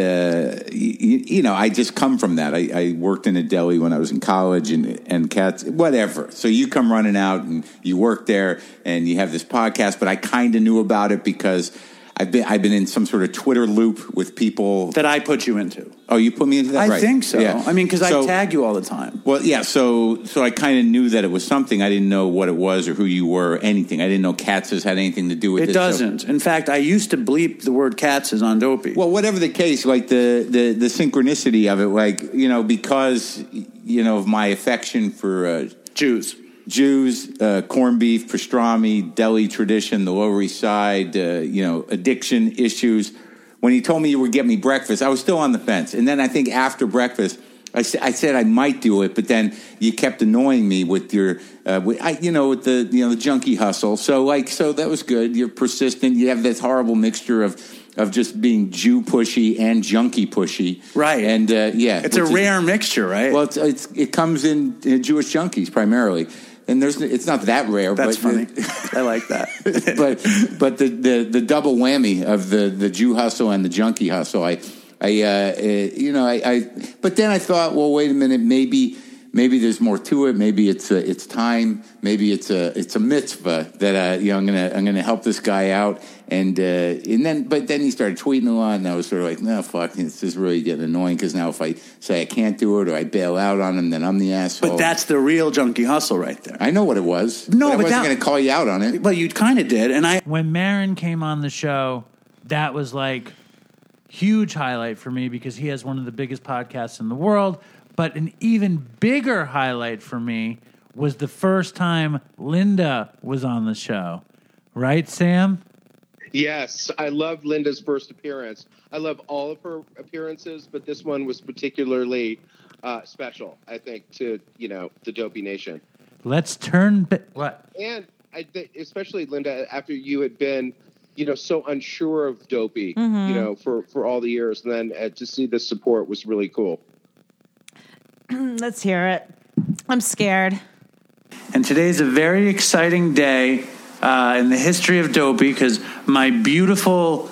uh, you, you know, I just come from that. I, I worked in a deli when I was in college, and and Katz, whatever. So you come running out, and you work there, and you have this podcast. But I kind of knew about it because I've been I've been in some sort of Twitter loop with people that I put you into. Oh, you put me into that? I right. think so. Yeah. I mean, because so, I tag you all the time. Well, yeah. So so I kind of knew that it was something. I didn't know what it was or who you were or anything. I didn't know Katz's had anything to do with it. It doesn't. So. In fact, I used to bleep the word Katz's on Dopey. Well, whatever the case, like the, the, the synchronicity of it, like, you know, because, you know, of my affection for uh, Jews. Jews, uh, corned beef, pastrami, deli tradition, the Lower East Side, uh, you know, addiction issues. When he told me you would get me breakfast, I was still on the fence. And then I think after breakfast, I, sa- I said I might do it, but then you kept annoying me with your, uh, with, I, you know, with the you know the junkie hustle. So like, so that was good. You're persistent. You have this horrible mixture of. Of just being Jew pushy and junkie pushy, right? And uh, yeah, it's a rare is, mixture, right? Well, it's, it's, it comes in you know, Jewish junkies primarily, and there's it's not that rare. That's but, funny. I like that. but but the, the, the double whammy of the, the Jew hustle and the junkie hustle, I I uh, you know I, I but then I thought, well, wait a minute, maybe. Maybe there's more to it. Maybe it's a, it's time. Maybe it's a it's a mitzvah that uh, you know I'm gonna I'm gonna help this guy out. And uh, and then but then he started tweeting a lot, and I was sort of like, no, fuck, this is really getting annoying. Because now if I say I can't do it or I bail out on him, then I'm the asshole. But that's the real junkie hustle right there. I know what it was. No, but, but I wasn't that, gonna call you out on it. Well, you kind of did. And I when Maron came on the show, that was like huge highlight for me because he has one of the biggest podcasts in the world. But an even bigger highlight for me was the first time Linda was on the show. Right, Sam? Yes. I love Linda's first appearance. I love all of her appearances, but this one was particularly uh, special, I think, to, you know, the Dopey Nation. Let's turn... Bi- what? And I th- especially, Linda, after you had been, you know, so unsure of Dopey, mm-hmm. you know, for, for all the years, and then uh, to see the support was really cool. Let's hear it. I'm scared. And today's a very exciting day uh, in the history of Dopey because my beautiful,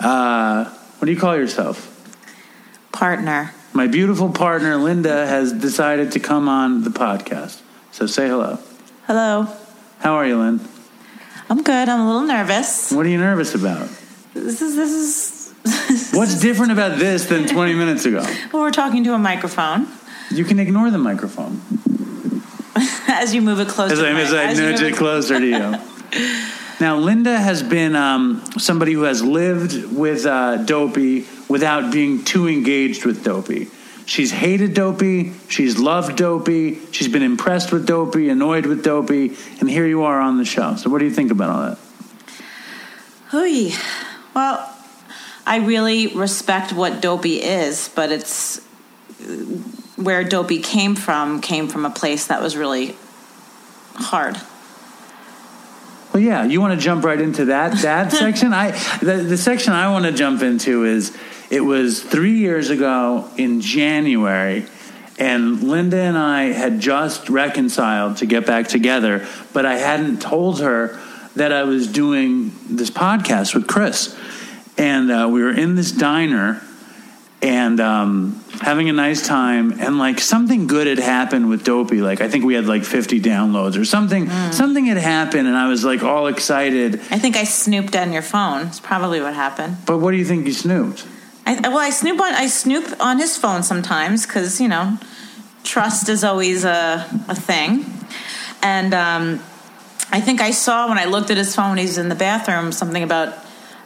uh, what do you call yourself? Partner. My beautiful partner, Linda, has decided to come on the podcast. So say hello. Hello. How are you, Lynn? I'm good. I'm a little nervous. What are you nervous about? This is, this is. What's different about this than twenty minutes ago? Well, we're talking to a microphone. You can ignore the microphone. As you move it closer to you. As I, as I nudge it closer to you. Now, Linda has been um, somebody who has lived with uh, Dopey without being too engaged with Dopey. She's hated Dopey. She's loved Dopey. She's been impressed with Dopey, annoyed with Dopey. And here you are on the show. So what do you think about all that? Oy. Well, I really respect what Dopey is, but it's... where Dopey came from came from a place that was really hard. Well, yeah, you want to jump right into that that section? I the, the section I want to jump into is, it was three years ago in January, and Linda and I had just reconciled to get back together, but I hadn't told her that I was doing this podcast with Chris. And uh, we were in this diner and um, having a nice time, and like something good had happened with Dopey. Like I think we had like fifty downloads or something. Mm. Something had happened, and I was like all excited. I think I snooped on your phone. It's probably what happened. But what do you think you snooped? I, well, I snoop on I snoop on his phone sometimes because, you know, trust is always a a thing. And um, I think I saw when I looked at his phone, he's in the bathroom, something about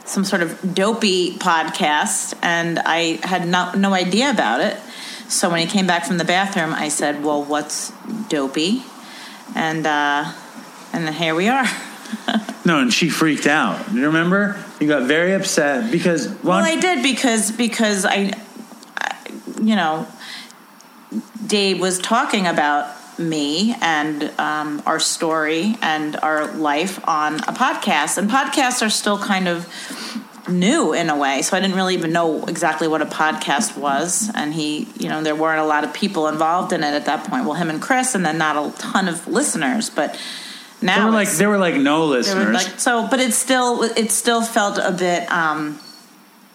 some sort of Dopey podcast, and I had not, no idea about it. So when he came back from the bathroom, I said, well, what's Dopey? And uh, and here we are. No, and she freaked out. Do you remember? You got very upset because... Well, I did because, because I, I, you know, Dave was talking about me and um, our story and our life on a podcast. And podcasts are still kind of new in a way, so I didn't really even know exactly what a podcast was. And he, you know, there weren't a lot of people involved in it at that point. Well, him and Chris, and then not a ton of listeners, but... Now there were like there were like no listeners. Like, so, but it still it still felt a bit, um,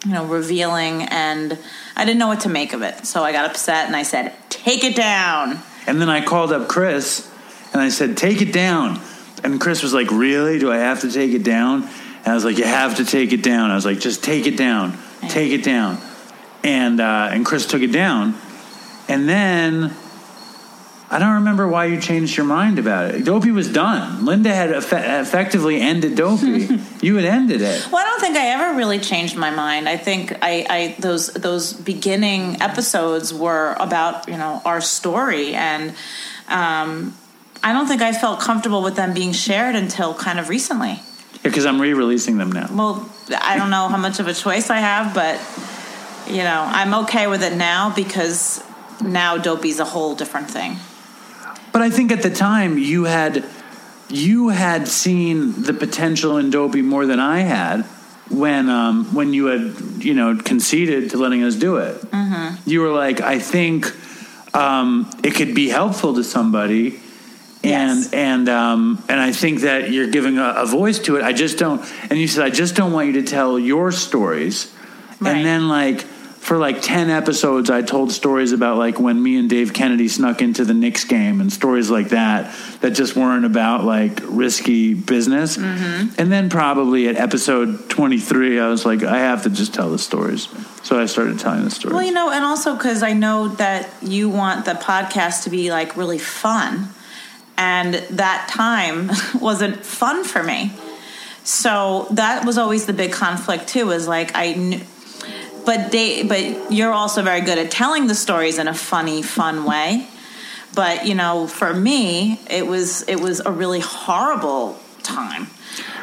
you know, revealing, and I didn't know what to make of it. So I got upset and I said, "Take it down." And then I called up Chris and I said, "Take it down." And Chris was like, "Really? Do I have to take it down?" And I was like, "You have to take it down." I was like, "Just take it down, take it down." And uh, and Chris took it down, and then. I don't remember why you changed your mind about it. Dopey was done. Linda had eff- effectively ended Dopey. You had ended it. Well, I don't think I ever really changed my mind. I think I, I those those beginning episodes were about, you know, our story, and um, I don't think I felt comfortable with them being shared until kind of recently. Because yeah, I'm re-releasing them now. Well, I don't know how much of a choice I have, but you know, I'm okay with it now because now Dopey's a whole different thing. But I think at the time you had you had seen the potential in Dopey more than I had when um, when you had, you know, conceded to letting us do it. Mm-hmm. You were like, I think um, it could be helpful to somebody, and yes. and um, and I think that you're giving a, a voice to it. I just don't. And you said, I just don't want you to tell your stories. Right. And then like. For like ten episodes, I told stories about like when me and Dave Kennedy snuck into the Knicks game and stories like that that just weren't about like risky business. Mm-hmm. And then probably at episode twenty-three, I was like, I have to just tell the stories. So I started telling the stories. Well, you know, and also because I know that you want the podcast to be like really fun. And that time wasn't fun for me. So that was always the big conflict too, is like I knew... But they, but you're also very good at telling the stories in a funny, fun way. But, you know, for me, it was it was a really horrible time.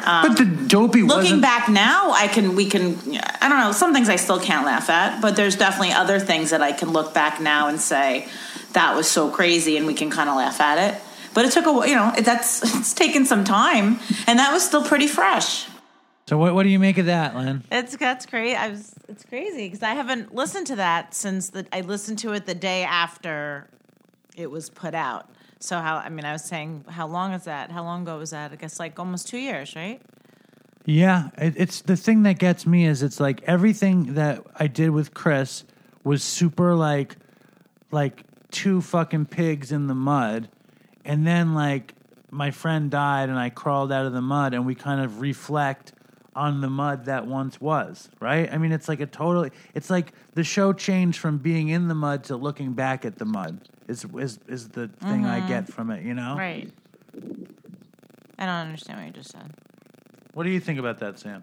Um, but the Dopey wasn't... Looking back now, I can we can I don't know, some things I still can't laugh at, but there's definitely other things that I can look back now and say that was so crazy, and we can kind of laugh at it. But it took a you know that's it's taken some time, and that was still pretty fresh. So what what do you make of that, Lynn? It's that's crazy. I was it's crazy because I haven't listened to that since the I listened to it the day after it was put out. So how I mean I was saying how long is that? How long ago was that? I guess like almost two years, right? Yeah, it, it's the thing that gets me is it's like everything that I did with Chris was super like like two fucking pigs in the mud, and then like my friend died and I crawled out of the mud, and we kind of reflect on the mud that once was, right? I mean, it's like a totally... It's like the show changed from being in the mud to looking back at the mud is is, is the thing mm-hmm. I get from it, you know? Right. I don't understand what you just said. What do you think about that, Sam?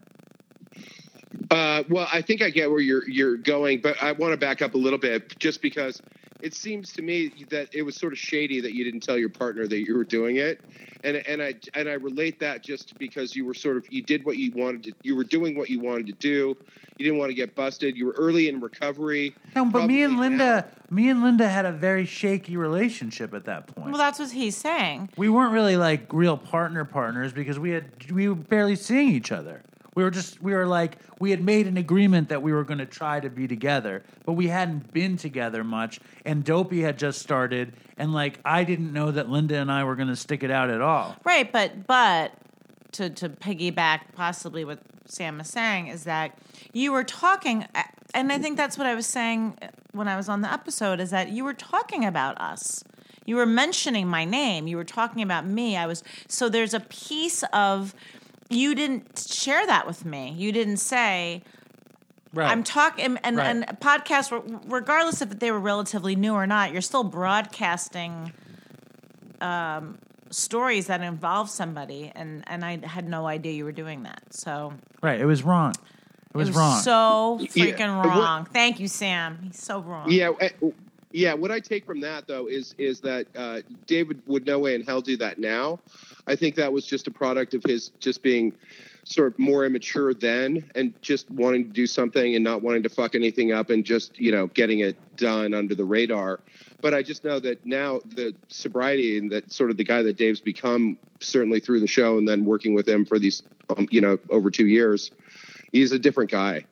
Uh, well, I think I get where you're you're going, but I want to back up a little bit just because it seems to me that it was sort of shady that you didn't tell your partner that you were doing it. And and I and I relate that just because you were sort of, you did what you wanted to, you were doing what you wanted to do. You didn't want to get busted. You were early in recovery. No, but me and Linda, now. me and Linda had a very shaky relationship at that point. Well, that's what he's saying. We weren't really like real partner partners because we had, we were barely seeing each other. We were just, we were like, we had made an agreement that we were going to try to be together, but we hadn't been together much, and Dopey had just started, and, like, I didn't know that Linda and I were going to stick it out at all. Right, but, but to, to piggyback possibly what Sam is saying is that you were talking, and I think that's what I was saying when I was on the episode, is that you were talking about us. You were mentioning my name. You were talking about me. I was, so there's a piece of... You didn't share that with me. You didn't say, right. I'm talking, and, right. and podcasts, regardless if they were relatively new or not, you're still broadcasting um, stories that involve somebody, and, and I had no idea you were doing that. So right, it was wrong. It was, it was wrong. so freaking yeah. wrong. What, Thank you, Sam. He's so wrong. Yeah, yeah. What I take from that, though, is, is that uh, David would no way in hell do that now. I think that was just a product of his just being sort of more immature then and just wanting to do something and not wanting to fuck anything up and just, you know, getting it done under the radar. But I just know that now the sobriety and that sort of the guy that Dave's become, certainly through the show and then working with him for these, um, you know, over two years, he's a different guy.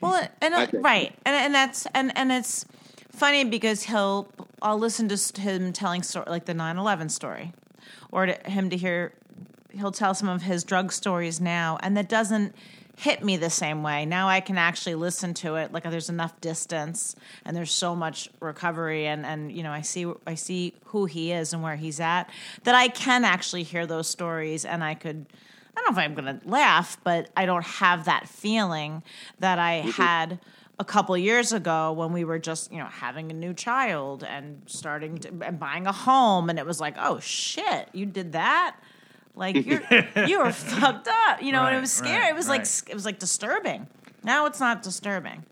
Well, and uh, right. And and that's, and, and it's funny because he'll, I'll listen to him telling story, like the nine eleven story. Or to him to hear, he'll tell some of his drug stories now, and that doesn't hit me the same way. Now I can actually listen to it. Like there's enough distance, and there's so much recovery, and, and you know I see I see who he is and where he's at, that I can actually hear those stories, and I could. I don't know if I'm going to laugh, but I don't have that feeling that I mm-hmm. had a couple years ago when we were just, you know, having a new child and starting to, and buying a home. And it was like, oh shit, you did that? Like you're, you were fucked up, you know, right, and it was scary. Right, it was right. like, it was like disturbing. Now it's not disturbing.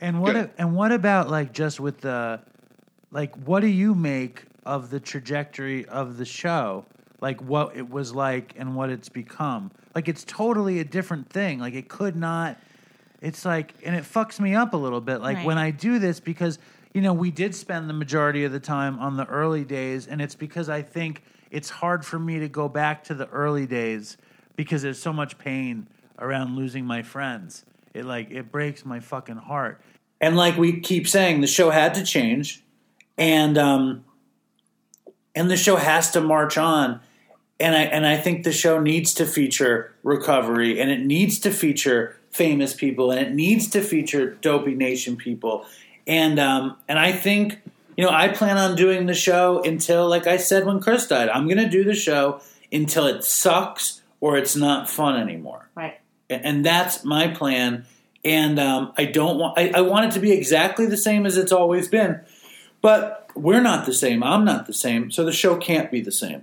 And what, yeah. and what about like just with the, like, what do you make of the trajectory of the show? Like what it was like and what it's become. Like it's totally a different thing. Like it could not, It's like, and it fucks me up a little bit, like right. when I do this, because, you know, we did spend the majority of the time on the early days, and it's because I think it's hard for me to go back to the early days because there's so much pain around losing my friends. It like, it breaks my fucking heart. And like we keep saying, the show had to change, and um, and the show has to march on. And I and I think the show needs to feature recovery, and it needs to feature famous people, and it needs to feature Dopey Nation people, and um, and I think, you know, I plan on doing the show until, like I said when Chris died, I'm going to do the show until it sucks or it's not fun anymore. Right. And, and that's my plan, and um, I don't want I, I want it to be exactly the same as it's always been, but we're not the same. I'm not the same, so the show can't be the same.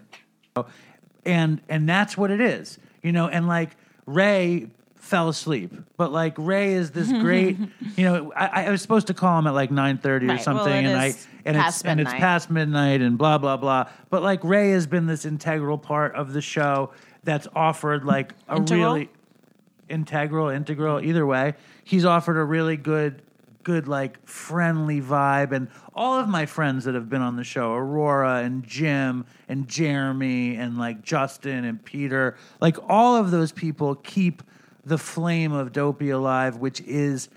And and that's what it is, you know. And like Ray. Fell asleep, but like Ray is this great, you know. I, I was supposed to call him at like nine thirty right. or something, well, and I and it's midnight. and it's past midnight and blah blah blah. But like Ray has been this integral part of the show that's offered like a integral? really integral, integral. Either way, he's offered a really good, good like friendly vibe, and all of my friends that have been on the show, Aurora and Jim and Jeremy and like Justin and Peter, like all of those people keep the flame of Dopey alive, which is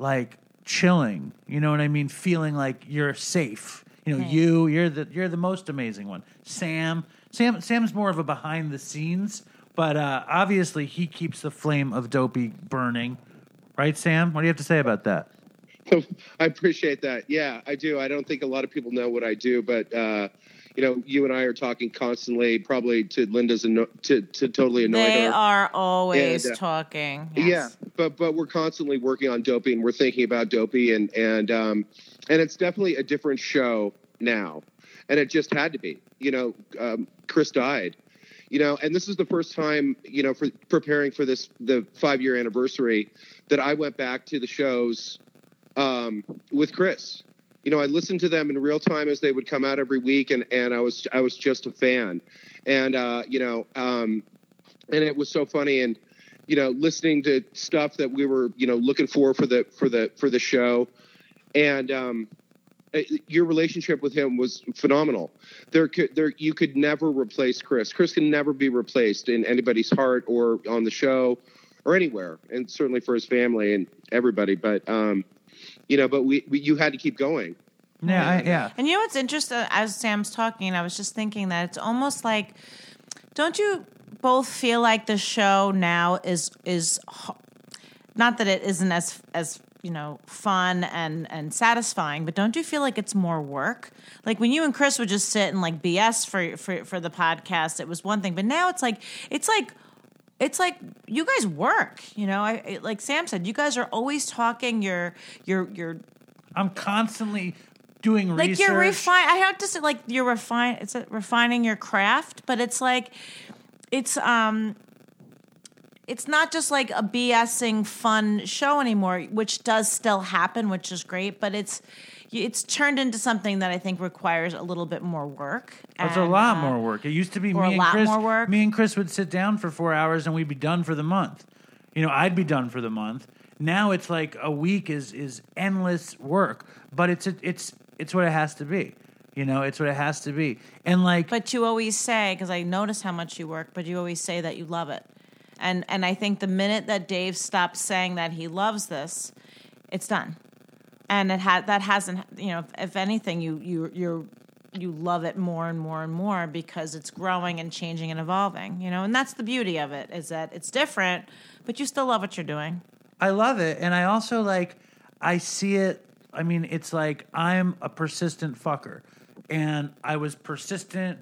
like chilling. You know what I mean? Feeling like you're safe. You know, okay. you you're the you're the most amazing one. Sam, Sam, Sam's more of a behind the scenes, but uh, obviously he keeps the flame of Dopey burning, right? Sam, what do you have to say about that? I appreciate that. Yeah, I do. I don't think a lot of people know what I do, but. Uh... You know, you and I are talking constantly, probably to Linda's anno- to to totally annoy her. They are always and, uh, talking. Yes. Yeah, but but we're constantly working on Dopey, and we're thinking about Dopey, and and um and it's definitely a different show now, and it just had to be. You know, um, Chris died. You know, and this is the first time, you know, for preparing for this the five year anniversary that I went back to the shows um, with Chris. you know, I listened to them in real time as they would come out every week. And, and I was, I was just a fan and, uh, you know, um, and it was so funny. And, you know, listening to stuff that we were, you know, looking for, for the, for the, for the show. And, um, your relationship with him was phenomenal. There could, there, you could never replace Chris. Chris can never be replaced in anybody's heart or on the show or anywhere. And certainly for his family and everybody. But, um, you know, but we, we, you had to keep going. Yeah. I, yeah. And you know, what's interesting as Sam's talking, I was just thinking that it's almost like, don't you both feel like the show now is, is not that it isn't as, as, you know, fun and, and satisfying, but don't you feel like it's more work? Like when you and Chris would just sit and like B S for, for, for the podcast, it was one thing, but now it's like, it's like, It's like you guys work, you know. I, like Sam said, you guys are always talking. You're, you're, you're. I'm constantly doing like research. Like you're refine. I have to say, like you're refine. It's a, refining your craft, but it's like, it's um, it's not just like a BSing fun show anymore, which does still happen, which is great. But it's, it's turned into something that I think requires a little bit more work. And, it's a lot uh, more work. It used to be me and Chris. More work. Me and Chris would sit down for four hours and we'd be done for the month. You know, I'd be done for the month. Now it's like a week is is endless work, but it's a, it's it's what it has to be. You know, it's what it has to be. And like, but you always say, because I notice how much you work, but you always say that you love it. And and I think the minute that Dave stops saying that he loves this, it's done. And it had that hasn't, you know, if anything, you you you you love it more and more and more because it's growing and changing and evolving, you know. And that's the beauty of it, is that it's different, but you still love what you're doing. I love it, and I also like I see it. I mean, it's like I'm a persistent fucker, and I was persistent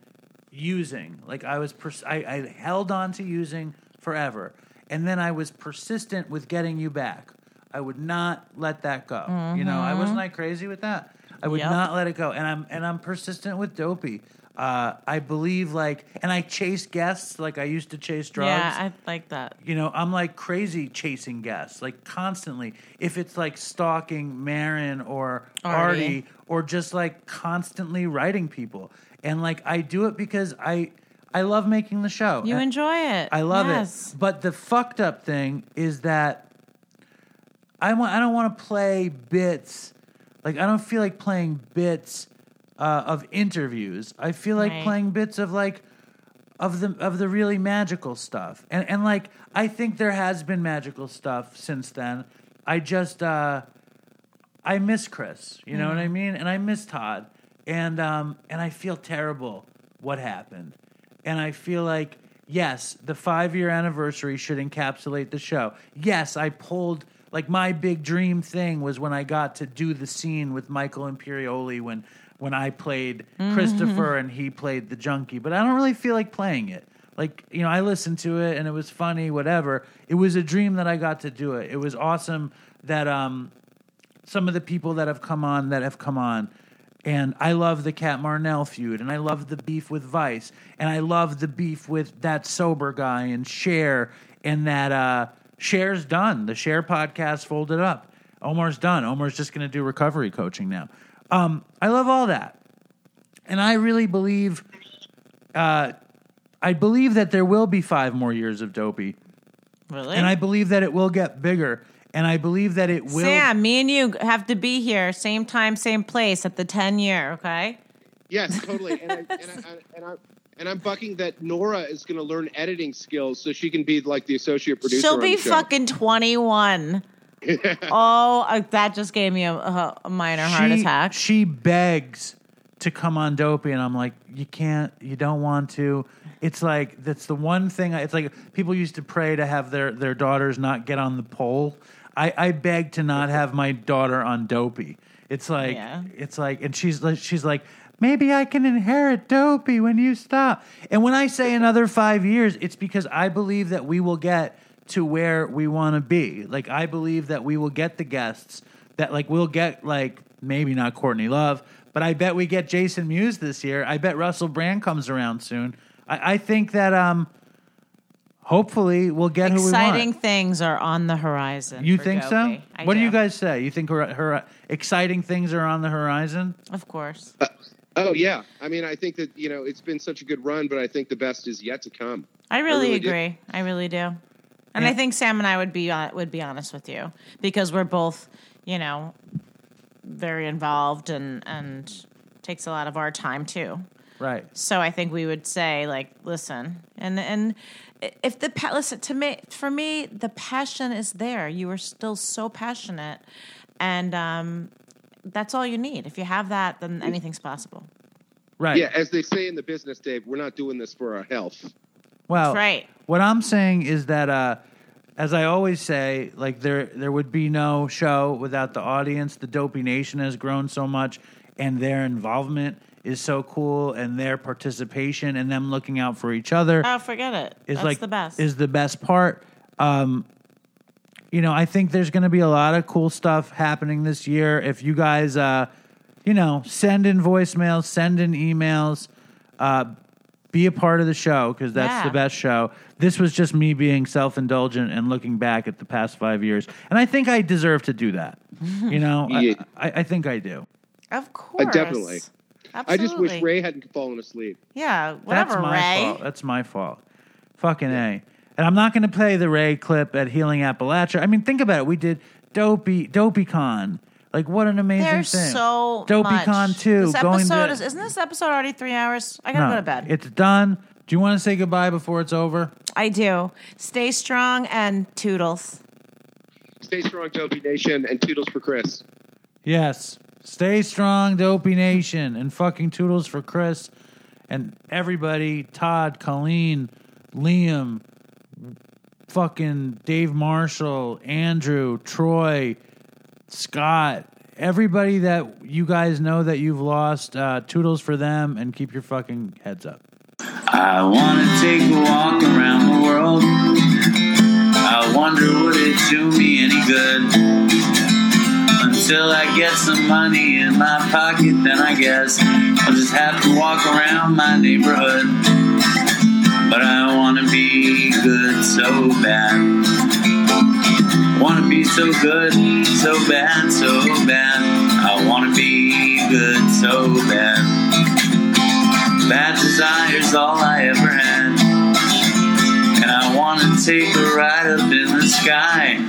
using, like I was pers- I, I held on to using forever, and then I was persistent with getting you back. I would not let that go. Mm-hmm. You know, I wasn't like crazy with that. I would yep. not let it go. And I'm and I'm persistent with Dopey. Uh, I believe like, and I chase guests like I used to chase drugs. Yeah, I like that. You know, I'm like crazy chasing guests, like constantly. If it's like stalking Marin or Artie. Artie or just like constantly writing people. And like I do it because I I love making the show. You and enjoy it. I love yes. it. But the fucked up thing is that I want. I don't want to play bits. Like I don't feel like playing bits uh, of interviews. I feel like right. playing bits of like of the of the really magical stuff. And and like I think there has been magical stuff since then. I just uh, I miss Chris. You know mm. what I mean? And I miss Todd. And um and I feel terrible what happened. And I feel like yes, the five year anniversary should encapsulate the show. Yes, I pulled. Like, my big dream thing was when I got to do the scene with Michael Imperioli when, when I played mm-hmm. Christopher and he played the junkie. But I don't really feel like playing it. Like, you know, I listened to it and it was funny, whatever. It was a dream that I got to do it. It was awesome that um, some of the people that have come on that have come on. And I love the Cat Marnell feud, and I love the beef with Vice, and I love the beef with that sober guy and Cher and that... Uh, Cher's done. The Cher podcast folded up. Omar's done. Omar's just going to do recovery coaching now. Um, I love all that. And I really believe, uh, I believe that there will be five more years of Dopey. Really? And I believe that it will get bigger. And I believe that it will. Sam, me and you have to be here, same time, same place at the ten year, okay? Yes, totally. and I, and I, and I, And I'm bucking that Nora is going to learn editing skills so she can be like the associate producer. She'll be fucking twenty-one. Oh, that just gave me a, a minor she, heart attack. She begs to come on Dopey, and I'm like, you can't, you don't want to. It's like, that's the one thing. I, it's like people used to pray to have their, their daughters not get on the poll. I, I beg to not have my daughter on Dopey. It's like, yeah. it's like, and she's like, she's like, maybe I can inherit Dopey when you stop. And when I say another five years, it's because I believe that we will get to where we want to be. Like, I believe that we will get the guests that, like, we'll get, like, maybe not Courtney Love, but I bet we get Jason Mewes this year. I bet Russell Brand comes around soon. I, I think that um, Hopefully, we'll get exciting who we want. Exciting things are on the horizon. You think Dopey. so? I what do. do you guys say? You think her, her, exciting things are on the horizon? Of course. Uh, oh, yeah. I mean, I think that, you know, it's been such a good run, but I think the best is yet to come. I really, I really agree. Do. I really do. And yeah. I think Sam and I would be would be honest with you because we're both, you know, very involved and, and takes a lot of our time, too. Right. So I think we would say, like, listen, and and if the listen to me, for me, the passion is there. You are still so passionate, and um, that's all you need. If you have that, then anything's possible. Right. Yeah. As they say in the business, Dave, we're not doing this for our health. Well, that's right. What I'm saying is that, uh, as I always say, like there there would be no show without the audience. The Dopey Nation has grown so much, and their involvement is so cool, and their participation and them looking out for each other. Oh, forget it. Is That's like, the best. Is the best part. Um, you know, I think there's going to be a lot of cool stuff happening this year. If you guys, uh, you know, send in voicemails, send in emails, uh, be a part of the show because that's yeah. the best show. This was just me being self-indulgent and looking back at the past five years. And I think I deserve to do that. You know, yeah. I, I, I think I do. Of course. Uh, definitely. Absolutely. I just wish Ray hadn't fallen asleep. Yeah, whatever, That's my Ray. fault. That's my fault. Fucking yeah. A. And I'm not going to play the Ray clip at Healing Appalachia. I mean, think about it. We did Dopey, DopeyCon. Like, what an amazing There's thing. There's so DopeyCon much. DopeyCon two. This episode going to, is, isn't this episode already three hours? I got to no, go to bed. It's done. Do you want to say goodbye before it's over? I do. Stay strong and toodles. Stay strong, Dopey Nation, and toodles for Chris. Yes. Stay strong, Dopey Nation, and fucking toodles for Chris and everybody, Todd, Colleen, Liam, fucking Dave Marshall, Andrew, Troy, Scott, everybody that you guys know that you've lost, uh, toodles for them, and keep your fucking heads up. I want to take a walk around the world. I wonder would it do me any good? Until I get some money in my pocket, then I guess I'll just have to walk around my neighborhood. But I want to be good so bad. Want to be so good, so bad, so bad. I want to be good so bad. Bad desire's all I ever had. And I want to take a ride up in the sky.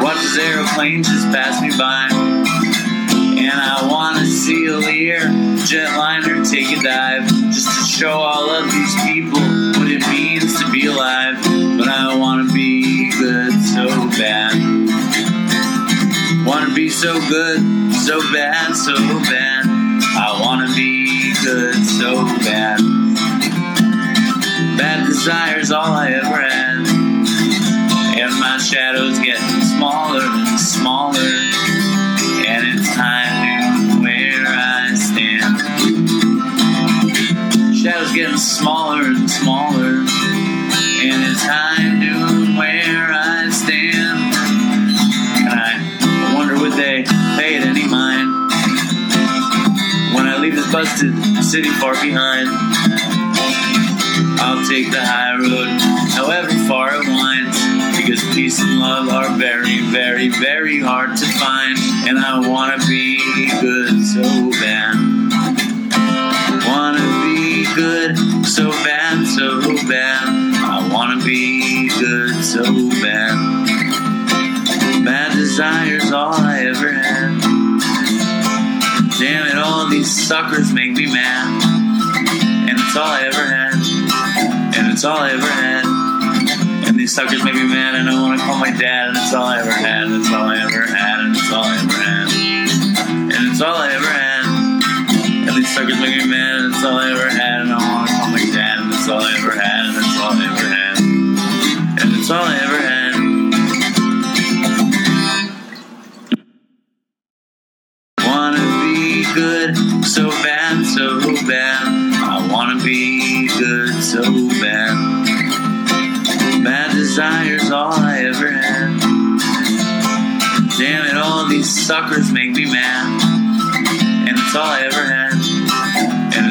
Watch this airplane just pass me by. And I want to see a Lear jetliner take a dive, just to show all of these people what it means to be alive. But I want to be good so bad. Want to be so good, so bad, so bad. I want to be good so bad. Bad desire's all I ever had. And my shadow's getting smaller and smaller, and it's high noon where I stand. Shadow's getting smaller and smaller, and it's high noon where I stand. And I wonder would they pay it any mind when I leave this busted city far behind. I'll take the high road, however far it winds. Because peace and love are very, very, very hard to find. And I want to be good so bad. Want to be good so bad, so bad. I want to be good so bad. Bad desire's all I ever had. Damn it, all these suckers make me mad. And it's all I ever had. And it's all I ever had. These suckers make me mad, and I want to call my dad, and it's all I ever had, and it's all I ever had, and it's all I ever had, and it's all I ever had. And these suckers make me mad, and it's all I ever had, and I want to call my dad, and it's all I ever had, and it's all I ever had, and it's all I ever had. Want to be good, so bad, so bad. I want to be good, so bad. Bad desire's all I ever had. Damn it, all these suckers make me mad. And it's all I ever had. And